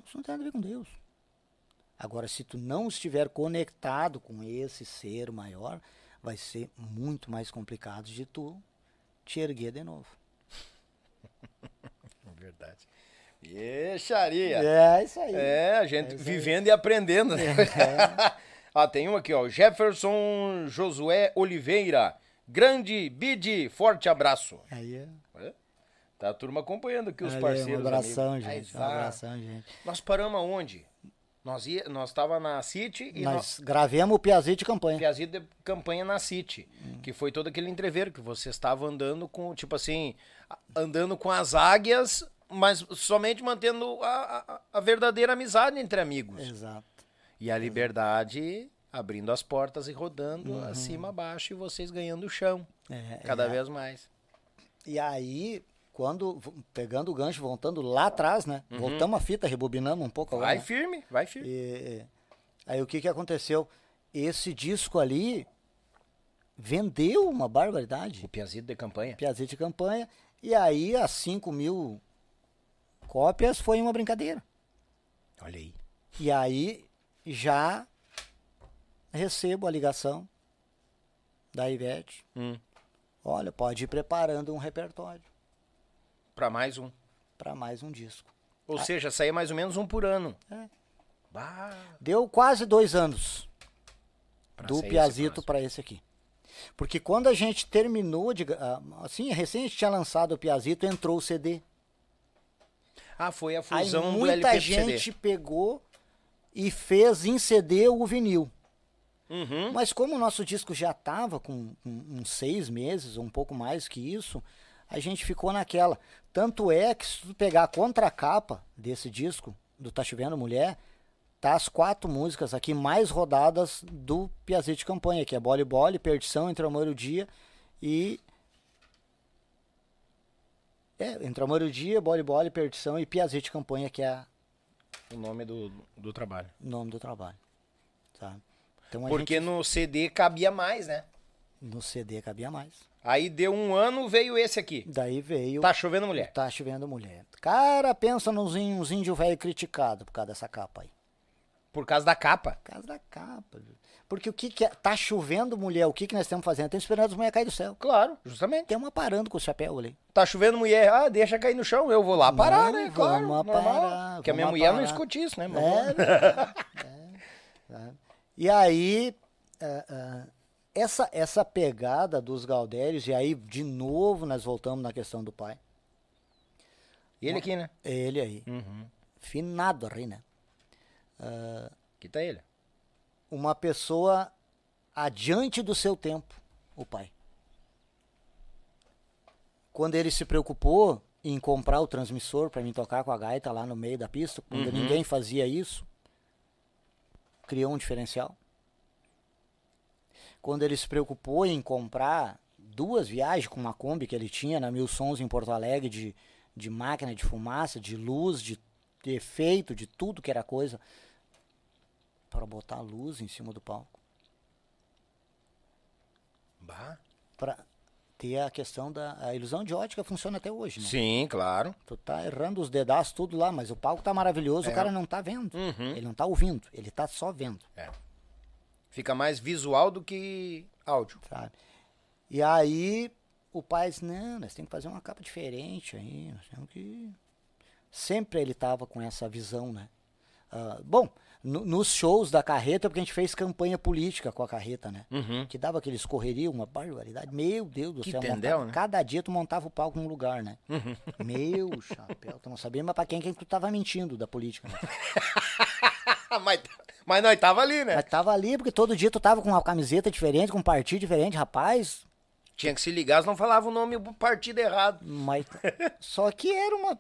Isso não tem nada a ver com Deus. Agora, se tu não estiver conectado com esse ser maior, vai ser muito mais complicado de tu te erguer de novo. Verdade. Ixaria. É, isso aí. É, a gente é vivendo aí e aprendendo, né? É. Ah, tem um aqui, ó. Jefferson Josué Oliveira. Grande Bidi, forte abraço. Aí é. É. Tá a turma acompanhando aqui os aí, parceiros. Um abração, amigos. Gente. Aí, um abração, gente. Nós paramos aonde? Nós ia, nós tava na City e nós, nós... gravemos o Piazito de campanha. Piazito de campanha na City, hum. que foi todo aquele entreveiro que você estava andando com, tipo assim, andando com as águias, mas somente mantendo a, a, a verdadeira amizade entre amigos. Exato. E a liberdade abrindo as portas e rodando uhum. acima, abaixo, e vocês ganhando o chão. É, cada é. vez mais. E aí, quando, pegando o gancho, voltando lá atrás, né? Uhum. Voltamos a fita, rebobinamos um pouco. Vai agora, firme, né? Vai firme. E, aí o que, que aconteceu? Esse disco ali vendeu uma barbaridade. O Piazito de campanha. Piazito de campanha. E aí, a cinco mil... cópias foi uma brincadeira. Olha aí. E aí já recebo a ligação da Ivete. Hum. Olha, pode ir preparando um repertório. Para mais um? Para mais um disco. Ou ah. seja, saía mais ou menos um por ano. É. Bah. Deu quase dois anos pra do Piazito para esse aqui. Porque quando a gente terminou, de, assim, recém a gente tinha lançado o Piazito, entrou o C D. Ah, foi a fusão do L P pro C D. Muita gente pegou e fez em C D o vinil. Uhum. Mas como o nosso disco já estava com uns seis meses, ou um pouco mais que isso, a gente ficou naquela. Tanto é que se tu pegar a contracapa desse disco, do Tá Chovendo Mulher, tá as quatro músicas aqui mais rodadas do Piazito de Campanha, que é Bole Bole, Perdição, Entre o Amor e o Dia e... É, Entre Amor e o Dia, Bole Bole, Perdição e Piazito de Campanha, que é a... o nome do, do trabalho. O nome do trabalho. Sabe? Então, a Porque gente... no C D cabia mais, né? No C D cabia mais. Aí deu um ano, veio esse aqui. Daí veio... Tá Chovendo Mulher. Tá Chovendo Mulher. Cara, pensa nos índios velho criticado por causa dessa capa aí. Por causa da capa? Por causa da capa. Porque o que que é... Tá chovendo mulher, o que que nós estamos fazendo? Estamos esperando as mulheres cair do céu. Claro, justamente. Tem uma parando com o chapéu ali. Tá chovendo mulher, ah, deixa cair no chão, eu vou lá parar, não, né? Claro, vamos parar. Porque a minha mulher parar. Não escute isso, né? Mas é, é, é. E aí, uh, uh, essa, essa pegada dos Gaudérios, e aí de novo nós voltamos na questão do pai. E ele aqui, né? Ele aí. Uhum. Finado, Rina. Uh, Aqui tá ele. Uma pessoa adiante do seu tempo, o pai. Quando ele se preocupou em comprar o transmissor para mim tocar com a gaita lá no meio da pista, quando uhum. ninguém fazia isso, criou um diferencial. Quando ele se preocupou em comprar duas viagens com uma Kombi que ele tinha na Mil Sons em Porto Alegre, de, de máquina de fumaça, de luz, de, de efeito, de tudo que era coisa, para botar a luz em cima do palco. Bah. Pra ter a questão da... A ilusão de ótica funciona até hoje, né? Sim, claro. Tu tá errando os dedaços, tudo lá, mas o palco tá maravilhoso, é. O cara não tá vendo. Uhum. Ele não tá ouvindo, ele tá só vendo. É. Fica mais visual do que áudio. Sabe? E aí o pai disse, não, nós temos que fazer uma capa diferente aí, nós temos que... Sempre ele tava com essa visão, né? Uh, bom, no, nos shows da carreta, porque a gente fez campanha política com a carreta, né? Uhum. Que dava aqueles correriam, uma barbaridade. Meu Deus do que céu, tendel, montava, né? Cada dia tu montava o palco num lugar, né? Uhum. Meu chapéu, tu não sabia, mas pra quem, quem tu tava mentindo da política, né? mas, mas nós tava ali, né? Mas tava ali, porque todo dia tu tava com uma camiseta diferente, com um partido diferente, rapaz. Tinha que se ligar, senão falava o nome do partido errado. Mas só que era uma...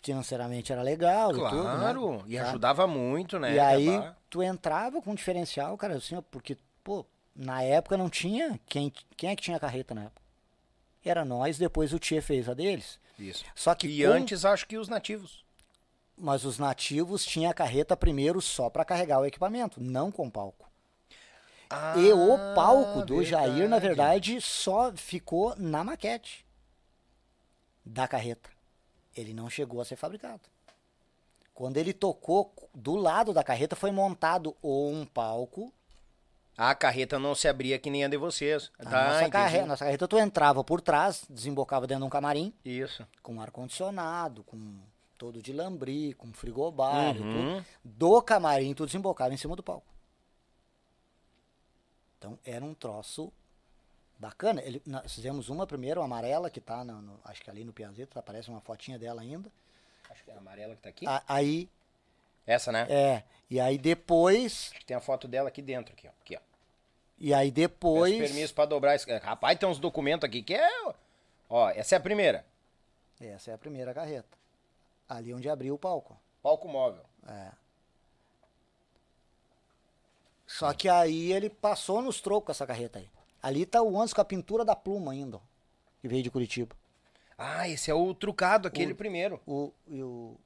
Financeiramente era legal, claro, e tudo, né? E ajudava muito, né? E aí acabar. Tu entrava com um diferencial, cara, assim, porque, pô, na época não tinha, quem, quem é que tinha carreta na época? Era nós, depois o Tchê fez a deles. Isso. Só que e com... antes, acho que os nativos. Mas os nativos tinham a carreta primeiro só pra carregar o equipamento, não com palco. Ah, e o palco do verdade. Jair, na verdade, só ficou na maquete da carreta. Ele não chegou a ser fabricado. Quando ele tocou, do lado da carreta foi montado ou um palco. A carreta não se abria que nem a de vocês. A tá, nossa, carre... nossa carreta, tu entrava por trás, desembocava dentro de um camarim. Isso. Com ar-condicionado, com todo de lambri, com frigobar. Uhum. Do camarim, tu desembocava em cima do palco. Então, era um troço... Bacana, ele, nós fizemos uma primeiro, uma amarela, que tá, no, no, acho que ali no Piazeta, aparece uma fotinha dela ainda. Acho que é a amarela que tá aqui. A, aí. Essa, né? É, e aí depois... Acho que tem a foto dela aqui dentro, aqui, ó. Aqui, ó. E aí depois... Peço permisso pra dobrar esse... Rapaz, tem uns documentos aqui que é... Ó, essa é a primeira. Essa é a primeira carreta. Ali onde abriu o palco. Palco móvel. É. Só que aí ele passou nos trocos essa carreta aí. Ali tá o Anso com a pintura da pluma ainda, ó, que veio de Curitiba. Ah, esse é o trucado, aquele o, primeiro. O, o...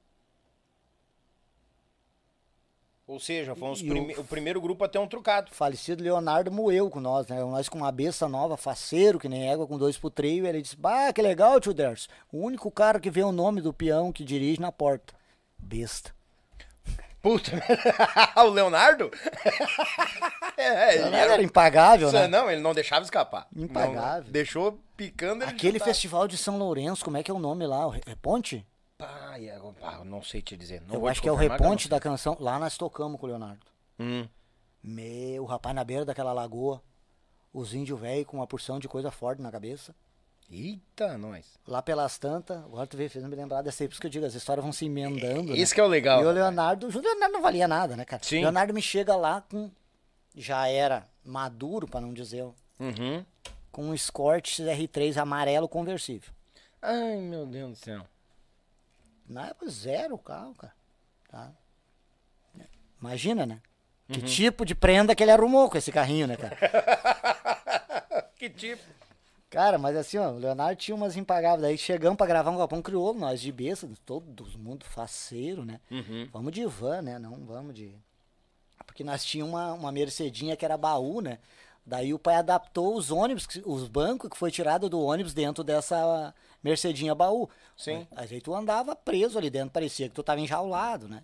Ou seja, foi os prime... o... o primeiro grupo a ter um trucado. Falecido Leonardo moeu com nós, né? Nós com uma besta nova, faceiro, que nem égua, com dois pro treio. E ele disse, bah, que legal, tio Derso. O único cara que vê o nome do peão que dirige na porta. Besta. Puta, o Leonardo? é, ele era, era impagável, né? Não, ele não deixava escapar. Impagável. Não, deixou picando... Ele Aquele festival de São Lourenço, como é que é o nome lá? O Reponte? Pá, eu, eu não sei te dizer. Não eu acho que é o Reponte da canção. Lá nós tocamos com o Leonardo. Hum. Meu, rapaz, na beira daquela lagoa, os índios velhos com uma porção de coisa forte na cabeça. Eita, nós. Lá pelas tantas, agora tu veio fez me lembrar dessa aí, por isso que eu digo, as histórias vão se emendando. É, isso né? que é o legal. E o Leonardo, o Leonardo não valia nada, né, cara? Sim. Leonardo me chega lá com, já era maduro, pra não dizer, uhum. com um Escort R três amarelo conversível. Ai, meu Deus do céu. Na época, zero o carro, cara. Tá? Imagina, né? Uhum. Que tipo de prenda que ele arrumou com esse carrinho, né, cara? que tipo... Cara, mas assim, ó, o Leonardo tinha umas impagáveis. Aí chegamos pra gravar um Galpão Crioulo, nós de besta, todo mundo faceiro, né? Uhum. Vamos de van, né? Não vamos de... Porque nós tínhamos uma, uma mercedinha que era baú, né? Daí o pai adaptou os ônibus, os bancos que foi tirado do ônibus dentro dessa mercedinha baú. Sim. Aí tu andava preso ali dentro, parecia que tu tava enjaulado, né?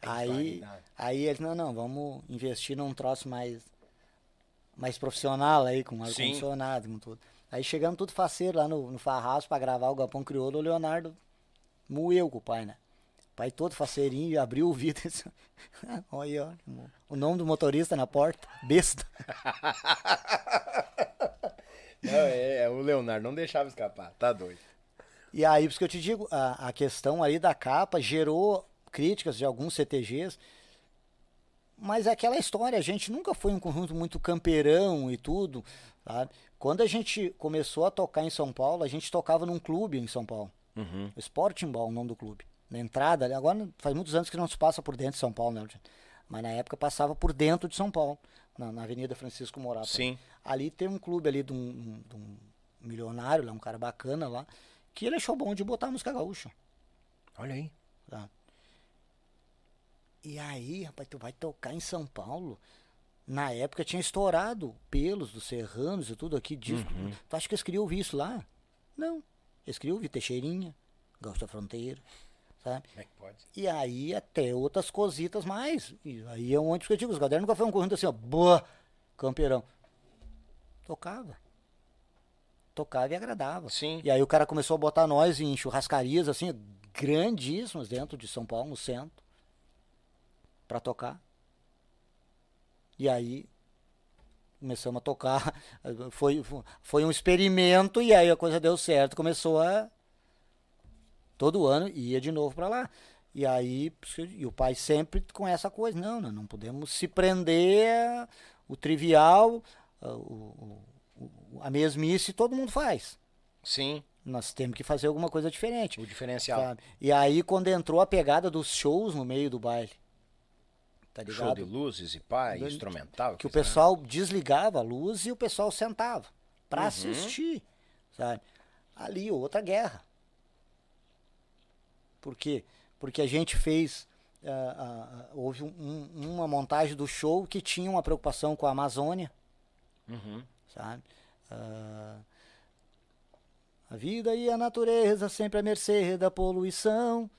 É aí, aí ele, não, não, vamos investir num troço mais, mais profissional aí, com ar-condicionado, com tudo. Aí chegamos tudo faceiro lá no, no Farrasco pra gravar o Galpão Crioulo, o Leonardo moeu com o pai, né? O pai todo faceirinho, abriu o vidro e disse, olha aí, ó, o nome do motorista na porta, besta. Não, é, é, o Leonardo não deixava escapar, tá doido. E aí, por isso que eu te digo, a, a questão aí da capa gerou críticas de alguns C T Gs, Mas aquela história, a gente nunca foi um conjunto muito camperão e tudo, sabe? Quando a gente começou a tocar em São Paulo, a gente tocava num clube em São Paulo. Uhum. Sporting Ball, o nome do clube. Na entrada, agora faz muitos anos que não se passa por dentro de São Paulo, né? Mas na época passava por dentro de São Paulo, na, na Avenida Francisco Morato. Sim. Ali tem um clube ali de um, de um milionário, lá, um cara bacana lá, que ele achou bom de botar a música gaúcha. Olha aí. Tá. E aí, rapaz, tu vai tocar em São Paulo? Na época tinha estourado pelos dos Serranos e tudo aqui, disco. Uhum. Tu acha que eles queriam ouvir isso lá? Não. Eles queriam ouvir Teixeirinha, Gaúcho da Fronteira, sabe? Como é que pode? E aí até outras cositas mais. E aí é onde eu digo, os Gaudérios nunca foi um conjunto assim, ó, boa, campeirão. Tocava. Tocava e agradava. Sim. E aí o cara começou a botar nós em churrascarias, assim, grandíssimas dentro de São Paulo, no centro. Pra tocar. E aí começamos a tocar. Foi, foi um experimento e aí a coisa deu certo. Começou a... Todo ano ia de novo pra lá. E aí, e o pai sempre com essa coisa. Não, não, não podemos se prender o trivial, o, o, a mesmice, todo mundo faz. Sim. Nós temos que fazer alguma coisa diferente. O diferencial. Sabe? E aí quando entrou a pegada dos shows no meio do baile. Tá ligado? Show de luzes e pá, do, instrumental. Que o pessoal desligava a luz e o pessoal sentava pra uhum. assistir, sabe? Ali, outra guerra. Por quê? Porque a gente fez... Uh, uh, houve um, um, uma montagem do show que tinha uma preocupação com a Amazônia, uhum. sabe? Uh, a vida e a natureza sempre à mercê da poluição...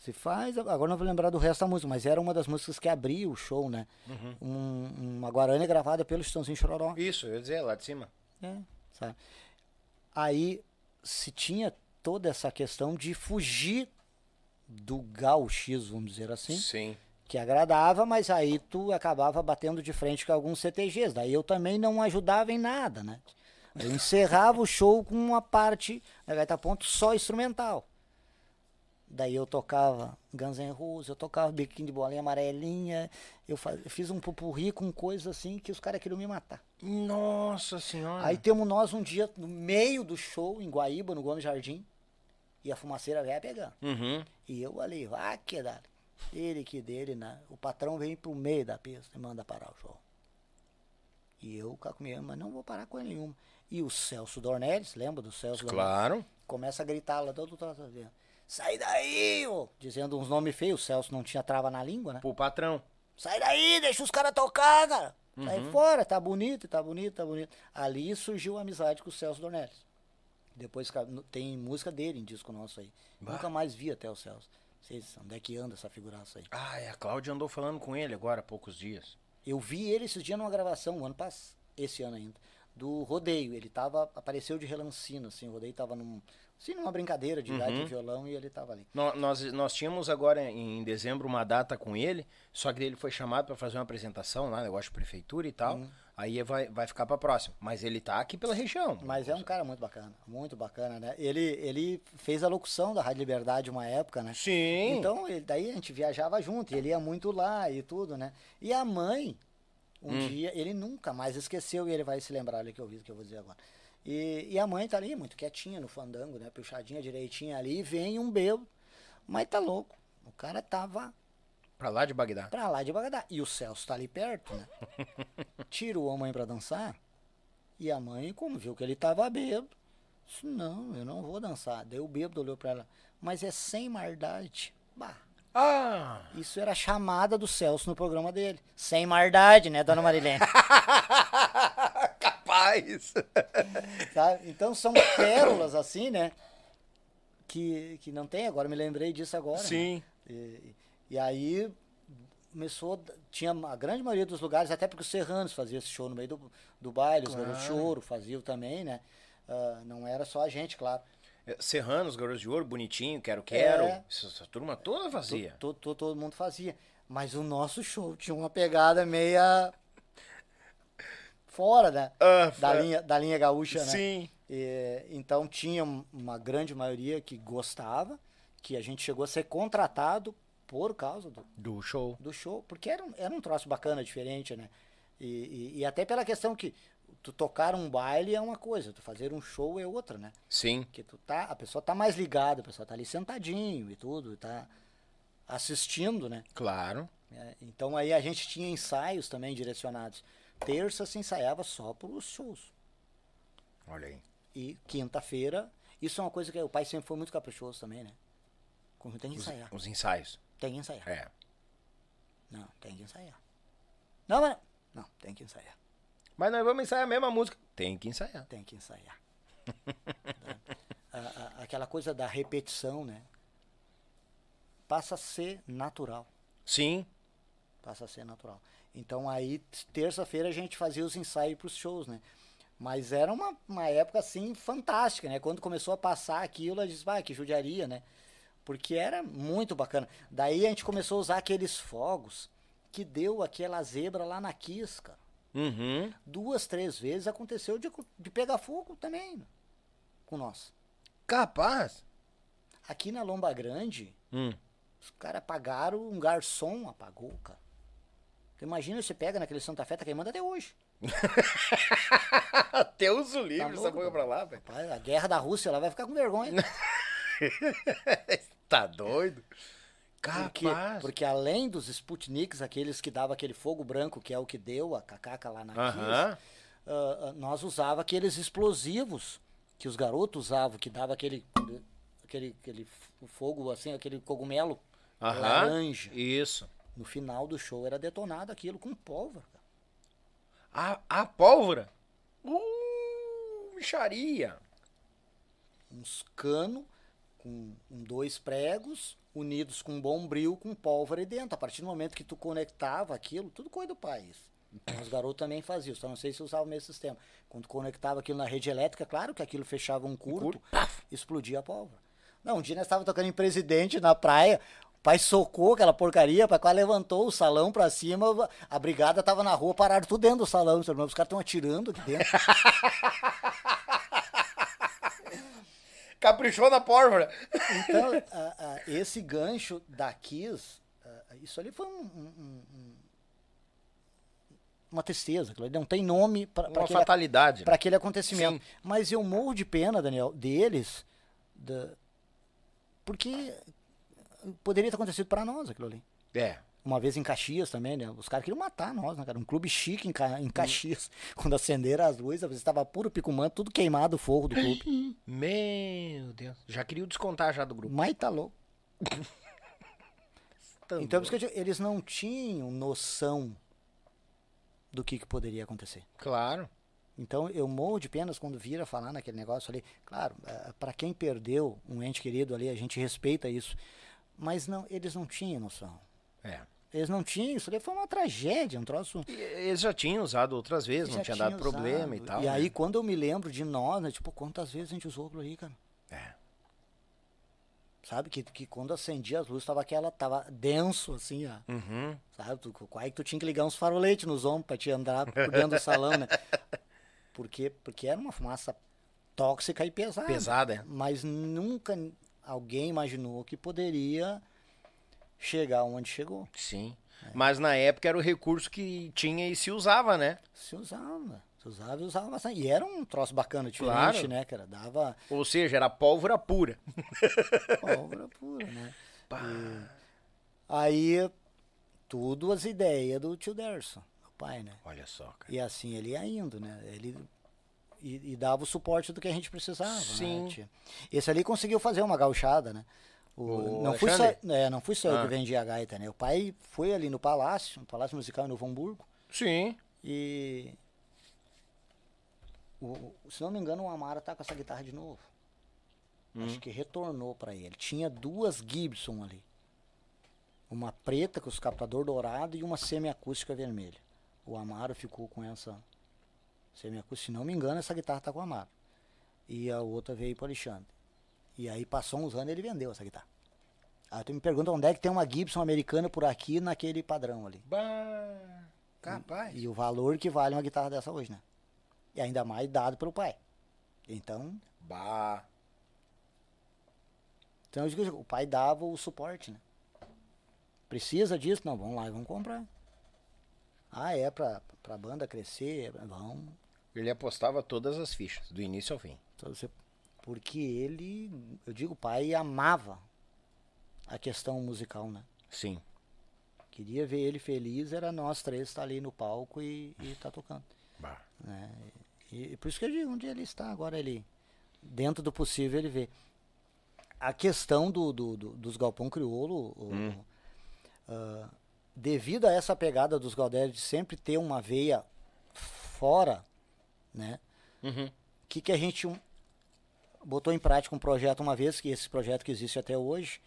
Se faz, agora não vou lembrar do resto da música, mas era uma das músicas que abria o show, né? Uhum. Um, uma Guarana gravada pelo Chitãozinho Chororó. Isso, eu ia dizer, lá de cima. É, sabe? Aí se tinha toda essa questão de fugir do gauchismo, vamos dizer assim. Sim. Que agradava, mas aí tu acabava batendo de frente com alguns C T Gs. Daí eu também não ajudava em nada, né? Eu encerrava o show com uma parte, na gaita ponto, só instrumental. Daí eu tocava Guns N' Roses, eu tocava Biquinho de Bolinha Amarelinha, eu, faz, eu fiz um pupurri com coisa assim que os caras queriam me matar. Nossa Senhora! Aí temos nós um dia no meio do show, em Guaíba, no Gomes Jardim, e a fumaceira veio pegando. Uhum. E eu ali, vai que dá, dele que dele, né? O patrão vem pro meio da pista e manda parar o show. E eu, cá comigo, mas não vou parar com ele nenhuma. E o Celso Dornelles, lembra do Celso Dornelles? Claro! Começa a gritar lá, todo mundo vendo. Sai daí, ô! Dizendo uns nomes feios, o Celso não tinha trava na língua, né? Pro patrão. Sai daí, deixa os caras tocar, cara. Uhum. Sai fora, tá bonito, tá bonito, tá bonito. Ali surgiu a amizade com o Celso Dornelles. Depois tem música dele em disco nosso aí. Bah. Nunca mais vi até o Celso. Vocês, onde é que anda essa figuraça aí? Ah, a Cláudia andou falando com ele agora há poucos dias. Eu vi ele esses dias numa gravação, um ano passado, esse ano ainda, do rodeio. Ele tava, apareceu de relancina, assim, o rodeio tava num... Sim, numa brincadeira de gaita uhum. e violão, e ele tava ali. Nós, nós, nós tínhamos agora em dezembro uma data com ele, só que ele foi chamado para fazer uma apresentação lá, negócio de prefeitura e tal, uhum. aí vai, vai ficar para próxima. Mas ele tá aqui pela região. Mas é um cara muito bacana, muito bacana, né? Ele, ele fez a locução da Rádio Liberdade uma época, né? Sim! Então, ele, daí a gente viajava junto, e ele ia muito lá e tudo, né? E a mãe, um hum. dia, ele nunca mais esqueceu, e ele vai se lembrar, olha que eu vi o que eu vou dizer agora. E, e a mãe tá ali, muito quietinha no fandango, né? Puxadinha direitinha ali, vem um bebo. Mas tá louco. O cara tava... Pra lá de Bagdá. Pra lá de Bagdá. E o Celso tá ali perto, né? Tirou a mãe pra dançar. E a mãe, como viu que ele tava bêbado, disse, não, eu não vou dançar. Daí o bêbado olhou pra ela. Mas é sem maldade. Bah. Ah. Isso era a chamada do Celso no programa dele. Sem maldade, né, dona Marilene? Sabe? Então são pérolas assim, né? Que, que não tem agora, me lembrei disso agora. Sim. Né? E, e aí começou, tinha a grande maioria dos lugares, até porque os Serranos faziam esse show no meio do, do baile, claro. Os Garotos de Ouro faziam também, né? Uh, não era só a gente, claro. Serranos, Garotos de Ouro, Bonitinho, Quero Quero, é, essa turma toda fazia. Todo, todo, todo mundo fazia, mas o nosso show tinha uma pegada meia... fora da, uh, da, uh, linha, da linha gaúcha, né? Sim. E, então tinha uma grande maioria que gostava, que a gente chegou a ser contratado por causa do, do show. Do show, porque era, era um troço bacana, diferente, né? E, e, e até pela questão que tu tocar um baile é uma coisa, tu fazer um show é outra, né? Sim. Porque tu tá, a pessoa tá mais ligada, a pessoa tá ali sentadinho e tudo, e tá assistindo, né? Claro. É, então aí a gente tinha ensaios também direcionados. Terça se ensaiava só pros shows. Olha aí. E quinta-feira, isso é uma coisa que o pai sempre foi muito caprichoso também, né? Como tem que ensaiar. Os, os ensaios. Tem que ensaiar. É. Não, tem que ensaiar. Não, mas... Não, tem que ensaiar. Mas nós vamos ensaiar a mesma música. Tem que ensaiar. Tem que ensaiar. a, a, aquela coisa da repetição, né? Passa a ser natural. Sim. Passa a ser natural. Então aí, terça-feira, a gente fazia os ensaios pros shows, né? Mas era uma, uma época, assim, fantástica, né? Quando começou a passar aquilo, a gente disse, ah, que judiaria, né? Porque era muito bacana. Daí a gente começou a usar aqueles fogos que deu aquela zebra lá na Quisca. Uhum. Duas, três vezes aconteceu de, de pegar fogo também com nós. Capaz? Aqui na Lomba Grande, hum. os caras apagaram, um garçom apagou, cara. Imagina, você pega naquele Santa Fé, tá queimando até hoje. Até uso livre, tá essa boca pra lá, velho. A guerra da Rússia, ela vai ficar com vergonha. Tá doido? Porque, porque além dos Sputniks, aqueles que davam aquele fogo branco, que é o que deu a cacaca lá na Kiss, uh-huh. uh, nós usava aqueles explosivos que os garotos usavam, que dava aquele, aquele, aquele fogo, assim, aquele cogumelo uh-huh. laranja. Isso. No final do show era detonado aquilo com pólvora. A, a pólvora? Uh, micharia. Uns canos com dois pregos unidos com um bombril, com pólvora e dentro. A partir do momento que tu conectava aquilo, tudo coisa do país. Então, os garotos também faziam, só não sei se usavam o mesmo sistema. Quando conectava aquilo na rede elétrica, claro que aquilo fechava um curto, um curto. Explodia a pólvora. Não, um dia nós estávamos tocando em Presidente na praia, o pai socou aquela porcaria, o pai quase levantou o salão pra cima, a brigada tava na rua, pararam tudo dentro do salão, os caras estão atirando aqui dentro. Caprichou na pólvora. Então, a, a, esse gancho da Kiss, a, isso ali foi um, um, um, uma tristeza. Não tem nome para aquele, fatalidade, né? Aquele acontecimento. Sim. Mas eu morro de pena, Daniel, deles, da, porque poderia ter acontecido para nós aquilo ali. É. Uma vez em Caxias também, né? Os caras queriam matar nós, né, cara? Um clube chique em, Ca... em Caxias. Quando acenderam as luzes, estava puro picumã, tudo queimado, o forro do clube. Meu Deus. Já queria descontar já do grupo. Mas tá louco. Então, porque eles não tinham noção do que, que poderia acontecer. Claro. Então, eu morro de penas quando vira falar naquele negócio ali. Claro, pra quem perdeu um ente querido ali, a gente respeita isso. Mas não, eles não tinham noção. É. Eles não tinham, isso daí foi uma tragédia, um troço... E eles já tinham usado outras vezes, eles não tinha dado usado. Problema e tal. E né? Aí quando eu me lembro de nós, né, tipo, quantas vezes a gente usou aquilo aí, cara? É. Sabe, que, que quando acendia as luzes, tava aquela, tava denso, assim, ó. Uhum. Sabe, tu, quase que tu tinha que ligar uns faroletes nos ombros pra te andar por dentro do salão, né? Porque, porque era uma fumaça tóxica e pesada. Pesada, é. Mas nunca alguém imaginou que poderia... chegar onde chegou. Sim. É. Mas na época era o recurso que tinha e se usava, né? Se usava. Se usava e usava bastante. E era um troço bacana, diferente, claro. Né, cara? Dava... Ou seja, era pólvora pura. Pólvora pura, né? E... Aí, tudo as ideias do tio Derson, meu pai, né? Olha só, cara. E assim ele ia indo, né? Ele... E, e dava o suporte do que a gente precisava. Sim. Né, tia? Esse ali conseguiu fazer uma gauchada, né? O, não, fui só, é, não fui só ah. eu que vendia a gaita, né? O pai foi ali no Palácio, no Palácio Musical em Novo Hamburgo. Sim. E... O, se não me engano, o Amara tá com essa guitarra de novo. Hum. Acho que retornou pra ele. Tinha duas Gibson ali. Uma preta com os captador dourado e uma semiacústica vermelha. O Amaro ficou com essa semiacústica. Se não me engano, essa guitarra tá com o Amaro. E a outra veio pro Alexandre. E aí passou uns anos e ele vendeu essa guitarra. Aí tu me pergunta onde é que tem uma Gibson americana por aqui naquele padrão ali. Bah, capaz. E, e o valor que vale uma guitarra dessa hoje, né? E ainda mais dado pelo pai. Então... Bah. Então eu digo, o pai dava o suporte, né? Precisa disso? Não, vamos lá e vamos comprar. Ah, é pra, pra banda crescer, vamos... Ele apostava todas as fichas, do início ao fim. Porque ele, eu digo, o pai amava a questão musical, né? Sim. Queria ver ele feliz, era nós três estar tá ali no palco e, e tá tocando. Bah. Né? E, e por isso que eu digo, onde ele está agora, ele, dentro do possível, ele vê. A questão do, do, do, dos Galpão Crioulo, hum. o, uh, devido a essa pegada dos Gaudérios de sempre ter uma veia fora, né? Uhum. Que que a gente botou em prática um projeto uma vez, que esse projeto que existe até hoje,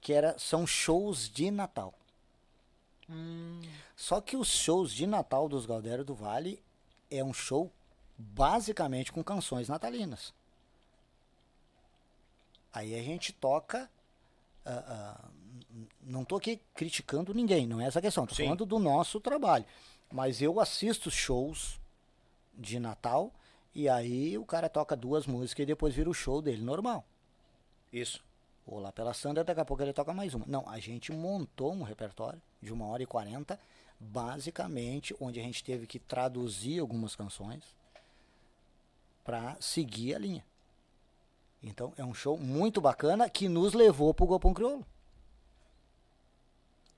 que era, são shows de Natal. Hum. Só que os shows de Natal dos Gaudérios do Vale é um show basicamente com canções natalinas. Aí a gente toca... Uh, uh, não estou aqui criticando ninguém, não é essa a questão. Estou falando do nosso trabalho. Mas eu assisto shows de Natal e aí o cara toca duas músicas e depois vira o show dele normal. Isso. Ou lá pela Sandra, daqui a pouco ele toca mais uma. Não, a gente montou um repertório de uma hora e quarenta, basicamente, onde a gente teve que traduzir algumas canções para seguir a linha. Então é um show muito bacana que nos levou pro Galpão Crioulo.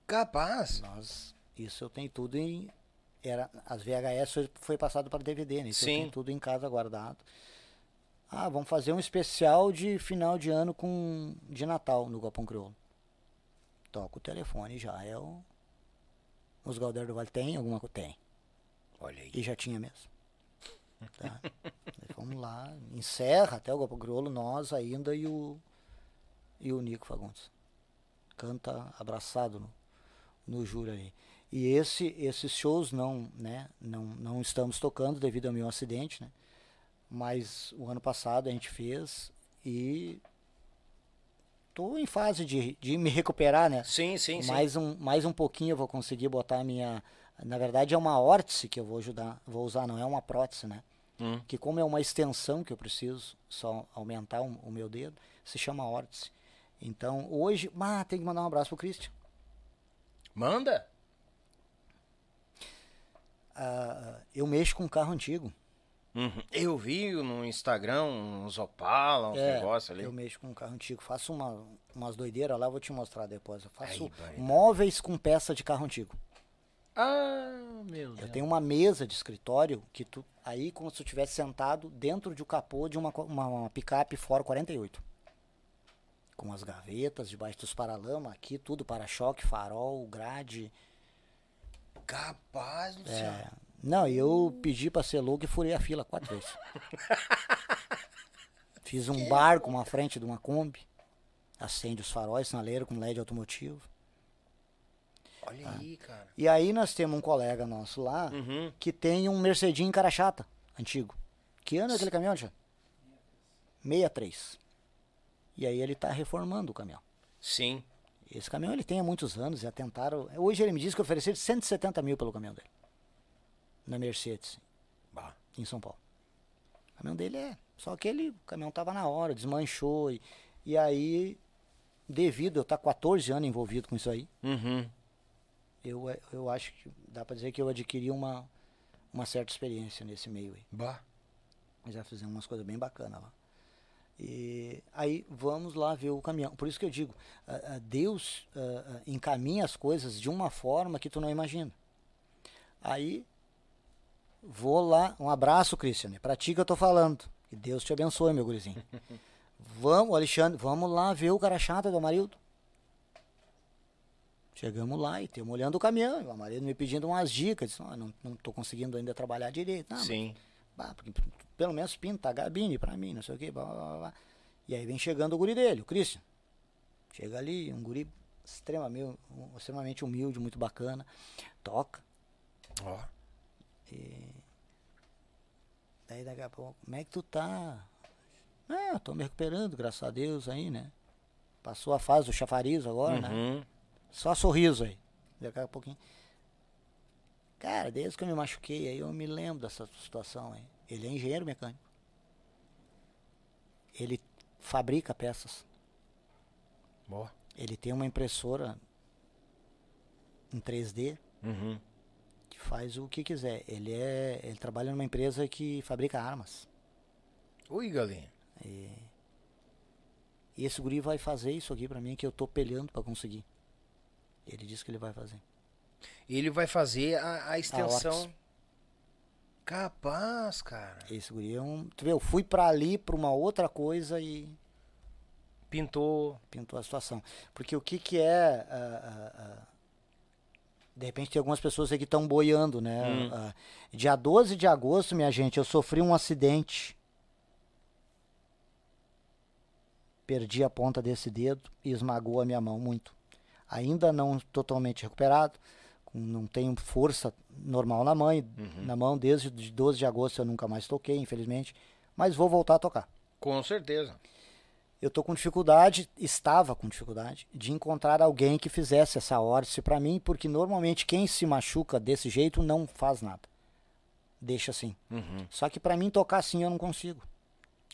Capaz. Nós, isso eu tenho tudo em... Era, as V H S foi passado para D V D, né? Isso Sim. eu tenho tudo em casa guardado. Ah, vamos fazer um especial de final de ano com, de Natal no Galpão Crioulo. Toca o telefone já. É o... Os Gaudérios do Vale tem alguma coisa? Tem. Olha aí. E já tinha mesmo. Tá. Vamos lá, encerra até o Galpão Crioulo, nós ainda e o e o Nico Fagundes canta abraçado no, no Jura aí. E esse, esses shows não, né, não, não estamos tocando devido ao meu acidente, né? Mas o ano passado a gente fez e tô em fase de, de me recuperar, né? Sim, sim, mais sim. Um, mais um pouquinho eu vou conseguir botar a minha... Na verdade é uma órtese que eu vou, ajudar, vou usar, não é uma prótese, né? Hum. Que como é uma extensão que eu preciso só aumentar o, o meu dedo, se chama órtese. Então hoje, ah, tem que mandar um abraço pro Christian. Manda! Ah, eu mexo com um carro antigo. Uhum. Eu vi no Instagram uns Opala, uns é, negócios ali. Eu mexo com um carro antigo, faço uma, umas doideiras lá, vou te mostrar depois. Eu faço Aí, móveis com peça de carro antigo. Ah, meu Deus. Eu tenho uma mesa de escritório que tu, aí como se eu estivesse sentado dentro de um capô de uma, uma, uma picape Ford quarenta e oito. Com as gavetas, debaixo dos paralamas, aqui tudo, para-choque, farol, grade. Capaz, Luciano. É, não, eu pedi pra ser louco e furei a fila quatro vezes. Fiz um barco na frente de uma Kombi. Acende os faróis, sinaleiro com L E D automotivo. Olha tá. aí, cara. E aí nós temos um colega nosso lá, uhum. que tem um Mercedinho em Carachata, antigo. Que ano é aquele caminhão, Alexandre? sessenta e três. E aí ele tá reformando o caminhão. Sim. Esse caminhão ele tem há muitos anos, já tentaram... Hoje ele me disse que ofereceram cento e setenta mil pelo caminhão dele. Na Mercedes, bah. Em São Paulo. O caminhão dele é... Só que ele, o caminhão tava na hora, desmanchou. E, e aí, devido eu estar tá quatorze anos envolvido com isso aí... Uhum. Eu, eu acho que dá pra dizer que eu adquiri uma, uma certa experiência nesse meio aí. Bah. Já fizemos umas coisas bem bacanas lá. E aí vamos lá ver o caminhão. Por isso que eu digo, uh, uh, Deus uh, uh, encaminha as coisas de uma forma que tu não imagina. Aí vou lá, um abraço, Christian, pra ti que eu tô falando. Que Deus te abençoe, meu gurizinho. Vamos, Alexandre, vamos lá ver o Carachata do Amarildo. Chegamos lá e temos olhando o caminhão, o Amarildo me pedindo umas dicas, disse, oh, não, não tô conseguindo ainda trabalhar direito. Ah, Sim. Mas, bah, porque, pelo menos pinta a gabine pra mim, não sei o que, blá, blá, blá. E aí vem chegando o guri dele, o Christian. Chega ali, um guri extremamente, extremamente humilde, muito bacana, toca. Ó. Oh. E... Daí daqui a pouco, como é que tu tá? Ah, tô me recuperando, graças a Deus aí, né? Passou a fase do chafariz agora, uhum. né? Só sorriso aí. Daqui a pouquinho. Cara, desde que eu me machuquei aí, eu me lembro dessa situação aí. Ele é engenheiro mecânico. Ele fabrica peças. Boa. Ele tem uma impressora em três D, uhum, que faz o que quiser. Ele, é, ele trabalha numa empresa que fabrica armas. Ui, galinha. E, e esse guri vai fazer isso aqui pra mim, que eu tô peleando pra conseguir. Ele disse que ele vai fazer. Ele vai fazer a, a extensão... A capaz, cara. Esse guri é um... Tu vê, eu fui pra ali, pra uma outra coisa e... Pintou... Pintou a situação. Porque o que que é... Uh, uh, uh, de repente tem algumas pessoas aí que estão boiando, né? Hum. Uh, dia doze de agosto, minha gente, eu sofri um acidente. Perdi a ponta desse dedo e esmagou a minha mão muito. Ainda não totalmente recuperado. Não tenho força normal na mão, uhum, na mão, desde doze de agosto eu nunca mais toquei, infelizmente, mas vou voltar a tocar. Com certeza. Eu tô com dificuldade, estava com dificuldade, de encontrar alguém que fizesse essa órtese para mim, porque normalmente quem se machuca desse jeito não faz nada. Deixa assim. Uhum. Só que para mim tocar assim eu não consigo.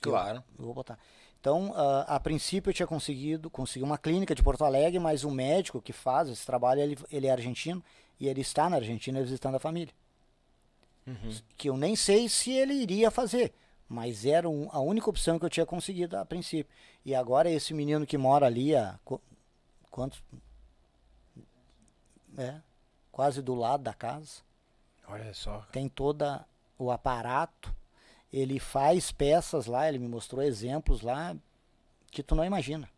Claro. Eu, eu vou botar. Então, uh, a princípio eu tinha conseguido, consegui uma clínica de Porto Alegre, mas o médico que faz esse trabalho, ele, ele é argentino, e ele está na Argentina visitando a família. Uhum. Que eu nem sei se ele iria fazer, mas era um, a única opção que eu tinha conseguido a princípio. E agora esse menino que mora ali, a, quanto, é, quase do lado da casa. Olha só. Tem todo o aparato. Ele faz peças lá, ele me mostrou exemplos lá que tu não imagina.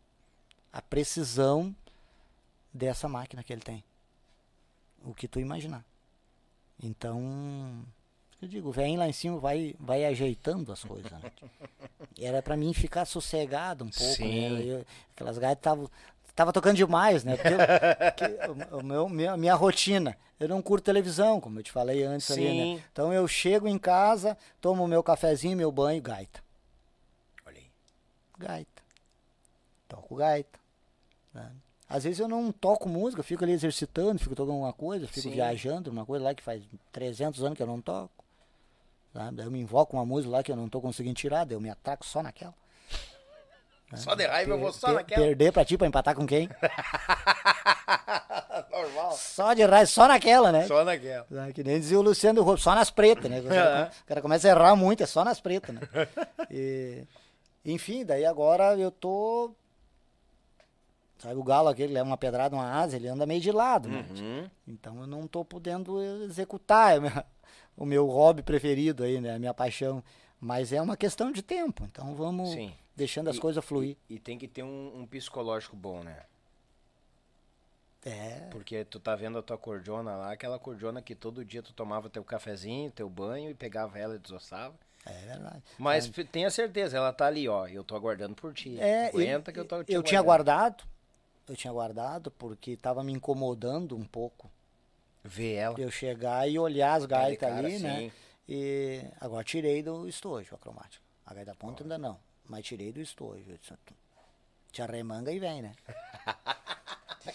A precisão dessa máquina que ele tem. O que tu imaginar. Então, eu digo, vem lá em cima, vai, vai ajeitando as coisas. Né? Era pra mim ficar sossegado um pouco. Sim. Né? Eu, aquelas gaitas estavam... Tava tocando demais, né? Porque eu, o meu, minha, minha rotina. Eu não curto televisão, como eu te falei antes. Sim. Ali, né? Então eu chego em casa, tomo meu cafezinho, meu banho, gaita. Olha aí. Gaita. Toco gaita. Né? Às vezes eu não toco música, fico ali exercitando, fico tocando alguma coisa, fico, sim, viajando, uma coisa lá que faz trezentos anos que eu não toco. Né? Daí eu me invoco uma música lá que eu não tô conseguindo tirar, daí eu me ataco só naquela. Só de raiva per, eu vou só per, naquela. Perder pra ti, pra empatar com quem? Normal. Só de raiva, só naquela, né? Só naquela. Que nem dizia o Luciano Huck, só nas pretas, né? O cara, o cara começa a errar muito, é só nas pretas, né? E, enfim, daí agora eu tô... Sabe o galo aquele, leva uma pedrada, uma asa, ele anda meio de lado, né? Uhum. Então eu não tô podendo executar o meu, o meu hobby preferido aí, né? A minha paixão. Mas é uma questão de tempo, então vamos... Sim. Deixando as e, coisas fluir. E, e tem que ter um, um psicológico bom, né? É. Porque tu tá vendo a tua cordiona lá, aquela cordiona que todo dia tu tomava teu cafezinho, teu banho e pegava ela e desossava. É verdade. Mas é. Tenha certeza, ela tá ali, ó. Eu tô aguardando por ti. É, aguenta eu, que eu tô te eu tinha guardado. Eu tinha guardado porque tava me incomodando um pouco. Ver ela. Eu chegar e olhar as gaitas ali, assim, né? E agora tirei do estojo a cromática. A gaita ponta ainda não. Mas tirei do estojo. Te arremanga e vem, né?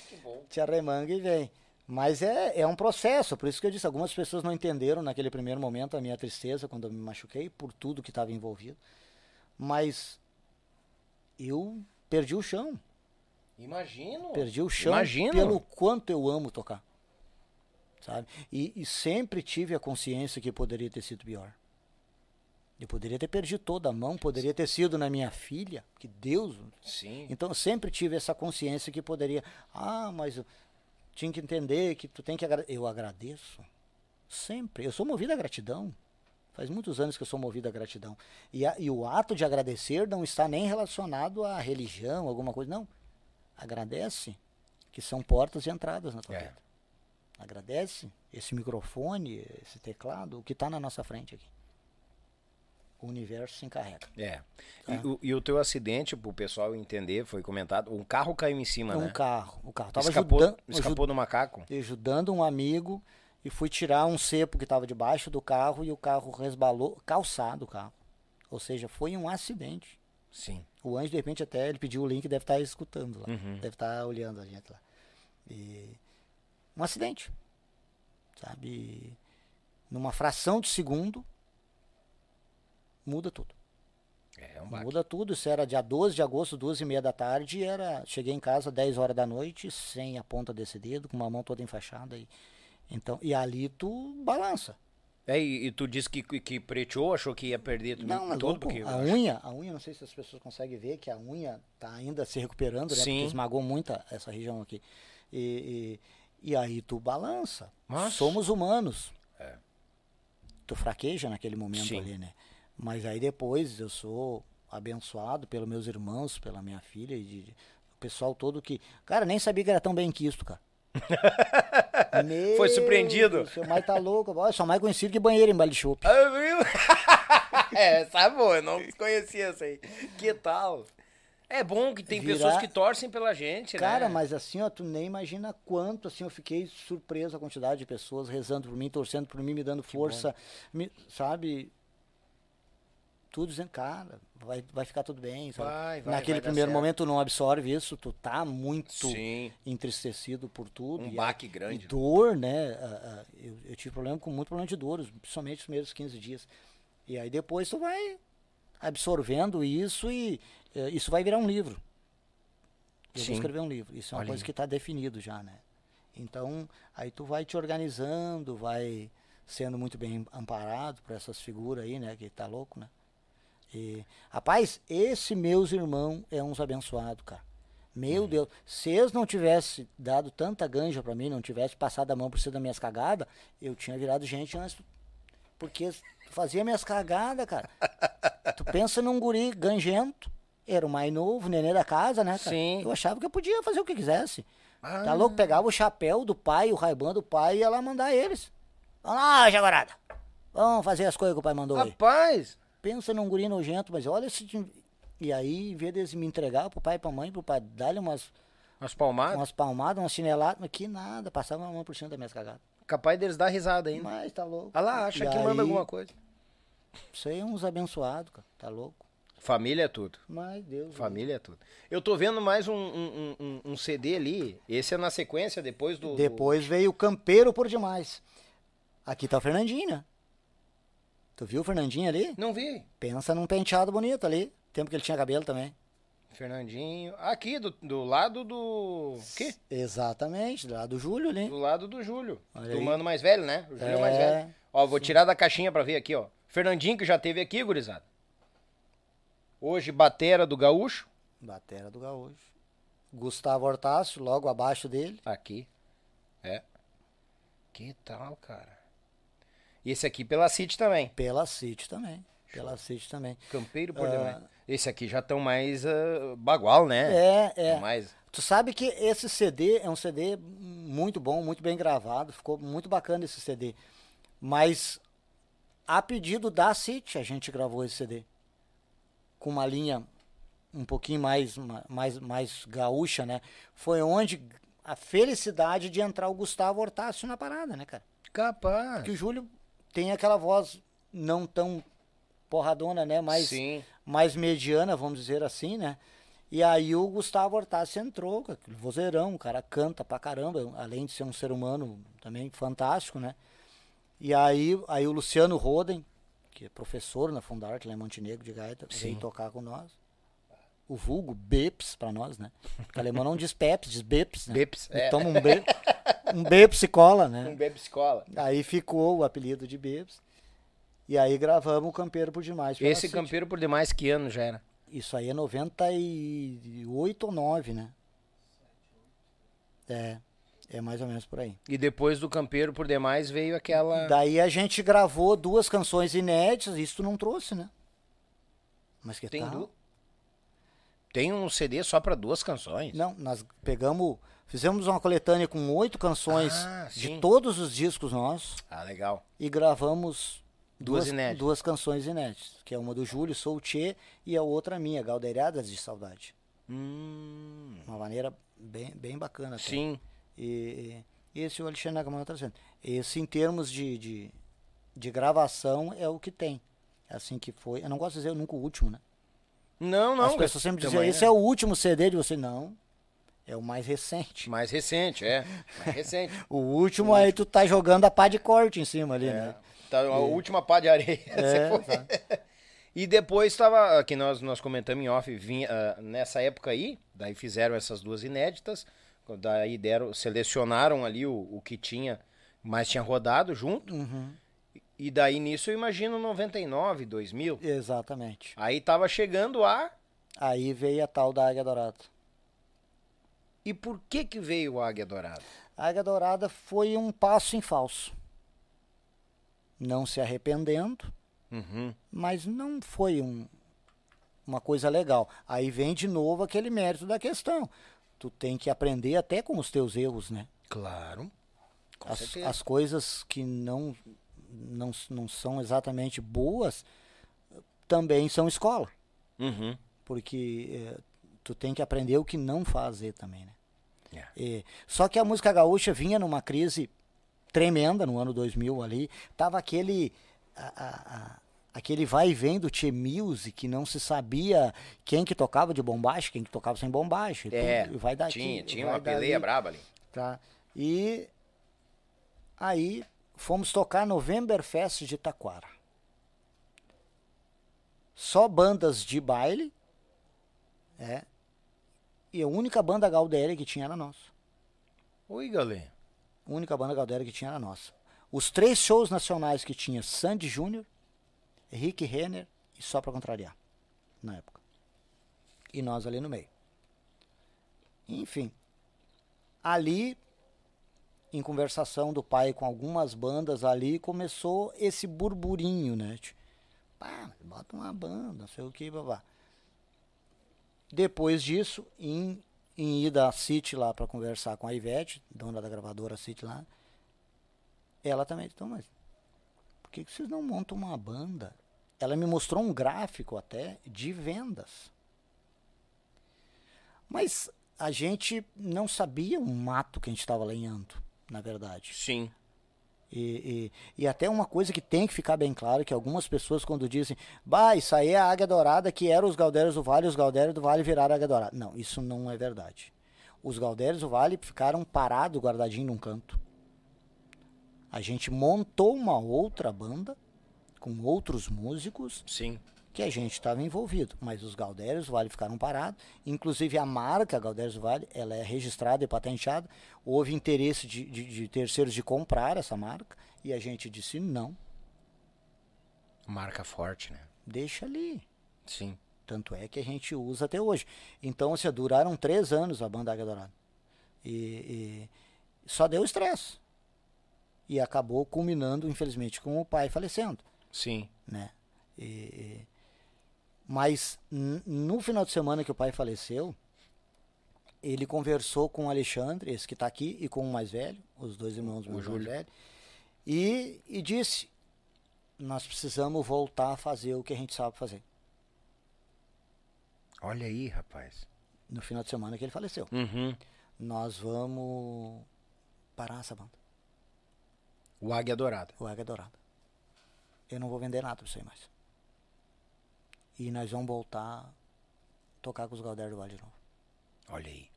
Que bom. Te arremanga e vem. Mas é, é um processo. Por isso que eu disse, algumas pessoas não entenderam naquele primeiro momento a minha tristeza quando eu me machuquei, por tudo que estava envolvido. Mas eu perdi o chão. Imagino. Perdi o chão. Imagino. Pelo quanto eu amo tocar. Sabe? E, e sempre tive a consciência que poderia ter sido pior. Eu poderia ter perdido toda a mão, poderia ter sido na minha filha, que Deus... Sim. Então eu sempre tive essa consciência que poderia... Ah, mas eu tinha que entender que tu tem que agradecer. Eu agradeço, sempre. Eu sou movido à gratidão. Faz muitos anos que eu sou movido à gratidão. E, a, e o ato de agradecer não está nem relacionado à religião, alguma coisa, não. Agradece, que são portas e entradas na tua é. vida. Agradece esse microfone, esse teclado, o que está na nossa frente aqui. O universo se encarrega. É. Tá? E, o, e o teu acidente, pro pessoal entender, foi comentado, um carro caiu em cima, um né? Um carro. O carro tava escapou, ajudando, escapou do macaco? Ajudando um amigo e fui tirar um cepo que estava debaixo do carro e o carro resbalou, calçado o carro. Ou seja, foi um acidente. Sim. O anjo, de repente, até ele pediu o link, deve estar escutando lá. Uhum. Deve estar olhando a gente lá. E... Um acidente. Sabe? E... Numa fração de segundo... Muda tudo. É um baque. Muda tudo, isso era dia doze de agosto, duas e meia da tarde, era, cheguei em casa dez horas da noite, sem a ponta desse dedo, com uma mão toda enfaixada. E, então, e ali tu balança. É, e, e tu disse que, que, que preteou, achou que ia perder tudo? Não, todo, porque a unha, a unha, não sei se as pessoas conseguem ver, que a unha tá ainda se recuperando, né? Sim. Porque esmagou muito essa região aqui. E, e, e aí tu balança. Mas... somos humanos. É. Tu fraqueja naquele momento. Sim. Ali, né? Mas aí depois eu sou abençoado pelos meus irmãos, pela minha filha e de, de, o pessoal todo que... Cara, nem sabia que era tão bem quisto, cara. Meu, foi surpreendido. Seu Mai tá louco. Olha, seu Mai conhecido que banheiro em baile de chope. É, sabe, eu não conhecia isso aí. Que tal? É bom que tem Virar... pessoas que torcem pela gente, cara, né? Cara, mas assim, ó, tu nem imagina quanto, assim, eu fiquei surpreso a quantidade de pessoas rezando por mim, torcendo por mim, me dando força, me, sabe... tudo dizendo, cara, vai, vai ficar tudo bem. Vai, vai, naquele vai primeiro momento tu não absorve isso, tu tá muito Sim. entristecido por tudo. Um e baque a, grande. E dor, né? A, a, eu, eu tive problema com muito problema de dor, somente os primeiros quinze dias. E aí depois tu vai absorvendo isso e é, isso vai virar um livro. Eu Sim. vou escrever um livro. Isso é uma Olha. coisa que tá definido já, né? Então, aí tu vai te organizando, vai sendo muito bem amparado por essas figuras aí, né? Que tá louco, né? E, rapaz, esse meus irmãos é uns abençoados, cara. Meu hum. Deus, se eles não tivessem dado tanta ganja pra mim, não tivessem passado a mão por cima das minhas cagadas, eu tinha virado gente antes. Porque fazia minhas cagadas, cara. Tu pensa num guri ganjento, era o mais novo, neném da casa, né, cara? Sim. Eu achava que eu podia fazer o que quisesse. Ah. Tá louco? Pegava o chapéu do pai, o Ray-Ban do pai e ia lá mandar eles. Vamos lá, Jagorada. Vamos fazer as coisas que o pai mandou. Rapaz! Aí. Pensa num guri nojento, mas olha esse... E aí, em vez deles me entregar pro pai e pra mãe, pro pai, dar-lhe umas... Umas palmadas? Umas palmadas, umas chineladas, mas que nada, passava uma mão por cima das minhas cagadas. Capaz deles dar risada ainda. Mas tá louco. Ah lá, acha e que aí... manda alguma coisa. Isso aí é uns abençoados, cara, tá louco. Família é tudo. Mas Deus... Família Deus. É tudo. Eu tô vendo mais um, um, um, um C D ali, esse é na sequência, depois do... Depois do... veio o Campeiro por Demais. Aqui tá o Fernandinho, né? Tu viu o Fernandinho ali? Não vi. Pensa num penteado bonito ali. Tempo que ele tinha cabelo também. Fernandinho. Aqui, do, do lado do... Quê? Exatamente, do lado do Júlio ali. Do lado do Júlio. Olha do aí. Mano mais velho, né? O Júlio é... mais velho. Ó, vou Sim. tirar da caixinha pra ver aqui, ó. Fernandinho, que já teve aqui, gurizada. Hoje, batera do Gaúcho. Batera do Gaúcho. Gustavo Hortácio, logo abaixo dele. Aqui. É. Que tal, cara? Esse aqui pela City também. Pela City também. Show. Pela City também. Campeiro por uh, demais. Esse aqui já estão mais uh, bagual, né? É, é. Mais... Tu sabe que esse C D é um C D muito bom, muito bem gravado. Ficou muito bacana esse C D. Mas a pedido da City a gente gravou esse C D. Com uma linha um pouquinho mais, mais, mais gaúcha, né? Foi onde a felicidade de entrar o Gustavo Hortácio na parada, né, cara? Capaz. Que o Júlio... Tem aquela voz não tão porradona, né? Mais, mais mediana, vamos dizer assim, né? E aí o Gustavo Hortácio entrou, aquele vozeirão, o cara canta pra caramba, além de ser um ser humano também fantástico, né? E aí, aí o Luciano Roden, que é professor na Fundarte, lá em Montenegro de gaita, Sim. veio tocar com nós. O vulgo Beps pra nós, né? Porque o alemão não diz Peps, diz Beps, né? Beps, é. Toma um Beps. Um Bebs cola, né? Um Bebs cola. Aí ficou o apelido de Bebs. E aí gravamos o Campeiro por Demais. Esse Campeiro por Demais, que ano já era? Isso aí é noventa e oito ou nove, né? É, é mais ou menos por aí. E depois do Campeiro por Demais veio aquela... Daí a gente gravou duas canções inéditas, isso tu não trouxe, né? Mas que Tem, du... Tem um C D só pra duas canções? Não, nós pegamos... Fizemos uma coletânea com oito canções ah, de todos os discos nossos. Ah, legal. E gravamos duas, duas, inéditas. duas canções inéditas, que é uma do Júlio, Sou o Tchê, e a outra minha, Gauderiadas de Saudade. Hum. Uma maneira bem, bem bacana. Sim. E, e esse o Alexandre Nagamano trazendo. Esse, em termos de, de, de gravação, é o que tem. Assim que foi. Eu não gosto de dizer nunca o último, né? Não, não. As pessoas sempre dizem, esse é o último C D de você. Não. É o mais recente. Mais recente, é. Mais recente. O último, aí tu tá jogando a pá de corte em cima ali, é. Né? Tá, a é. última pá de areia. É, E depois estava, que nós, nós comentamos em off, vinha, uh, nessa época aí, daí fizeram essas duas inéditas, daí deram, selecionaram ali o, o que tinha, mas tinha rodado junto. Uhum. E daí nisso eu imagino noventa e nove, dois mil. Exatamente. Aí tava chegando a... Aí veio a tal da Águia Dourada. E por que que veio a Águia Dourada? A Águia Dourada foi um passo em falso. Não se arrependendo, uhum, mas não foi um, uma coisa legal. Aí vem de novo aquele mérito da questão. Tu tem que aprender até com os teus erros, né? Claro. Com as, certeza. As coisas que não... Não, não são exatamente boas, também são escola. Uhum. Porque é, tu tem que aprender o que não fazer também, né? Yeah. É, só que a música gaúcha vinha numa crise tremenda no ano dois mil ali. Tava aquele, a, a, a, aquele vai e vem do Tchê Music, que não se sabia quem que tocava de bombacha, quem que tocava sem bombacha. É, vai daqui, tinha, tinha vai uma peleia braba ali. Tá. E aí... Fomos tocar Novemberfest de Taquara. Só bandas de baile. É. E a única banda Gaudéria que tinha era nossa. Oi, galera. A única banda Gaudéria que tinha era nossa. Os três shows nacionais que tinha, Sandy Júnior, Rick Renner e Só Pra Contrariar, na época. E nós ali no meio. Enfim. Ali... Em conversação do pai com algumas bandas ali, começou esse burburinho, né? Tipo, pá, bota uma banda, não sei o que, babá. Depois disso, em, em ir da City lá para conversar com a Ivete, dona da gravadora City lá, ela também, então, mas por que que vocês não montam uma banda? Ela me mostrou um gráfico até de vendas. Mas a gente não sabia o mato que a gente estava lenhando. Na verdade. Sim. E, e, e até uma coisa que tem que ficar bem claro, que algumas pessoas quando dizem, bah, isso aí é a Águia Dourada, que eram os Gaudérios do Vale, os Gaudérios do Vale viraram a Águia Dourada. Não, isso não é verdade. Os Gaudérios do Vale ficaram parados, guardadinhos num canto. A gente montou uma outra banda, com outros músicos. Sim. Que a gente estava envolvido, mas os Gaudérios do Vale ficaram parados, inclusive a marca Gaudérios do Vale, ela é registrada e patenteada, houve interesse de, de, de terceiros de comprar essa marca, e a gente disse não. Marca forte, né? Deixa ali. Sim. Tanto é que a gente usa até hoje. Então, assim, duraram três anos a banda Águia Dourada. E, e só deu estresse. E acabou culminando, infelizmente, com o pai falecendo. Sim. Né? E... e Mas no final de semana que o pai faleceu, ele conversou com o Alexandre, esse que está aqui, e com o mais velho, os dois irmãos do mais velho, e, e disse, nós precisamos voltar a fazer o que a gente sabe fazer. Olha aí, rapaz. No final de semana que ele faleceu. Uhum. Nós vamos parar essa banda. O Águia Dourada. O Águia Dourada. Eu não vou vender nada pra você mais. E nós vamos voltar a tocar com os Gaudérios do Vale de novo. Olha aí.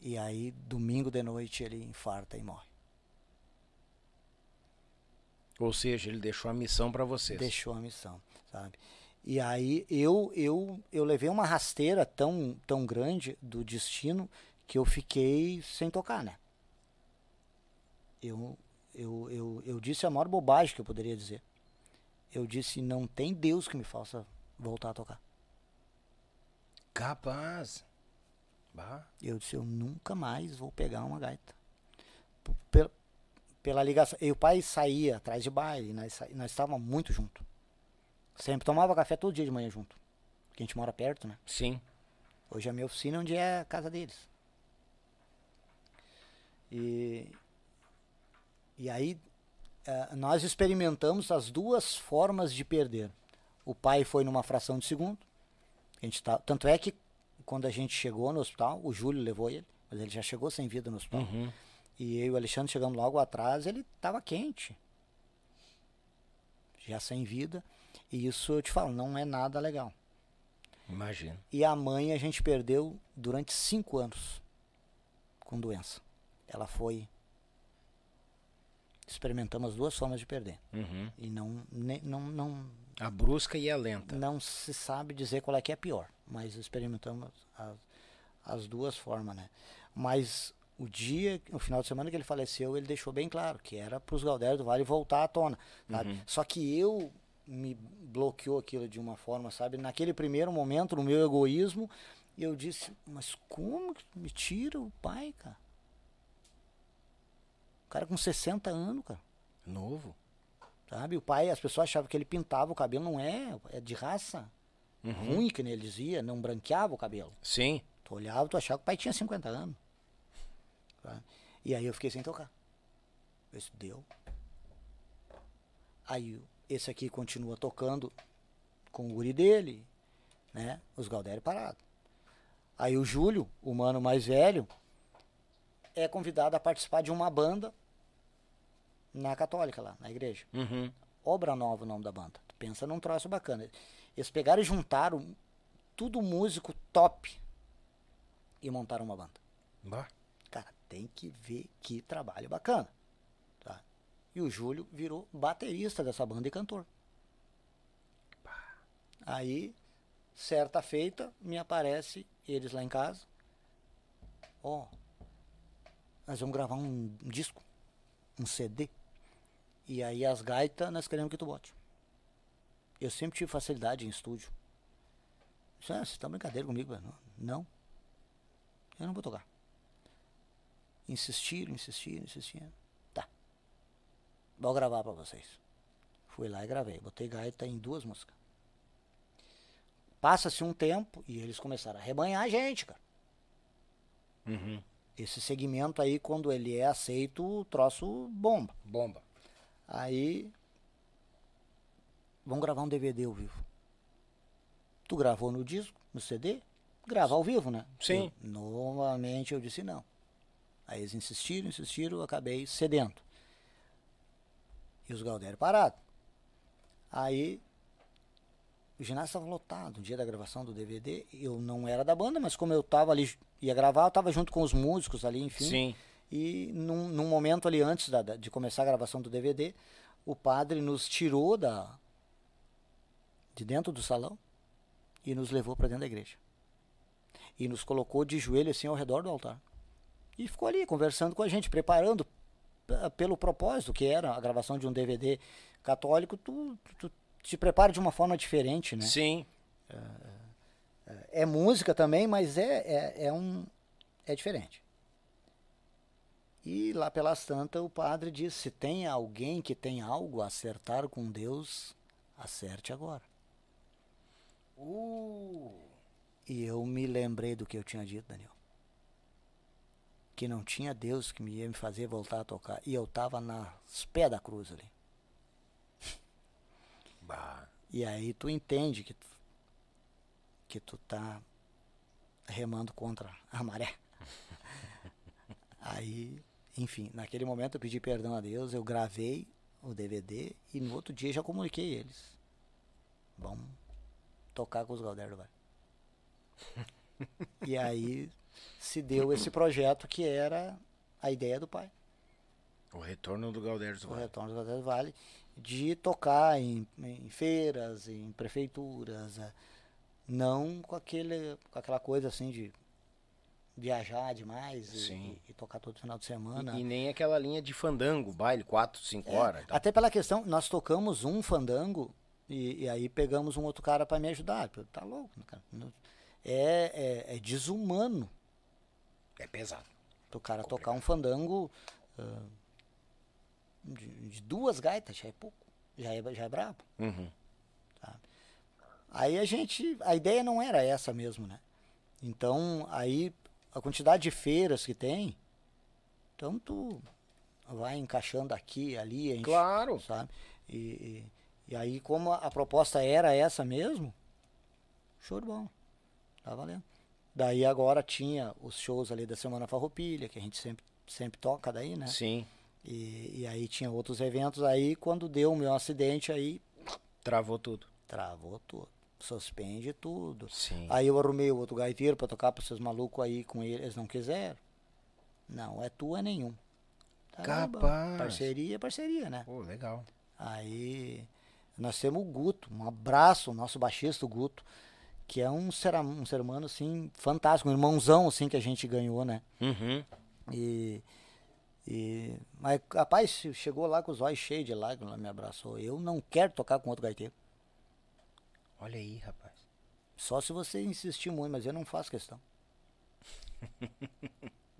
E aí, domingo de noite, ele infarta e morre. Ou seja, ele deixou a missão para vocês. Deixou a missão, sabe? E aí, eu, eu, eu levei uma rasteira tão, tão grande do destino que eu fiquei sem tocar, né? Eu, eu, eu, eu disse a maior bobagem que eu poderia dizer. Eu disse, não tem Deus que me faça voltar a tocar. Capaz. Bah. Eu disse, eu nunca mais vou pegar uma gaita. Pela, pela ligação. E o pai saía atrás de baile, nós, nós estávamos muito juntos. Sempre tomava café todo dia de manhã junto. Porque a gente mora perto, né? Sim. Hoje a minha oficina é onde é a casa deles. E, e aí... Uh, nós experimentamos as duas formas de perder. O pai foi numa fração de segundo. A gente tá, tanto é que quando a gente chegou no hospital, o Júlio levou ele, mas ele já chegou sem vida no hospital. Uhum. E eu e o Alexandre chegamos logo atrás, ele estava quente. Já sem vida. E isso, eu te falo, não é nada legal. Imagino. E a mãe a gente perdeu durante cinco anos com doença. Ela foi... experimentamos as duas formas de perder. Uhum. E não, ne, não, não... A brusca e a lenta. Não se sabe dizer qual é que é pior, mas experimentamos as, as duas formas, né? Mas o dia, o final de semana que ele faleceu, ele deixou bem claro que era para os Gaudérios do Vale voltar à tona, sabe? Uhum. Só que eu me bloqueou aquilo de uma forma, sabe? Naquele primeiro momento, no meu egoísmo, eu disse, mas como que me tira o pai, cara? O cara com sessenta anos, cara. Novo. Sabe? O pai, as pessoas achavam que ele pintava o cabelo. Não é, é de raça. Uhum. Ruim, que nem ele dizia, não branqueava o cabelo. Sim. Tu olhava, tu achava que o pai tinha cinquenta anos. Tá? E aí eu fiquei sem tocar. Eu disse, deu. Aí esse aqui continua tocando com o guri dele, né? Os Gaudérios parados. Aí o Júlio, o mano mais velho, é convidado a participar de uma banda na Católica, lá, na igreja. Uhum. Obra Nova, o nome da banda. Tu pensa num troço bacana. Eles pegaram e juntaram tudo músico top e montaram uma banda. Bah. Cara, tem que ver que trabalho bacana. Tá? E o Júlio virou baterista dessa banda e cantor. Bah. Aí, certa feita, me aparece eles lá em casa. Ó, oh, nós vamos gravar um disco, um C D. E aí as gaitas nós queremos que tu bote. Eu sempre tive facilidade em estúdio. Disse, ah, vocês estão brincadeira comigo? Não, não, eu não vou tocar. Insistiram, insistiram, insistiram. Tá, vou gravar pra vocês. Fui lá e gravei, botei gaita em duas músicas. Passa-se um tempo e eles começaram a rebanhar a gente, cara. Uhum. Esse segmento aí, quando ele é aceito, o troço bomba. Bomba. Aí, vamos gravar um D V D ao vivo. Tu gravou no disco, no C D? Gravar ao vivo, né? Sim. Eu, novamente eu disse não. Aí eles insistiram, insistiram, eu acabei cedendo. E os Gaudérios parados. Aí, o ginásio estava lotado no dia da gravação do D V D. Eu não era da banda, mas como eu estava ali, ia gravar, eu estava junto com os músicos ali, enfim. Sim. E num, num momento ali antes da, de começar a gravação do D V D, o padre nos tirou da, de dentro do salão e nos levou para dentro da igreja. E nos colocou de joelho assim ao redor do altar. E ficou ali conversando com a gente, preparando pelo propósito que era a gravação de um D V D católico. Tu... tu se prepara de uma forma diferente, né? Sim. É, é música também, mas é, é, é, um, é diferente. E lá pelas tantas, o padre diz, se tem alguém que tem algo a acertar com Deus, acerte agora. Uh. E eu me lembrei do que eu tinha dito, Daniel. Que não tinha Deus que me ia me fazer voltar a tocar. E eu tava nas pés da cruz ali. E aí tu entende que tu, que tu tá remando contra a maré. Aí, enfim, naquele momento eu pedi perdão a Deus, eu gravei o D V D e no outro dia já comuniquei eles. Vamos tocar com os Gaudérios do Vale. E aí se deu esse projeto que era a ideia do pai. O retorno do Gaudérios do Vale. O retorno do Gaudérios do Vale. De tocar em, em feiras, em prefeituras, não com, aquele, com aquela coisa assim de viajar demais e, e, e tocar todo final de semana. E, e nem aquela linha de fandango, baile, quatro, cinco é, horas. Tá. Até pela questão, nós tocamos um fandango e, e aí pegamos um outro cara para me ajudar. Tá louco, cara. É, é, é desumano. É pesado. O cara complicado. Tocar um fandango... Uh, De, de duas gaitas, já é pouco, já é, já é brabo. Uhum. Tá? Aí a gente, a ideia não era essa mesmo, né? Então, aí, a quantidade de feiras que tem, então tu vai encaixando aqui, ali, a gente, claro, sabe? E, e, e aí, como a, a proposta era essa mesmo, show de bola, tá valendo. Daí agora tinha os shows ali da Semana Farroupilha, que a gente sempre, sempre toca daí, né? Sim. E, e aí tinha outros eventos, aí quando deu o meu acidente, aí... Travou tudo. Travou tudo. Suspende tudo. Sim. Aí eu arrumei o outro gaiteiro pra tocar pra esses malucos aí com ele, eles não quiseram. Não, é tua nenhum. Caramba, capaz. Parceria, parceria, né? Pô, legal. Aí nós temos o Guto, um abraço, o nosso baixista, o Guto, que é um ser, um ser humano, assim, fantástico, um irmãozão, assim, que a gente ganhou, né? Uhum. E... E, mas, rapaz, chegou lá com os olhos cheios de lágrimas, me abraçou. Eu não quero tocar com outro gaiteiro. Olha aí, rapaz. Só se você insistir muito, mas eu não faço questão.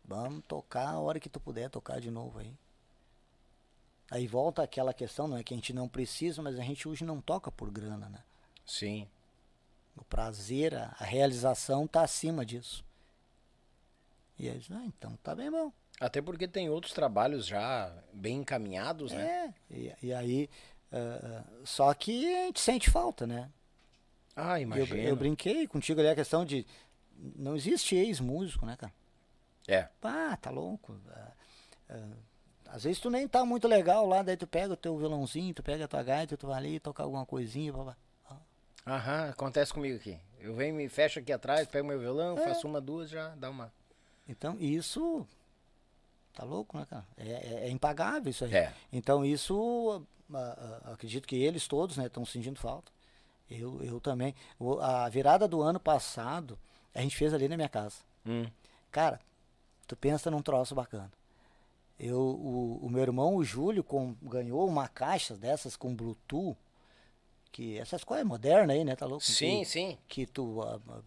Vamos tocar a hora que tu puder tocar de novo aí. Aí volta aquela questão, não é que a gente não precisa, mas a gente hoje não toca por grana, né? Sim. O prazer, a realização tá acima disso. E eles, ah, então tá bem bom. Até porque tem outros trabalhos já bem encaminhados, é, né? É, e, e aí... Uh, só que a gente sente falta, né? Ah, imagina. Eu, eu brinquei contigo ali a questão de... Não existe ex-músico, né, cara? É. Ah, tá louco. Uh, uh, às vezes tu nem tá muito legal lá, daí tu pega o teu violãozinho, tu pega a tua gaita, tu vai ali tocar alguma coisinha, blá, blá. Aham, acontece comigo aqui. Eu venho, me fecho aqui atrás, pego meu violão, é. faço uma, duas, já dá uma... Então, isso... Tá louco, né, cara? É, é, é impagável isso aí. É. Então, isso, a, a, acredito que eles todos, né, estão sentindo falta. Eu, eu também. O, a virada do ano passado, a gente fez ali na minha casa. Hum. Cara, tu pensa num troço bacana. Eu, o, o meu irmão, o Júlio, com, ganhou uma caixa dessas com Bluetooth, que essas coisas modernas aí, né, tá louco? Sim, que, sim. Que tu a, a,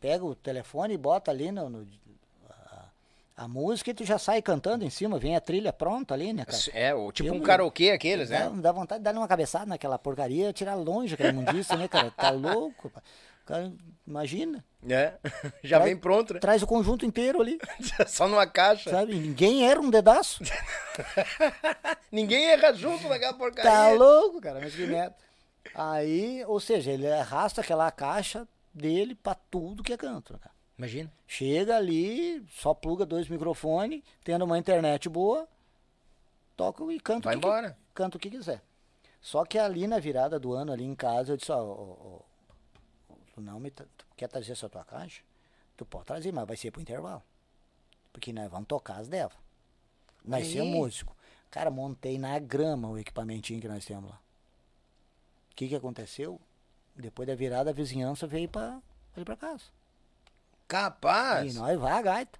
pega o telefone e bota ali no... no a música e tu já sai cantando em cima, vem a trilha pronta ali, né, cara? É, tipo eu, um karaokê aqueles, né? Dá, dá vontade de dar uma cabeçada naquela porcaria, tirar longe aquela imundice, né, cara? Tá louco, pá. Cara, imagina. É, já traz, vem pronto, né? Traz o conjunto inteiro ali. Só numa caixa. Sabe, ninguém erra um dedaço. Ninguém erra junto naquela porcaria. Tá louco, cara, mas que merda. Aí, ou seja, ele arrasta aquela caixa dele pra tudo que é canto, cara. Imagina. Chega ali, só pluga dois microfones, tendo uma internet boa, toca e canta Vai o que embora. Que, canta o que quiser. Só que ali na virada do ano, ali em casa, eu disse, ó, oh, oh, tu não me tu quer trazer essa tua caixa? Tu pode trazer, mas vai ser pro intervalo. Porque nós vamos tocar as devas. Nós somos músico. Cara, montei na grama o equipamentinho que nós temos lá. O que que aconteceu? Depois da virada, a vizinhança veio pra, veio pra casa. Capaz! E nós vai a gaita.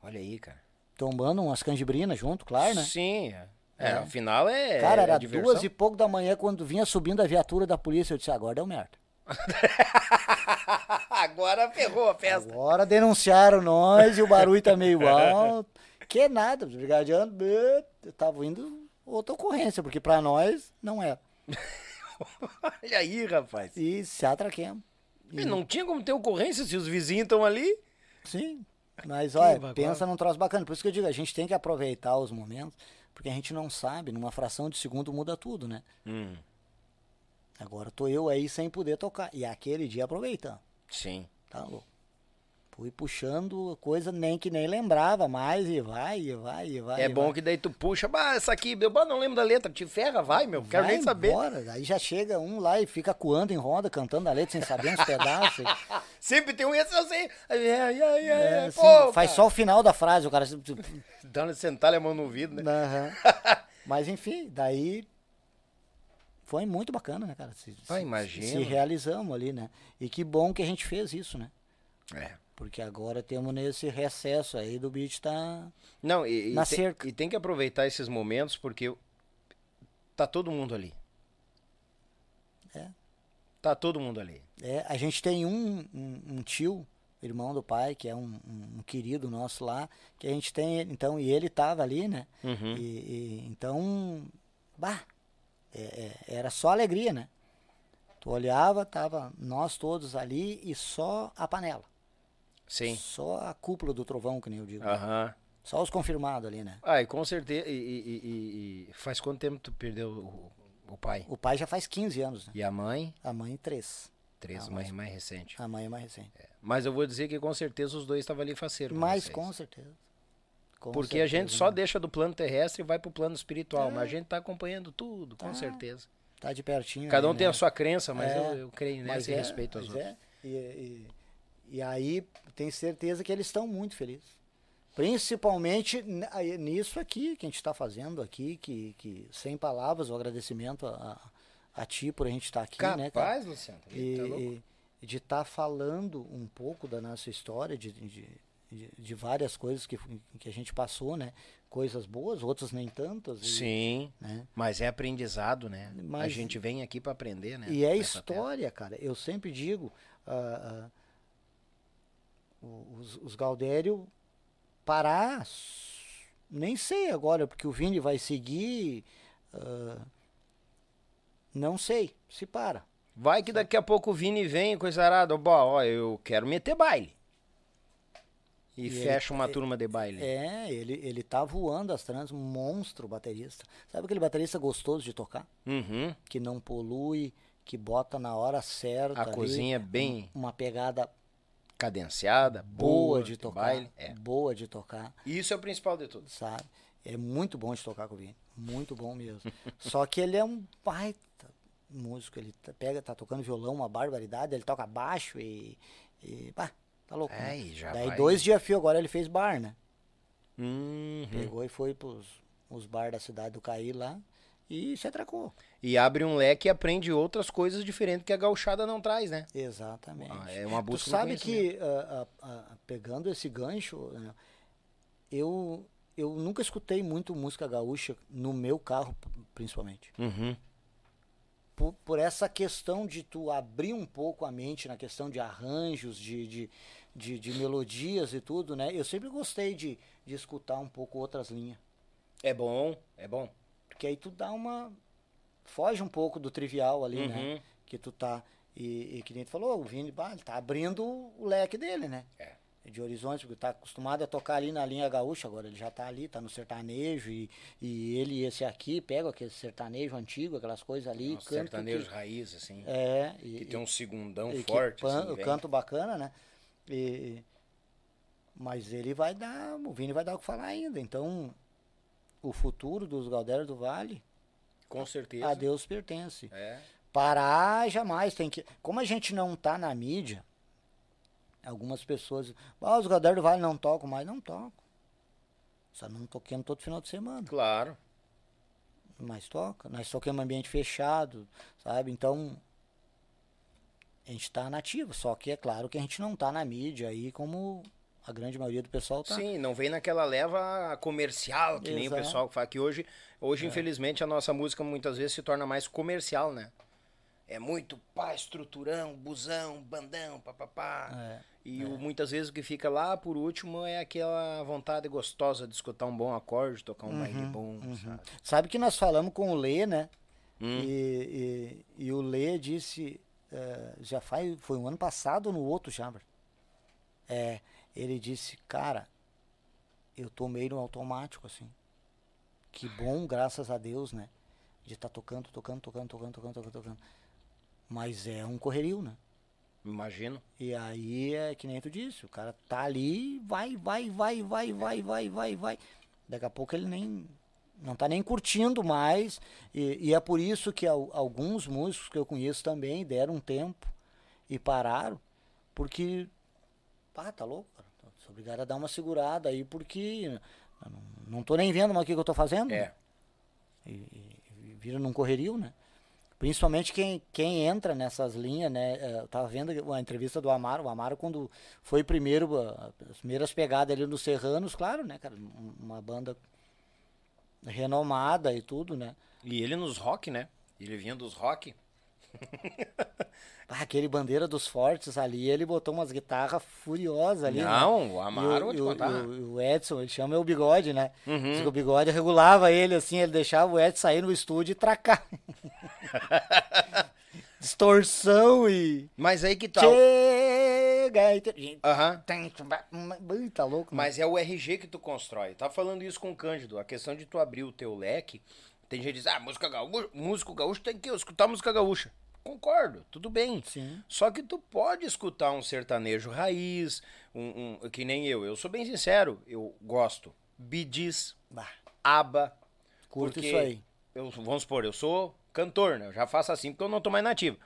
Olha aí, cara. Tombando umas canjibrinas junto, claro, né? Sim. É, é. Afinal é. Cara, era é duas e pouco da manhã quando vinha subindo a viatura da polícia. Eu disse: agora deu merda. Agora ferrou a festa. Agora denunciaram nós e o barulho tá meio alto. Que nada, brigadiano. Eu tava indo outra ocorrência, porque pra nós não era. Olha aí, rapaz. E se atraquemos. E não tinha como ter ocorrência se os vizinhos estão ali. Sim, mas olha, pensa num troço bacana. Por isso que eu digo, a gente tem que aproveitar os momentos, porque a gente não sabe, numa fração de segundo muda tudo, né? Hum. Agora tô eu aí sem poder tocar. E aquele dia aproveitando. Sim. Tá louco. Fui puxando coisa nem que nem lembrava mais, e vai, e vai, e vai. É e bom vai. Que daí tu puxa, bah, essa aqui, meu, bah, não lembro da letra, te ferra, vai, meu, quero vai nem saber. Embora. Aí já chega um lá e fica coando em roda, cantando a letra sem saber uns pedaços. Sempre tem um, esse eu sei. É, assim, pô, faz só o final da frase, o cara... Dando sentar a mão no ouvido, né? Uhum. Mas enfim, daí... Foi muito bacana, né, cara? Se, ah, imagina. Se realizamos ali, né? E que bom que a gente fez isso, né? É. Porque agora temos nesse recesso aí do beat tá não, e, na e cerca. Tem, e tem que aproveitar esses momentos porque tá todo mundo ali. É. Tá todo mundo ali. É, a gente tem um, um, um tio, irmão do pai, que é um, um, um querido nosso lá, que a gente tem, então, e ele tava ali, né? Uhum. E, e, então, bah, é, é, era só alegria, né? Tu olhava, tava nós todos ali e só a panela. Sim. Só a cúpula do trovão, que nem eu digo. Aham. Né? Só os confirmados ali, né? Ah, e com certeza. E, e, e, e faz quanto tempo tu perdeu o, o pai? O pai já faz quinze anos, né? E a mãe? A mãe, três. Três, a mãe mais recente. A mãe é mais recente. É. Mas eu vou dizer que com certeza os dois estavam ali faceiro. Mas com certeza. Com Porque certeza, a gente só né? deixa do plano terrestre e vai pro plano espiritual. É. Mas a gente tá acompanhando tudo, com ah, certeza. Tá de pertinho. Cada um aí, tem né? a sua crença, mas é, eu, eu creio nessa e é, respeito às outras. É. E, e... E aí, tenho certeza que eles estão muito felizes. Principalmente nisso aqui, que a gente está fazendo aqui, que, que sem palavras, o agradecimento a, a ti por a gente estar tá aqui. Capaz, né, cara? Luciano, e, tá louco. E de estar tá falando um pouco da nossa história, de... de De, de várias coisas que, que a gente passou, né? Coisas boas, outras nem tantas. E, sim, né? Mas é aprendizado, né? Mas a gente vem aqui para aprender, né? E é história, terra. Cara. Eu sempre digo, uh, uh, os, os Gaudério parar, nem sei agora, porque o Vini vai seguir, uh, não sei, se para. Vai que daqui a pouco o Vini vem, coisarada, ó, eu quero meter baile. E, e fecha ele, uma ele, turma de baile. É, ele, ele tá voando as trans, um monstro baterista. Sabe aquele baterista gostoso de tocar? Uhum. Que não polui, que bota na hora certa. A ali, cozinha bem... Um, uma pegada... Cadenciada, boa, boa de tocar. Baile, é. Boa de tocar. E isso é o principal de tudo. Sabe? É muito bom de tocar com o Vini. Muito bom mesmo. Só que ele é um baita músico. Ele tá, pega, tá tocando violão, uma barbaridade. Ele toca baixo e... e bah, tá louco, é, né? Já daí vai, dois né? dias fio, agora ele fez bar, né? Uhum. Pegou e foi pros os bar da cidade do Caí lá e se atracou. E abre um leque e aprende outras coisas diferentes que a gauchada não traz, né? Exatamente. Ah, é uma busca. Tu sabe que, a, a, a, pegando esse gancho, né, eu, eu nunca escutei muito música gaúcha no meu carro, principalmente. Uhum. Por, por essa questão de tu abrir um pouco a mente na questão de arranjos, de, de, de, de melodias e tudo, né? Eu sempre gostei de, de escutar um pouco outras linhas. É bom, é bom. Porque aí tu dá uma... Foge um pouco do trivial ali, uhum. né? Que tu tá... E, e que nem tu falou, o Vini, bah, ele tá abrindo o leque dele, né? É. De horizonte, porque tá acostumado a tocar ali na linha gaúcha, agora ele já tá ali, tá no sertanejo, e, e ele e esse aqui, pega aquele sertanejo antigo, aquelas coisas ali. Nossa, canto sertanejo que, raiz, assim, é, e, que tem um segundão e forte. Que, assim, o canto bacana, né? E, mas ele vai dar, o Vini vai dar o que falar ainda, então o futuro dos Gaudérios do Vale, com certeza, a Deus pertence. É. Parar jamais, tem que, como a gente não tá na mídia, algumas pessoas... Ah, os Gaudérios do Vale não tocam mais. Não toco. Só não toquemos todo final de semana. Claro. Mas toca. Nós toquemos ambiente fechado, sabe? Então, a gente tá nativo. Só que é claro que a gente não tá na mídia aí como a grande maioria do pessoal tá. Sim, não vem naquela leva comercial, que exato. Nem o pessoal que fala que hoje... Hoje, é. Infelizmente, a nossa música muitas vezes se torna mais comercial, né? É muito pá, estruturão, busão, bandão, papapá. É, e é. O, muitas vezes o que fica lá, por último, é aquela vontade gostosa de escutar um bom acorde, tocar um uhum, baile bom. Uhum. Sabe? Sabe que nós falamos com o Lê, né? Hum. E, e, e o Lê disse, uh, já faz, foi um ano passado ou no outro, Chamber? É, ele disse, cara, eu tô meio no automático, assim. Que bom, graças a Deus, né? De estar tá tocando, tocando, tocando, tocando, tocando, tocando, tocando. Mas é um correrio, né? Imagino. E aí é que nem tu disse, o cara tá ali, vai, vai, vai, vai, vai, vai, vai, vai. Daqui a pouco ele nem, não tá nem curtindo mais. E, e é por isso que al, alguns músicos que eu conheço também deram um tempo e pararam, porque, pá, tá louco, cara. Sou obrigado a dar uma segurada aí, porque não, não tô nem vendo mais o que, que eu tô fazendo. É. Né? E, e, e vira num correrio, né? Principalmente quem, quem entra nessas linhas, né? Eu tava vendo a entrevista do Amaro. O Amaro, quando foi primeiro, as primeiras pegadas ali nos Serranos, claro, né, cara? Uma banda renomada e tudo, né? E ele nos rock, né? Ele vinha dos rock. Ah, aquele bandeira dos fortes ali, ele botou umas guitarras furiosas ali. Não, né? O Amaro, e o, te e o, o Edson, ele chama o Bigode, né? Uhum. O Bigode regulava ele assim, ele deixava o Edson sair no estúdio e tracar. Distorção e... Mas aí que tal... Chega e... Uhum. Tá louco. Mas mano. É o R G que tu constrói. Tá falando isso com o Cândido, a questão de tu abrir o teu leque. Tem gente que diz, ah, música gaúcha, músico gaúcho tem que escutar música gaúcha. Concordo, tudo bem. Sim. Só que tu pode escutar um sertanejo raiz, um, um que nem eu. Eu sou bem sincero, eu gosto. Bidis, Aba. Curto isso aí. Eu, vamos supor, eu sou cantor, né? Eu já faço assim porque eu não tô mais nativo.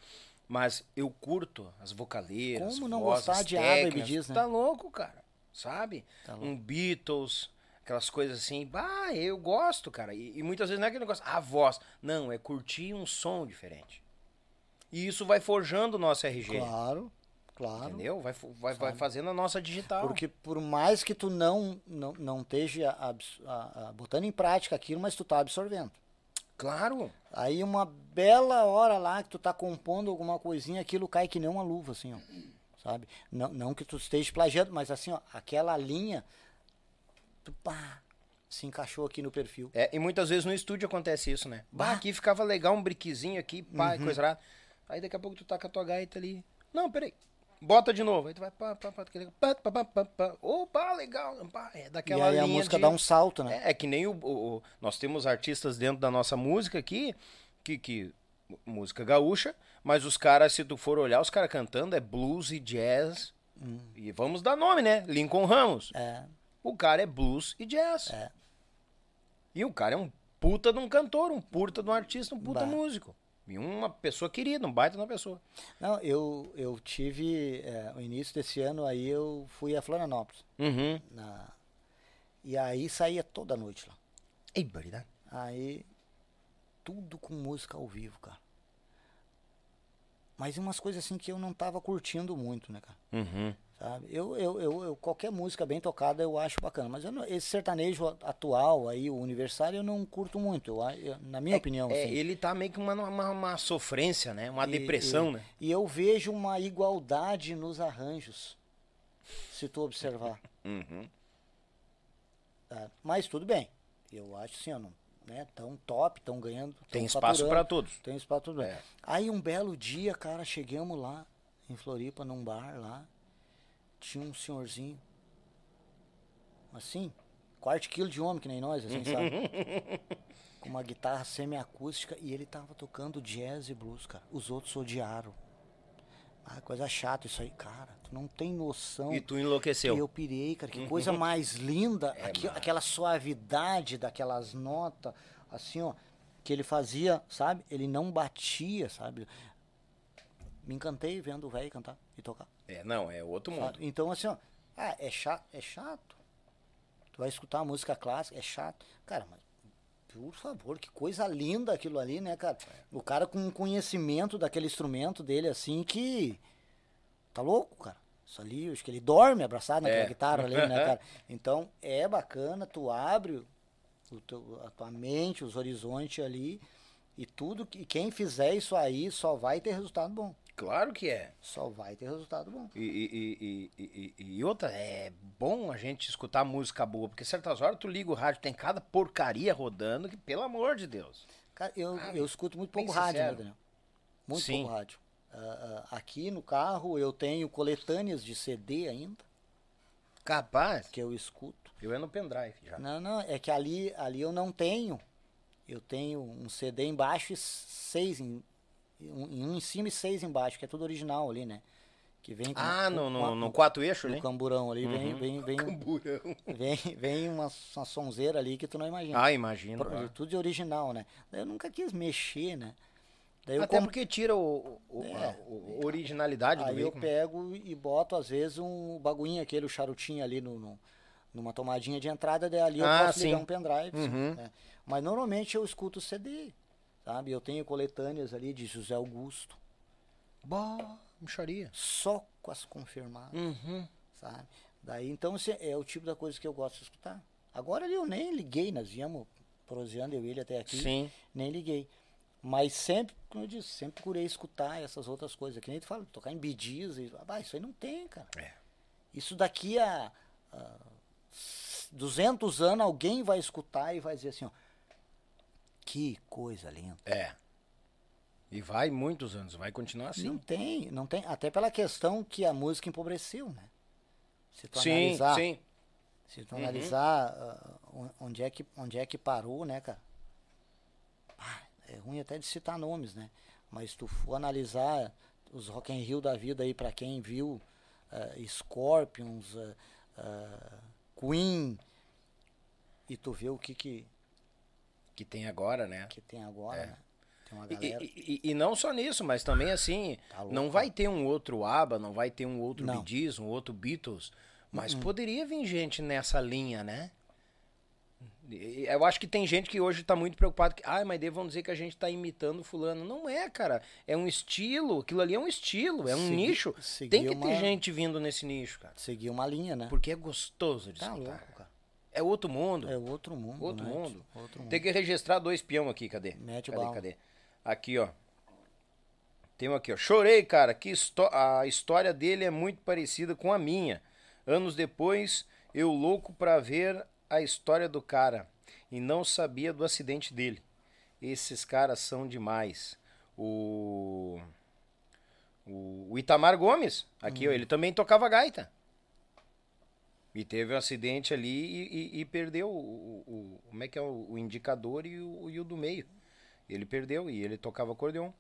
Mas eu curto as vocaleiras, como não vosas, gostar de Aba e Bidis, né? Tá louco, cara. sabe? Tá um Beatles, aquelas coisas assim. Ah, eu gosto, cara. E, e muitas vezes não é aquele negócio, a voz. Não, é curtir um som diferente. E isso vai forjando o nosso R G. Claro, claro. Entendeu? Vai, vai, vai fazendo a nossa digital. Porque por mais que tu não, não, não esteja a, a, a, botando em prática aquilo, mas tu tá absorvendo. Claro. Aí uma bela hora lá que tu tá compondo alguma coisinha, aquilo cai que nem uma luva, assim, ó. Sabe? Não, não que tu esteja plagiando, mas assim, ó, aquela linha, tu pá, se encaixou aqui no perfil. É, e muitas vezes no estúdio acontece isso, né? Bah, bah aqui ficava legal um briquezinho aqui, pá, uhum. coisa lá. Aí daqui a pouco tu tá com a tua gaita ali. Não, peraí. Bota de novo. Aí tu vai pá, pá, pá, pá, pá, pá, pá, pá. Opa, legal. Pá, é daquela linha. E aí linha a música de... dá um salto, né? É, é que nem o, o, o... Nós temos artistas dentro da nossa música aqui, que... que... música gaúcha, mas os caras, se tu for olhar, os caras cantando é blues e jazz, hum. e vamos dar nome, né? Lincoln Ramos. É. O cara é blues e jazz. É. E o cara é um puta de um cantor, um puta de um artista, um puta bah. músico. E uma pessoa querida, um baita de uma pessoa. Não, eu, eu tive, é, no início desse ano, aí eu fui a Florianópolis. Uhum. Na... E aí saía toda noite lá. Ei, baridade. Aí... Tudo com música ao vivo, cara. Mas umas coisas assim que eu não tava curtindo muito, né, cara? Uhum. Sabe? Eu, eu, eu, eu, qualquer música bem tocada eu acho bacana. Mas eu não, esse sertanejo atual aí, o universário, eu não curto muito, eu, eu, na minha é, opinião. É, assim. Ele tá meio que uma, uma, uma sofrência, né? Uma e, depressão, e, né? E eu vejo uma igualdade nos arranjos, se tu observar. Uhum. Tá? Mas tudo bem. Eu acho assim, eu não... Né, tão top, tão ganhando. Tão tem espaço para todos. Tem espaço para todos. É. Aí um belo dia, cara, chegamos lá em Floripa, num bar lá. Tinha um senhorzinho, assim, quarto quilo de homem, que nem nós, assim, sabe? Com uma guitarra semiacústica e ele tava tocando jazz e blues, cara. Os outros odiaram. Ah, coisa chata isso aí, cara, tu não tem noção. E tu enlouqueceu. E eu pirei, cara, que coisa mais linda, é, aqui, aquela suavidade daquelas notas, assim, ó, que ele fazia, sabe? Ele não batia, sabe? Me encantei vendo o velho cantar e tocar. É, não, é outro mundo. Sabe? Então, assim, ó, ah, é chato, é chato. Tu vai escutar a música clássica, é chato. Cara, mas... Por favor, que coisa linda aquilo ali, né, cara? É. O cara com um conhecimento daquele instrumento dele, assim, que... Tá louco, cara? Isso ali, acho que ele dorme abraçado naquela é. guitarra ali, né, cara? Então, é bacana, tu abre o teu, a tua mente, os horizontes ali, e tudo, e quem fizer isso aí só vai ter resultado bom. Claro que é. Só vai ter resultado bom. E, e, e, e, e outra, é bom a gente escutar música boa, porque certas horas tu liga o rádio, tem cada porcaria rodando, que pelo amor de Deus. Cara, eu, ah, eu escuto muito pouco rádio, né, Daniel? Muito Sim. pouco rádio. Uh, uh, aqui no carro eu tenho coletâneas de C D ainda. Capaz? Que eu escuto. Eu é no pendrive já. Não, não, é que ali, ali eu não tenho. Eu tenho um C D embaixo e seis em... Um em cima e seis embaixo, que é tudo original ali, né? Que vem com, ah, no, no, uma, no quatro eixos, né? No camburão ali, uhum. vem, vem, vem, camburão. vem, vem uma, uma sonzeira ali que tu não imagina. Ah, imagino. Pro, tudo de original, né? Eu nunca quis mexer, né? Daí Até comp... porque tira o, o, é, a o originalidade aí do veículo. Aí eu pego e boto, às vezes, um bagulhinho aquele, o charutinho ali no, no, numa tomadinha de entrada, daí ali eu ah, posso sim. ligar um pendrive. Uhum. Né? Mas normalmente eu escuto o C D. Sabe, eu tenho coletâneas ali de José Augusto. Bah, mixaria. Só com as confirmadas. Uhum. Sabe? Daí, então, é o tipo da coisa que eu gosto de escutar. Agora eu nem liguei, nós viemos proseando eu e ele até aqui. Sim. Nem liguei. Mas sempre, como eu disse, sempre procurei escutar essas outras coisas. Que nem tu fala, tocar em bidis. E, ah, isso aí não tem, cara. É. Isso daqui a, a duzentos anos alguém vai escutar e vai dizer assim, ó. Que coisa linda. É. E vai muitos anos, vai continuar assim. Não tem, não tem. Até pela questão que a música empobreceu, né? Se tu sim, analisar, sim. Se tu uhum. analisar uh, onde, é que, onde é que parou, né, cara? Ah, é ruim até de citar nomes, né? Mas se tu for analisar os Rock in Rio da vida aí, pra quem viu, uh, Scorpions, uh, uh, Queen, e tu vê o que que... Que tem agora, né? Que tem agora, é. né? Tem uma galera... E, e, e não só nisso, mas também assim, tá louco, não vai ter um outro ABBA, não vai ter um outro Bee Gees, um outro Beatles, Mas hum. poderia vir gente nessa linha, né? Eu acho que tem gente que hoje tá muito preocupado que, ah, mas daí vão dizer que a gente tá imitando fulano. Não é, cara. É um estilo. Aquilo ali é um estilo, é um segui, nicho. Tem que uma... ter gente vindo nesse nicho, cara. Seguir uma linha, né? Porque é gostoso de tá escutar. Louco, cara. É outro mundo. É outro mundo. Outro, né? mundo. outro mundo. Tem que registrar dois peão aqui, cadê? Mete cadê, o cadê? Aqui, ó. Tem um aqui, ó. Chorei, cara. Que a história dele é muito parecida com a minha. Anos depois, eu louco pra ver a história do cara e não sabia do acidente dele. Esses caras são demais. O, o, o Itamar Gomes, aqui, uhum. ó, ele também tocava gaita. E teve um acidente ali e, e, e perdeu o, o, o, como é que é, o indicador e o, e o do meio. Ele perdeu e ele tocava acordeon.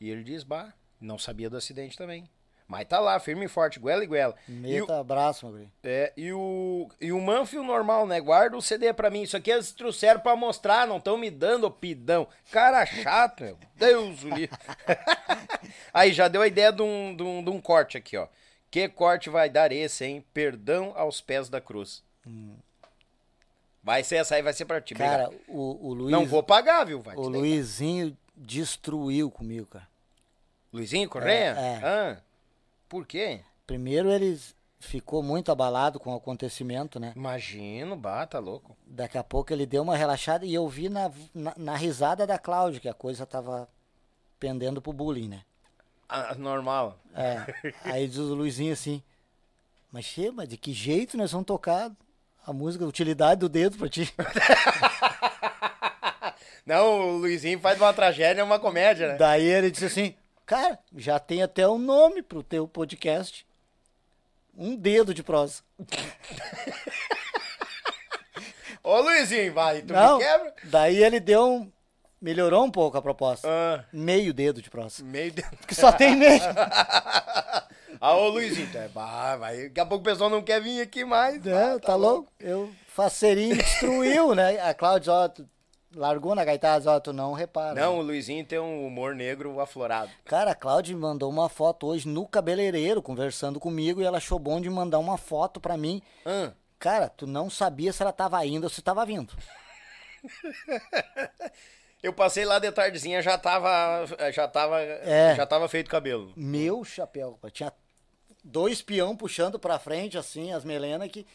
E ele diz, bah, não sabia do acidente também. Mas tá lá, firme e forte, goela e goela. Meta, abraço, meu bem. É, e o, e o Manfio normal, né? Guarda o C D pra mim. Isso aqui eles trouxeram pra mostrar, não estão me dando, pidão. Cara chato, meu Deus, o livro. Aí já deu a ideia de um, de, um, de um corte aqui, ó. Que corte vai dar esse, hein? Perdão aos pés da cruz. Hum. Vai ser essa aí, vai ser pra ti. Cara, o, o Luiz... Não vou pagar, viu? Vai, o Luizinho destruiu comigo, cara. Luizinho Corrêa? É. é. Ah. Por quê? Primeiro, ele ficou muito abalado com o acontecimento, né? Imagino, bah, tá louco. Daqui a pouco ele deu uma relaxada e eu vi na, na, na risada da Cláudia que a coisa tava pendendo pro bullying, né? Ah, normal. É. Aí diz o Luizinho assim, mas chega, de que jeito nós vamos tocar a música, a utilidade do dedo pra ti? Não, o Luizinho faz uma tragédia, uma comédia, né? Daí ele disse assim... Cara, já tem até um nome pro teu podcast. Um dedo de prosa. Ô, Luizinho, vai, tu Não, me quebra? Daí ele deu um... Melhorou um pouco a proposta. Ah. Meio dedo de prosa. Meio dedo. Porque só tem meio. Ah, ô, Luizinho, tá, bah, vai. Daqui a pouco o pessoal não quer vir aqui mais. Não, bah, tá, tá louco? Eu, faceirinho, destruiu, né? A Cláudia, ó... Largou na gaitada, ó, tu não repara. Não, né? O Luizinho tem um humor negro aflorado. Cara, a Cláudia mandou uma foto hoje no cabeleireiro, conversando comigo, e ela achou bom de mandar uma foto pra mim. Hum. Cara, tu não sabia se ela tava indo ou se tava vindo. Eu passei lá de tardezinha, já tava, já tava, é. já tava feito cabelo. Meu chapéu, tinha dois peão puxando pra frente, assim, as melenas que...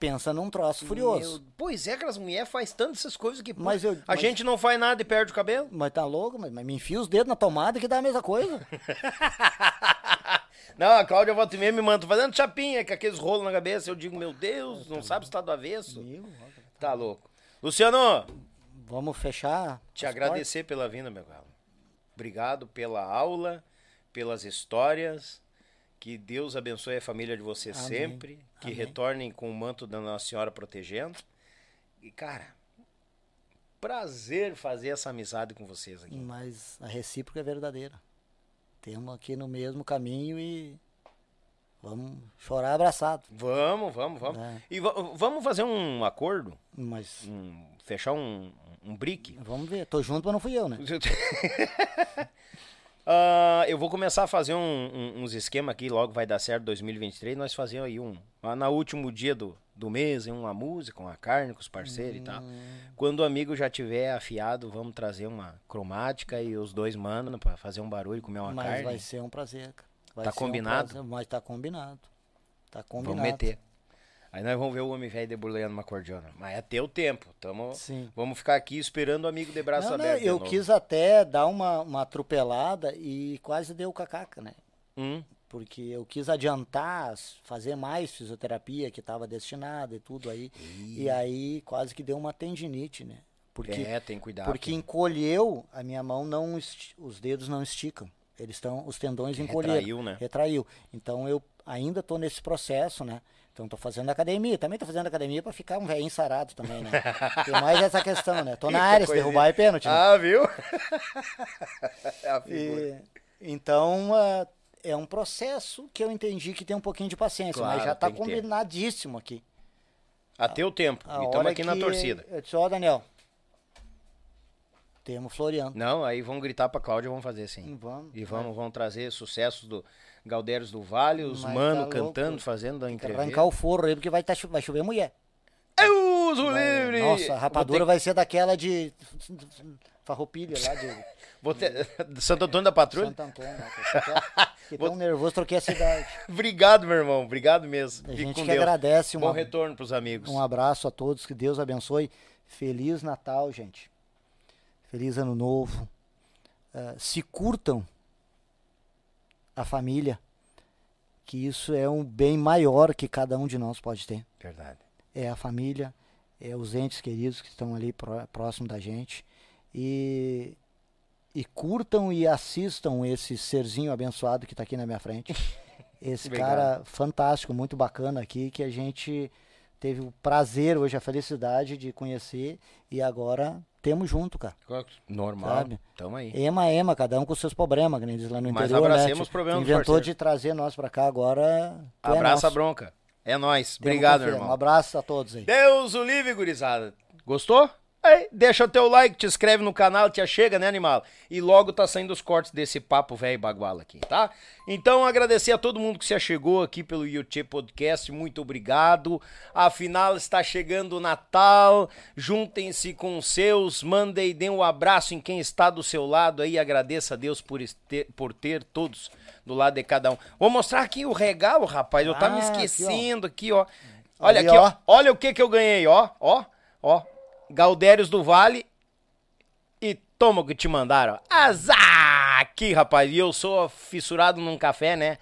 Pensa num troço furioso. Meu, pois é, que as mulheres fazem tantas essas coisas que mas pô, eu, a mas, gente não faz nada e perde o cabelo. Mas tá louco, mas, mas me enfia os dedos na tomada que dá a mesma coisa. Não, a Cláudia volta e meia me manda fazendo chapinha, com aqueles rolos na cabeça. Eu digo, meu Deus, ah, tá não louco. Sabe se tá do avesso. Meu, tá, tá louco. louco. Luciano, vamos fechar. Te agradecer portas. pela vinda, meu galo. Obrigado pela aula, pelas histórias. Que Deus abençoe a família de vocês Amém. sempre. Que Amém. retornem com o manto da Nossa Senhora protegendo. E, cara, prazer fazer essa amizade com vocês aqui. Mas a recíproca é verdadeira. Temos aqui no mesmo caminho e vamos chorar abraçado. Vamos, vamos, vamos. É. E vamos fazer um acordo? Mas... Um, fechar um, um brick? Vamos ver. Tô junto, mas não fui eu, né? Uh, eu vou começar a fazer um, um, uns esquemas aqui, logo vai dar certo, dois mil e vinte e três, nós fazemos aí um, no último dia do, do mês, uma música, uma carne com os parceiros hum. e tal. Quando o amigo já tiver afiado, vamos trazer uma cromática e os dois mandam pra fazer um barulho, comer uma mas carne. Mas vai ser um prazer, cara. Vai tá ser combinado? Um prazer, mas tá combinado, tá combinado. Vamos meter. Aí nós vamos ver o homem velho debulhando uma cordiona. Mas é teu tempo. Tamo, vamos ficar aqui esperando o amigo de braço não, aberto. Não, eu quis até dar uma, uma atropelada e quase deu cacaca, né? Hum. Porque eu quis adiantar, fazer mais fisioterapia que estava destinada e tudo aí. Ih. E aí quase que deu uma tendinite, né? Porque, é, tem cuidado. Porque aqui. encolheu, a minha mão não... Os dedos não esticam. Eles estão... Os tendões encolheram. Retraiu, né? Retraiu. Então eu ainda tô nesse processo, né? Então, tô fazendo academia. Também tô fazendo academia pra ficar um velhinho sarado também, né? Tem mais essa questão, né? Tô na área, se derrubar é pênalti. Né? Ah, viu? É a figura. E, então, uh, é um processo que eu entendi que tem um pouquinho de paciência, claro, mas já tá combinadíssimo aqui. Até o tempo. A, a e estamos aqui na torcida. Eu disse, ó, Daniel, Temos Floriano. Não, aí vamos gritar pra Cláudia, vamos fazer assim. Vamos. E vamos, é. vamos trazer sucessos do Gaudérios do Vale, os mas mano tá cantando, louco. Fazendo da entrevista. Arrancar o forro aí, porque vai, tá, vai chover mulher. Eu uso vai, livre! Nossa, a rapadura ter... vai ser daquela de... farroupilha lá de... Ter... Santo Antônio da Patrulha? Santo Antônio, né? Fiquei tão Vou... nervoso, troquei a cidade. Obrigado, meu irmão, obrigado mesmo. A gente que Deus. Agradece. Uma... Bom retorno pros amigos. Um abraço a todos, que Deus abençoe. Feliz Natal, gente. Feliz Ano Novo. Uh, se curtam a família, que isso é um bem maior que cada um de nós pode ter. Verdade. É a família, é os entes queridos que estão ali pró próximo da gente. E... E curtam e assistam esse serzinho abençoado que está aqui na minha frente. Esse cara fantástico, muito bacana aqui, que a gente teve o prazer hoje, a felicidade de conhecer. E agora temos junto, cara. Normal, sabe? Tamo aí. Ema, ema, cada um com seus problemas, que nem diz lá no interior. Mas abracemos os problemas do parceiro. Inventou de trazer nós para cá agora. Abraça a bronca. É nóis. Obrigado, irmão. Um abraço a todos aí. Deus o livre, gurizada. Gostou? Aí, deixa o teu like, te inscreve no canal, te achega, né, animal? E logo tá saindo os cortes desse papo velho baguala aqui, tá? Então, agradecer a todo mundo que se achegou aqui pelo YouTchê Podcast, muito obrigado. Afinal, está chegando o Natal, juntem-se com os seus, mandem e dêem um abraço em quem está do seu lado aí, agradeça a Deus por, este, por ter todos do lado de cada um. Vou mostrar aqui o regalo, rapaz, eu ah, tava me esquecendo aqui, ó. Aqui, ó. Olha ali, aqui, ó. ó, olha o que que eu ganhei, ó, ó, ó. Gaudérios do Vale e toma o que te mandaram. Azar! Aqui, rapaz, e eu sou fissurado num café, né?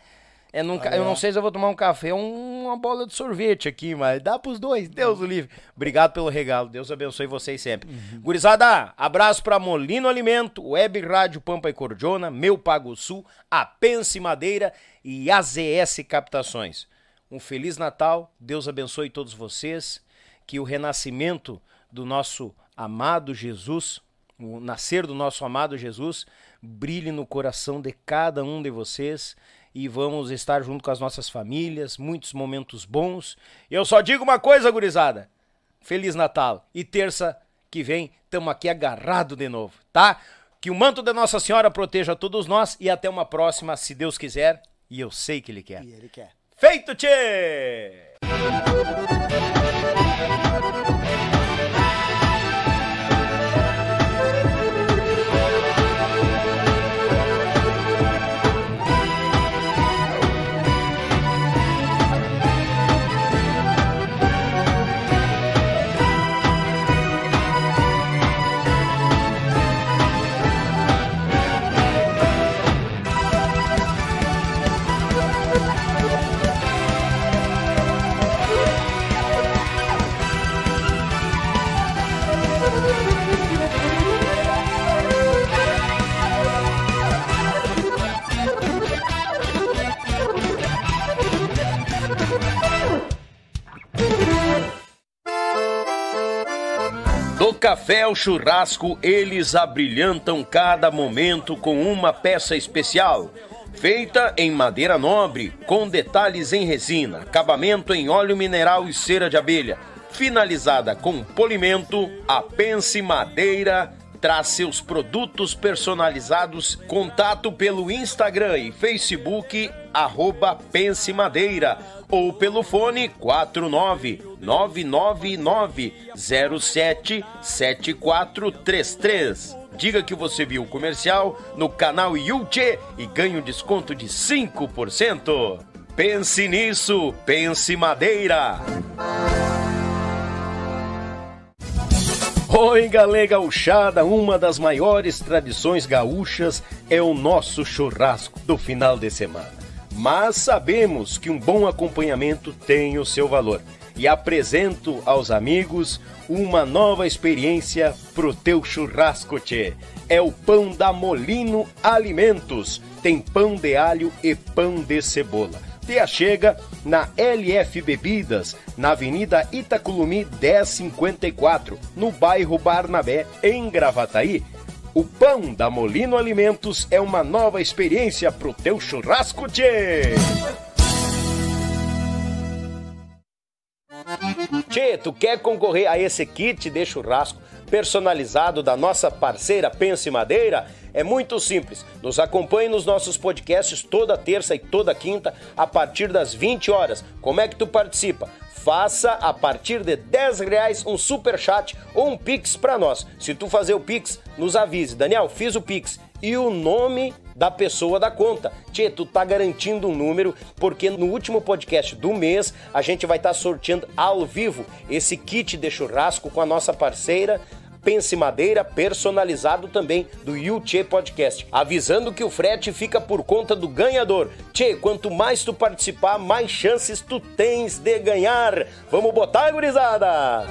É num ah, ca... é. Eu não sei se eu vou tomar um café ou uma bola de sorvete aqui, mas dá pros dois, Deus o livre. Obrigado pelo regalo, Deus abençoe vocês sempre. Uhum. Gurizada, abraço pra Molino Alimento, Web Rádio Pampa e Cordeona, Meu Pago Sul, a Pense Madeira e A Z S Captações. Um Feliz Natal, Deus abençoe todos vocês, que o renascimento do nosso amado Jesus, o nascer do nosso amado Jesus, brilhe no coração de cada um de vocês e vamos estar junto com as nossas famílias, muitos momentos bons. Eu só digo uma coisa, gurizada, Feliz Natal e terça que vem estamos aqui agarrado de novo, tá? Que o manto da Nossa Senhora proteja todos nós e até uma próxima, se Deus quiser, e eu sei que Ele quer. E Ele quer. Feito, tchê! Café ao churrasco, eles abrilhantam cada momento com uma peça especial. Feita em madeira nobre, com detalhes em resina, acabamento em óleo mineral e cera de abelha. Finalizada com polimento, a Pense Madeira traz seus produtos personalizados. Contato pelo Instagram e Facebook, arroba Pense Madeira. Ou pelo fone quatro nove nove nove nove zero sete sete quatro três três. Diga que você viu o comercial no canal YouTchê e ganhe um desconto de cinco por cento. Pense nisso, Pense Madeira. Oi, galera gauchada, uma das maiores tradições gaúchas é o nosso churrasco do final de semana. Mas sabemos que um bom acompanhamento tem o seu valor. E apresento aos amigos uma nova experiência pro teu churrasco, tchê. É o pão da Molino Alimentos. Tem pão de alho e pão de cebola. Te achega na L F Bebidas, na Avenida Itaculumi dez cinquenta e quatro, no bairro Barnabé, em Gravataí. O pão da Molino Alimentos é uma nova experiência pro teu churrasco, tchê! Tchê, tu quer concorrer a esse kit de churrasco personalizado da nossa parceira Pense Madeira? É muito simples. Nos acompanhe nos nossos podcasts toda terça e toda quinta a partir das vinte horas. Como é que tu participa? Faça a partir de dez reais um superchat ou um pix para nós. Se tu fazer o pix, nos avise. Daniel, fiz o pix. E o nome da pessoa da conta. Tchê, tu tá garantindo um número, porque no último podcast do mês a gente vai estar tá sorteando ao vivo esse kit de churrasco com a nossa parceira Pense Madeira, personalizado também do YouTchê Podcast, avisando que o frete fica por conta do ganhador. Tchê, quanto mais tu participar, mais chances tu tens de ganhar. Vamos botar, gurizada!